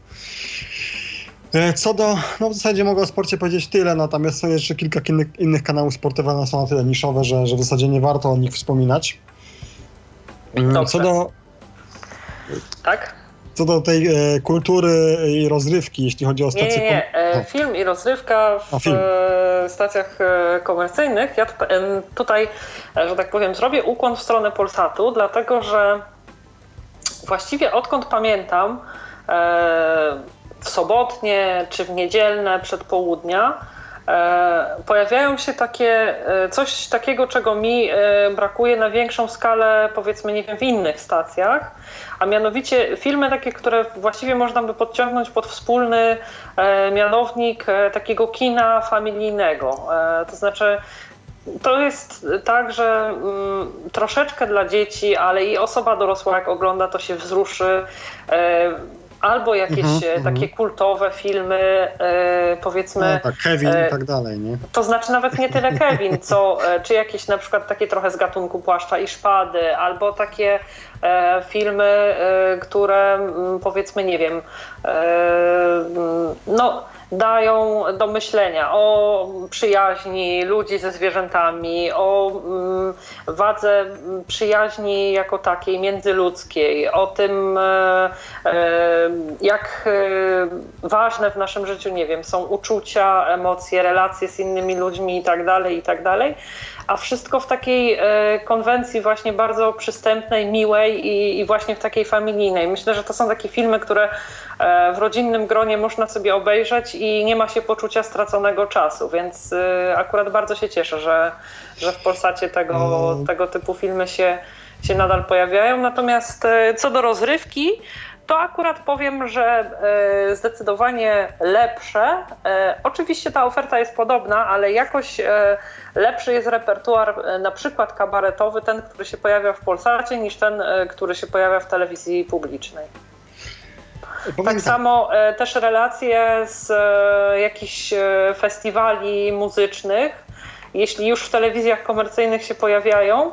E, co do, no w zasadzie mogę o sporcie powiedzieć tyle, natomiast są jeszcze kilka innych, innych kanałów sportowych, one są na tyle niszowe, że, że w zasadzie nie warto o nich wspominać. E, co do... Tak? Co do tej e, kultury i rozrywki, jeśli chodzi o stacje... Nie, nie, nie. E, film i rozrywka w e, stacjach e, komercyjnych. Ja t- e, tutaj, e, że tak powiem, zrobię ukłon w stronę Polsatu, dlatego że właściwie odkąd pamiętam, e, w sobotnie czy w niedzielne przedpołudnia e, pojawiają się takie e, coś takiego, czego mi e, brakuje na większą skalę, powiedzmy, nie wiem, w innych stacjach. A mianowicie filmy takie, które właściwie można by podciągnąć pod wspólny e, mianownik e, takiego kina familijnego. E, to znaczy to jest tak, że mm, troszeczkę dla dzieci, ale i osoba dorosła jak ogląda, to się wzruszy. E, albo jakieś mm-hmm, takie mm. kultowe filmy, e, powiedzmy... No, tak, Kevin e, i tak dalej, nie? To znaczy nawet nie tyle Kevin, co e, czy jakieś na przykład takie trochę z gatunku Płaszcza i Szpady, albo takie e, filmy, e, które m, powiedzmy, nie wiem, e, no dają do myślenia o przyjaźni ludzi ze zwierzętami, o m, wadze przyjaźni jako takiej międzyludzkiej, o tym e, jak e, ważne w naszym życiu, nie wiem, są uczucia, emocje, relacje z innymi ludźmi i tak dalej, i tak dalej. A wszystko w takiej e, konwencji właśnie bardzo przystępnej, miłej i, i właśnie w takiej familijnej. Myślę, że to są takie filmy, które e, w rodzinnym gronie można sobie obejrzeć i nie ma się poczucia straconego czasu, więc e, akurat bardzo się cieszę, że, że w Polsacie tego, mm. tego typu filmy się, się nadal pojawiają. Natomiast e, co do rozrywki, to akurat powiem, że e, zdecydowanie lepsze. E, oczywiście ta oferta jest podobna, ale jakoś e, lepszy jest repertuar e, na przykład kabaretowy, ten, który się pojawia w Polsacie, niż ten, e, który się pojawia w telewizji publicznej. Pamiętam. Tak samo e, też relacje z e, jakichś e, festiwali muzycznych, jeśli już w telewizjach komercyjnych się pojawiają,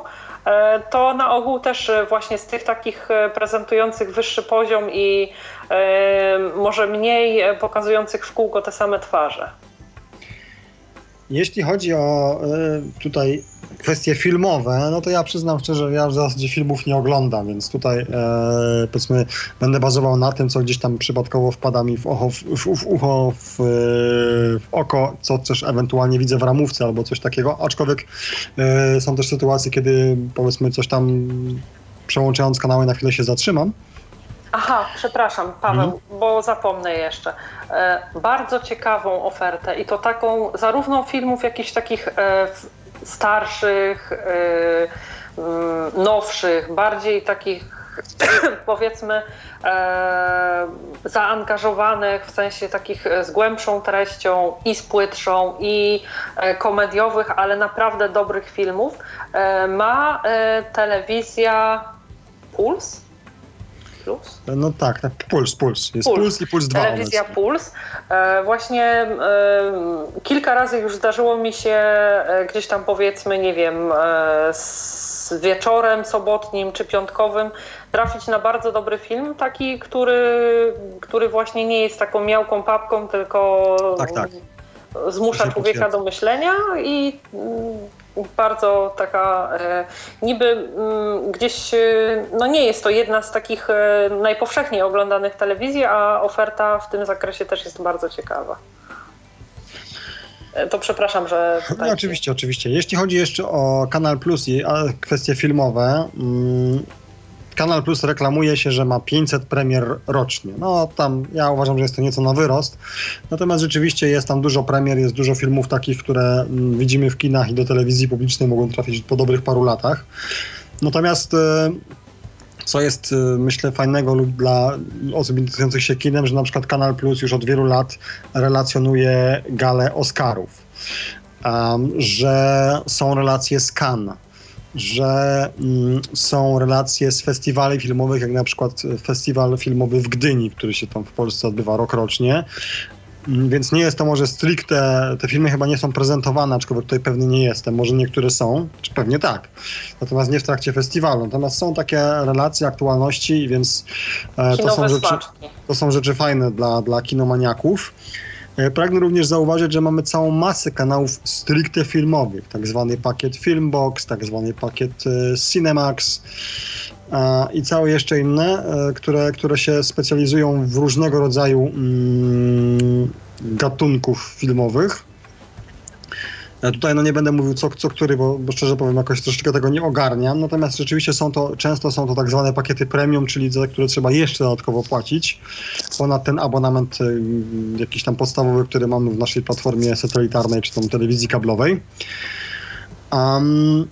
to na ogół też właśnie z tych takich prezentujących wyższy poziom i może mniej pokazujących w kółko te same twarze. Jeśli chodzi o tutaj kwestie filmowe, no to ja przyznam szczerze, że ja w zasadzie filmów nie oglądam, więc tutaj e, powiedzmy będę bazował na tym, co gdzieś tam przypadkowo wpada mi w ucho, w, w, w, ucho, w, w oko, co też ewentualnie widzę w ramówce albo coś takiego, aczkolwiek e, są też sytuacje, kiedy powiedzmy coś tam przełączając kanały na chwilę się zatrzymam. Aha, przepraszam Paweł, mhm. bo zapomnę jeszcze. E, bardzo ciekawą ofertę i to taką zarówno filmów jakichś takich e, starszych, nowszych, bardziej takich powiedzmy zaangażowanych, w sensie takich z głębszą treścią i z płytszą i komediowych, ale naprawdę dobrych filmów ma telewizja Puls. Plus? No tak, tak. Puls, Puls. Jest Puls, Puls i Puls dwa. Telewizja obecnie. Puls. E, właśnie e, kilka razy już zdarzyło mi się e, gdzieś tam powiedzmy, nie wiem, e, z wieczorem sobotnim czy piątkowym trafić na bardzo dobry film, taki, który, który właśnie nie jest taką miałką papką, tylko tak, tak. zmusza człowieka do myślenia i... Bardzo taka e, niby m, gdzieś, e, no nie jest to jedna z takich e, najpowszechniej oglądanych telewizji, a oferta w tym zakresie też jest bardzo ciekawa. E, to przepraszam, że... Tutaj... No, oczywiście, oczywiście. Jeśli chodzi jeszcze o Kanal Plus i a, kwestie filmowe, mm, Kanal Plus reklamuje się, że ma pięćset premier rocznie. No tam ja uważam, że jest to nieco na wyrost. Natomiast rzeczywiście jest tam dużo premier, jest dużo filmów takich, które mm, widzimy w kinach i do telewizji publicznej mogą trafić po dobrych paru latach. Natomiast y, co jest y, myślę fajnego lub dla osób interesujących się kinem, że na przykład Kanal Plus już od wielu lat relacjonuje galę Oscarów. Um, że są relacje z Cannes. Że mm, są relacje z festiwali filmowych, jak na przykład festiwal filmowy w Gdyni, który się tam w Polsce odbywa rokrocznie. Więc nie jest to może stricte, te filmy chyba nie są prezentowane, aczkolwiek tutaj pewnie nie jestem, może niektóre są, czy pewnie tak, natomiast nie w trakcie festiwalu. Natomiast są takie relacje aktualności, więc e, to, są rzeczy, to są rzeczy fajne dla, dla kinomaniaków. Pragnę również zauważyć, że mamy całą masę kanałów stricte filmowych, tak zwany pakiet Filmbox, tak zwany pakiet Cinemax a, i całe jeszcze inne, a, które, które się specjalizują w różnego rodzaju mm, gatunków filmowych. Ja tutaj no nie będę mówił co, co który, bo, bo szczerze powiem jakoś troszeczkę tego nie ogarniam, natomiast rzeczywiście są to, często są to tak zwane pakiety premium, czyli za które trzeba jeszcze dodatkowo płacić, ponad ten abonament y, jakiś tam podstawowy, który mamy w naszej platformie satelitarnej czy tam telewizji kablowej. Um,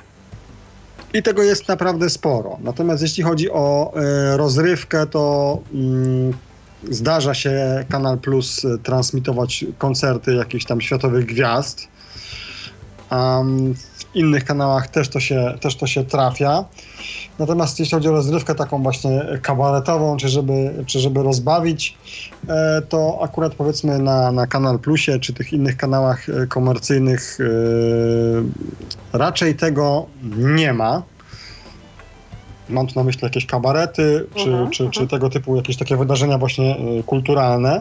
I tego jest naprawdę sporo. Natomiast jeśli chodzi o y, rozrywkę, to... Y, Zdarza się Kanal Plus transmitować koncerty jakichś tam światowych gwiazd. Um, w innych kanałach też to, się, też to się trafia. Natomiast jeśli chodzi o rozrywkę taką właśnie kabaretową, czy żeby, czy żeby rozbawić, e, to akurat powiedzmy na, na Kanal Plusie, czy tych innych kanałach komercyjnych e, raczej tego nie ma. Mam tu na myśli jakieś kabarety, czy, uh-huh, czy, uh-huh. czy tego typu jakieś takie wydarzenia właśnie y, kulturalne.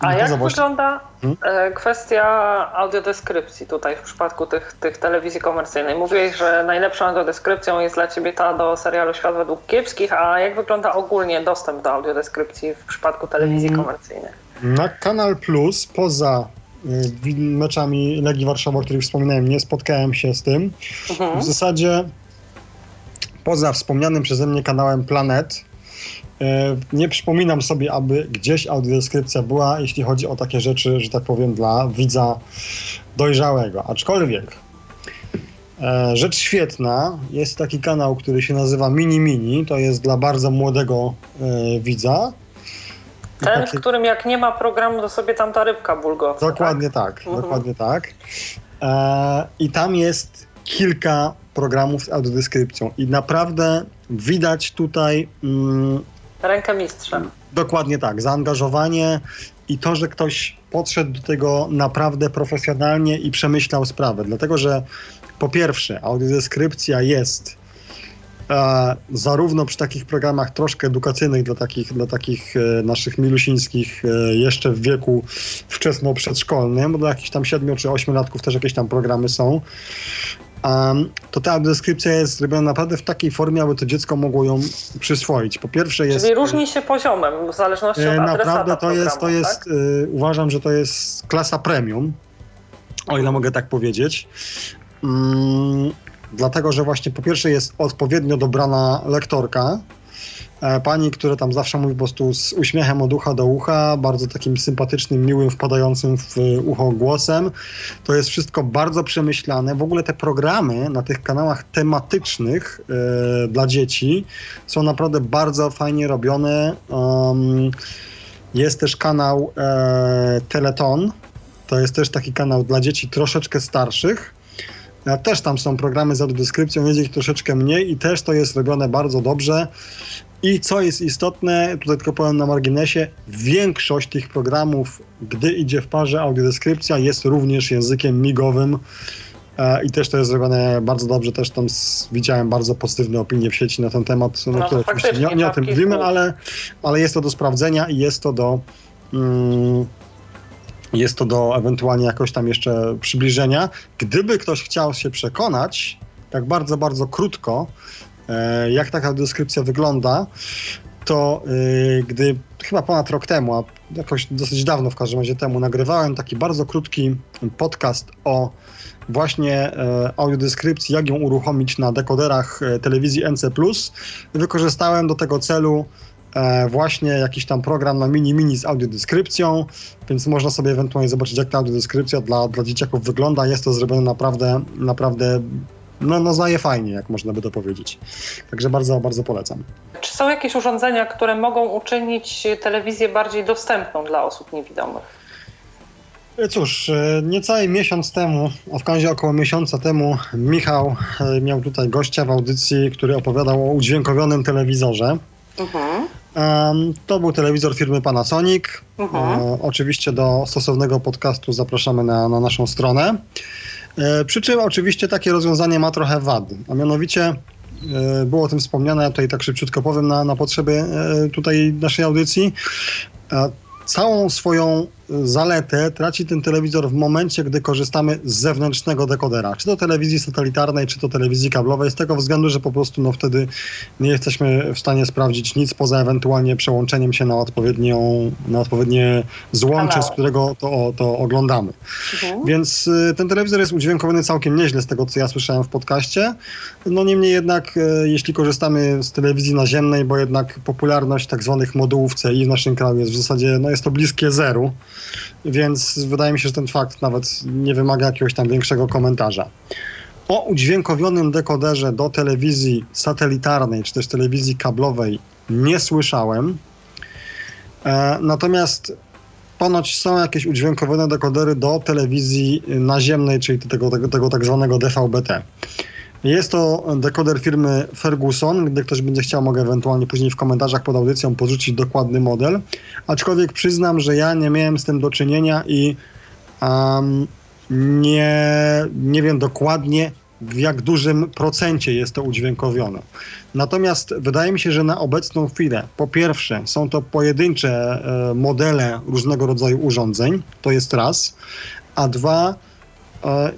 A jak właśnie... wygląda hmm? kwestia audiodeskrypcji tutaj w przypadku tych, tych telewizji komercyjnych? Mówiłeś, że najlepszą audiodeskrypcją jest dla ciebie ta do serialu Świat Według Kiepskich, a jak wygląda ogólnie dostęp do audiodeskrypcji w przypadku telewizji hmm. komercyjnych? Na Kanal Plus poza... Y, meczami Legii Warszawa, o których wspominałem, nie spotkałem się z tym. Uh-huh. W zasadzie... Poza wspomnianym przeze mnie kanałem Planet, nie przypominam sobie, aby gdzieś audiodeskrypcja była, jeśli chodzi o takie rzeczy, że tak powiem, dla widza dojrzałego. Aczkolwiek rzecz świetna, jest taki kanał, który się nazywa Mini Mini, to jest dla bardzo młodego widza. Ten, taki... w którym jak nie ma programu, to sobie tam ta rybka bulgowca. Dokładnie tak, tak mhm. dokładnie tak. I tam jest kilka programów z audiodeskrypcją i naprawdę widać tutaj... Mm, rękę mistrza. Dokładnie tak, zaangażowanie i to, że ktoś podszedł do tego naprawdę profesjonalnie i przemyślał sprawę, dlatego że po pierwsze audiodeskrypcja jest e, zarówno przy takich programach troszkę edukacyjnych dla takich, dla takich e, naszych milusińskich e, jeszcze w wieku wczesno-przedszkolnym, bo dla jakichś tam siedmiu czy ośmiolatków też jakieś tam programy są, Um, to ta audiodeskrypcja jest robiona naprawdę w takiej formie, aby to dziecko mogło ją przyswoić. Po pierwsze jest... Czyli różni się poziomem, w zależności od adresata naprawdę to programu, jest, to jest, tak? y, uważam, że to jest klasa premium, o ile mogę tak powiedzieć. Mm, dlatego, że właśnie po pierwsze jest odpowiednio dobrana lektorka, pani, która tam zawsze mówi po prostu z uśmiechem od ucha do ucha, bardzo takim sympatycznym, miłym, wpadającym w ucho głosem. To jest wszystko bardzo przemyślane. W ogóle te programy na tych kanałach tematycznych yy, dla dzieci są naprawdę bardzo fajnie robione. Um, jest też kanał e, Teleton. To jest też taki kanał dla dzieci troszeczkę starszych. Też tam są programy z audiodeskrypcją, jest ich troszeczkę mniej i też to jest robione bardzo dobrze. I co jest istotne, tutaj tylko powiem na marginesie, większość tych programów, gdy idzie w parze audiodeskrypcja, jest również językiem migowym e, i też to jest zrobione bardzo dobrze, też tam z, widziałem bardzo pozytywne opinie w sieci na ten temat, no, no które oczywiście nie, nie o tym mówimy, ale, ale jest to do sprawdzenia i jest to do mm, jest to do ewentualnie jakoś tam jeszcze przybliżenia. Gdyby ktoś chciał się przekonać, tak bardzo, bardzo krótko, jak taka deskrypcja wygląda, to yy, gdy chyba ponad rok temu, a jakoś dosyć dawno w każdym razie temu, nagrywałem taki bardzo krótki podcast o właśnie yy, audiodeskrypcji, jak ją uruchomić na dekoderach yy, telewizji N C plus. Wykorzystałem do tego celu E, właśnie jakiś tam program na mini-mini z audiodeskrypcją, więc można sobie ewentualnie zobaczyć, jak ta audiodeskrypcja dla, dla dzieciaków wygląda. Jest to zrobione naprawdę, naprawdę no, no zaje fajnie, jak można by to powiedzieć. Także bardzo, bardzo polecam. Czy są jakieś urządzenia, które mogą uczynić telewizję bardziej dostępną dla osób niewidomych? Cóż, niecały miesiąc temu, a w każdym około miesiąca temu, Michał miał tutaj gościa w audycji, który opowiadał o udźwiękowionym telewizorze. Mhm. To był telewizor firmy Panasonic. Mhm. E, oczywiście do stosownego podcastu zapraszamy na, na naszą stronę. E, przy czym oczywiście takie rozwiązanie ma trochę wad, a mianowicie e, było o tym wspomniane, ja tutaj tak szybciutko powiem na, na potrzeby e, tutaj naszej audycji. E, całą swoją zaletę traci ten telewizor w momencie, gdy korzystamy z zewnętrznego dekodera. Czy to telewizji satelitarnej, czy to telewizji kablowej. Z tego względu, że po prostu no, wtedy nie jesteśmy w stanie sprawdzić nic poza ewentualnie przełączeniem się na, odpowiednią, na odpowiednie złącze, z którego to, to oglądamy. Mhm. Więc y, ten telewizor jest udźwiękowiony całkiem nieźle z tego, co ja słyszałem w podcaście. No niemniej jednak, y, jeśli korzystamy z telewizji naziemnej, bo jednak popularność tak zwanych modułów C I w naszym kraju jest w zasadzie, no jest to bliskie zeru. Więc wydaje mi się, że ten fakt nawet nie wymaga jakiegoś tam większego komentarza. O udźwiękowionym dekoderze do telewizji satelitarnej czy też telewizji kablowej nie słyszałem. E, natomiast ponoć są jakieś udźwiękowione dekodery do telewizji naziemnej, czyli tego, tego, tego tak zwanego D V B T. Jest to dekoder firmy Ferguson, gdy ktoś będzie chciał, mogę ewentualnie później w komentarzach pod audycją porzucić dokładny model, aczkolwiek przyznam, że ja nie miałem z tym do czynienia i um, nie, nie wiem dokładnie, w jak dużym procencie jest to udźwiękowione. Natomiast wydaje mi się, że na obecną chwilę, po pierwsze, są to pojedyncze e, modele różnego rodzaju urządzeń, to jest raz, a dwa,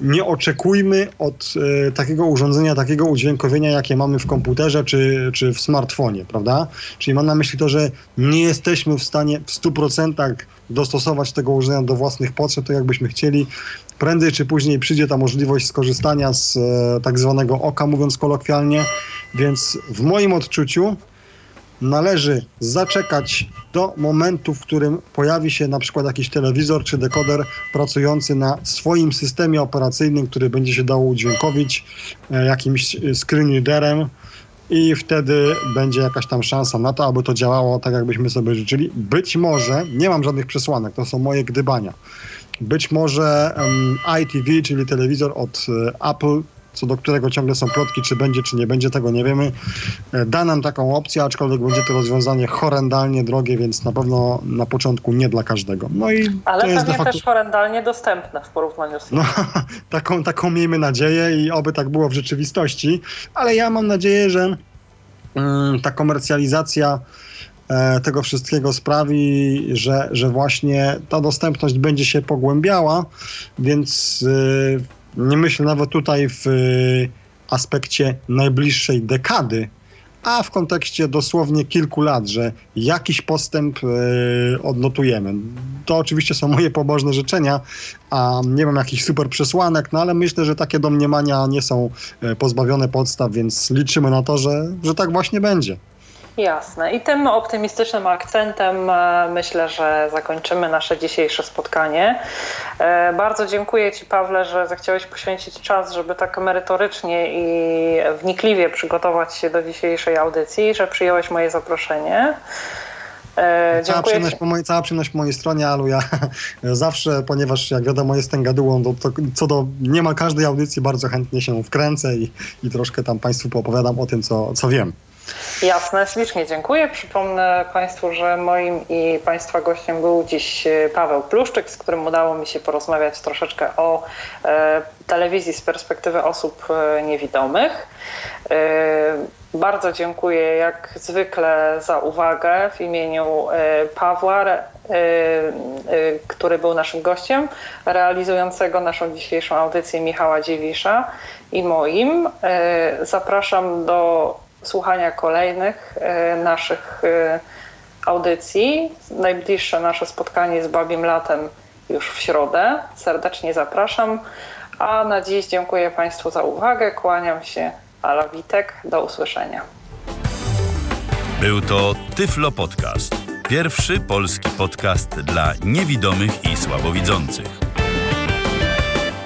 nie oczekujmy od y, takiego urządzenia, takiego udźwiękowienia, jakie mamy w komputerze czy, czy w smartfonie, prawda? Czyli mam na myśli to, że nie jesteśmy w stanie w stu procentach dostosować tego urządzenia do własnych potrzeb, to jakbyśmy chcieli. Prędzej czy później przyjdzie ta możliwość skorzystania z y, tak zwanego oka, mówiąc kolokwialnie, więc w moim odczuciu należy zaczekać do momentu, w którym pojawi się na przykład jakiś telewizor czy dekoder pracujący na swoim systemie operacyjnym, który będzie się dało udźwiękowić jakimś screen readerem i wtedy będzie jakaś tam szansa na to, aby to działało tak, jakbyśmy sobie życzyli. Być może, nie mam żadnych przesłanek, to są moje gdybania, być może um, I T V, czyli telewizor od Apple, co do którego ciągle są plotki, czy będzie, czy nie będzie, tego nie wiemy. Da nam taką opcję, aczkolwiek będzie to rozwiązanie horrendalnie drogie, więc na pewno na początku nie dla każdego. No i ale to jest pewnie de facto też horrendalnie dostępne w porównaniu z no, taką, taką miejmy nadzieję i oby tak było w rzeczywistości, ale ja mam nadzieję, że mm, ta komercjalizacja e, tego wszystkiego sprawi, że, że właśnie ta dostępność będzie się pogłębiała, więc Yy, nie myślę nawet tutaj w y, aspekcie najbliższej dekady, a w kontekście dosłownie kilku lat, że jakiś postęp y, odnotujemy. To oczywiście są moje pobożne życzenia, a nie mam jakichś super przesłanek, no ale myślę, że takie domniemania nie są y, pozbawione podstaw, więc liczymy na to, że, że tak właśnie będzie. Jasne. I tym optymistycznym akcentem myślę, że zakończymy nasze dzisiejsze spotkanie. Bardzo dziękuję Ci, Pawle, że zechciałeś poświęcić czas, żeby tak merytorycznie i wnikliwie przygotować się do dzisiejszej audycji, że przyjąłeś moje zaproszenie. Cała dziękuję przyjemność, po mojej, cała przyjemność po mojej stronie, Alu, ja zawsze, ponieważ jak wiadomo jestem gadułą, do, to, co do niemal każdej audycji bardzo chętnie się wkręcę i, i troszkę tam Państwu poopowiadam o tym, co, co wiem. Jasne, ślicznie dziękuję. Przypomnę Państwu, że moim i Państwa gościem był dziś Paweł Pluszczyk, z którym udało mi się porozmawiać troszeczkę o e, telewizji z perspektywy osób niewidomych. E, bardzo dziękuję jak zwykle za uwagę w imieniu e, Pawła, e, e, który był naszym gościem, realizującego naszą dzisiejszą audycję Michała Dziewisza i moim. E, zapraszam do słuchania kolejnych e, naszych e, audycji. Najbliższe nasze spotkanie z Babim Latem już w środę. Serdecznie zapraszam. A na dziś dziękuję Państwu za uwagę. Kłaniam się, Ala Witek. Do usłyszenia. Był to Tyflopodcast. Pierwszy polski podcast dla niewidomych i słabowidzących.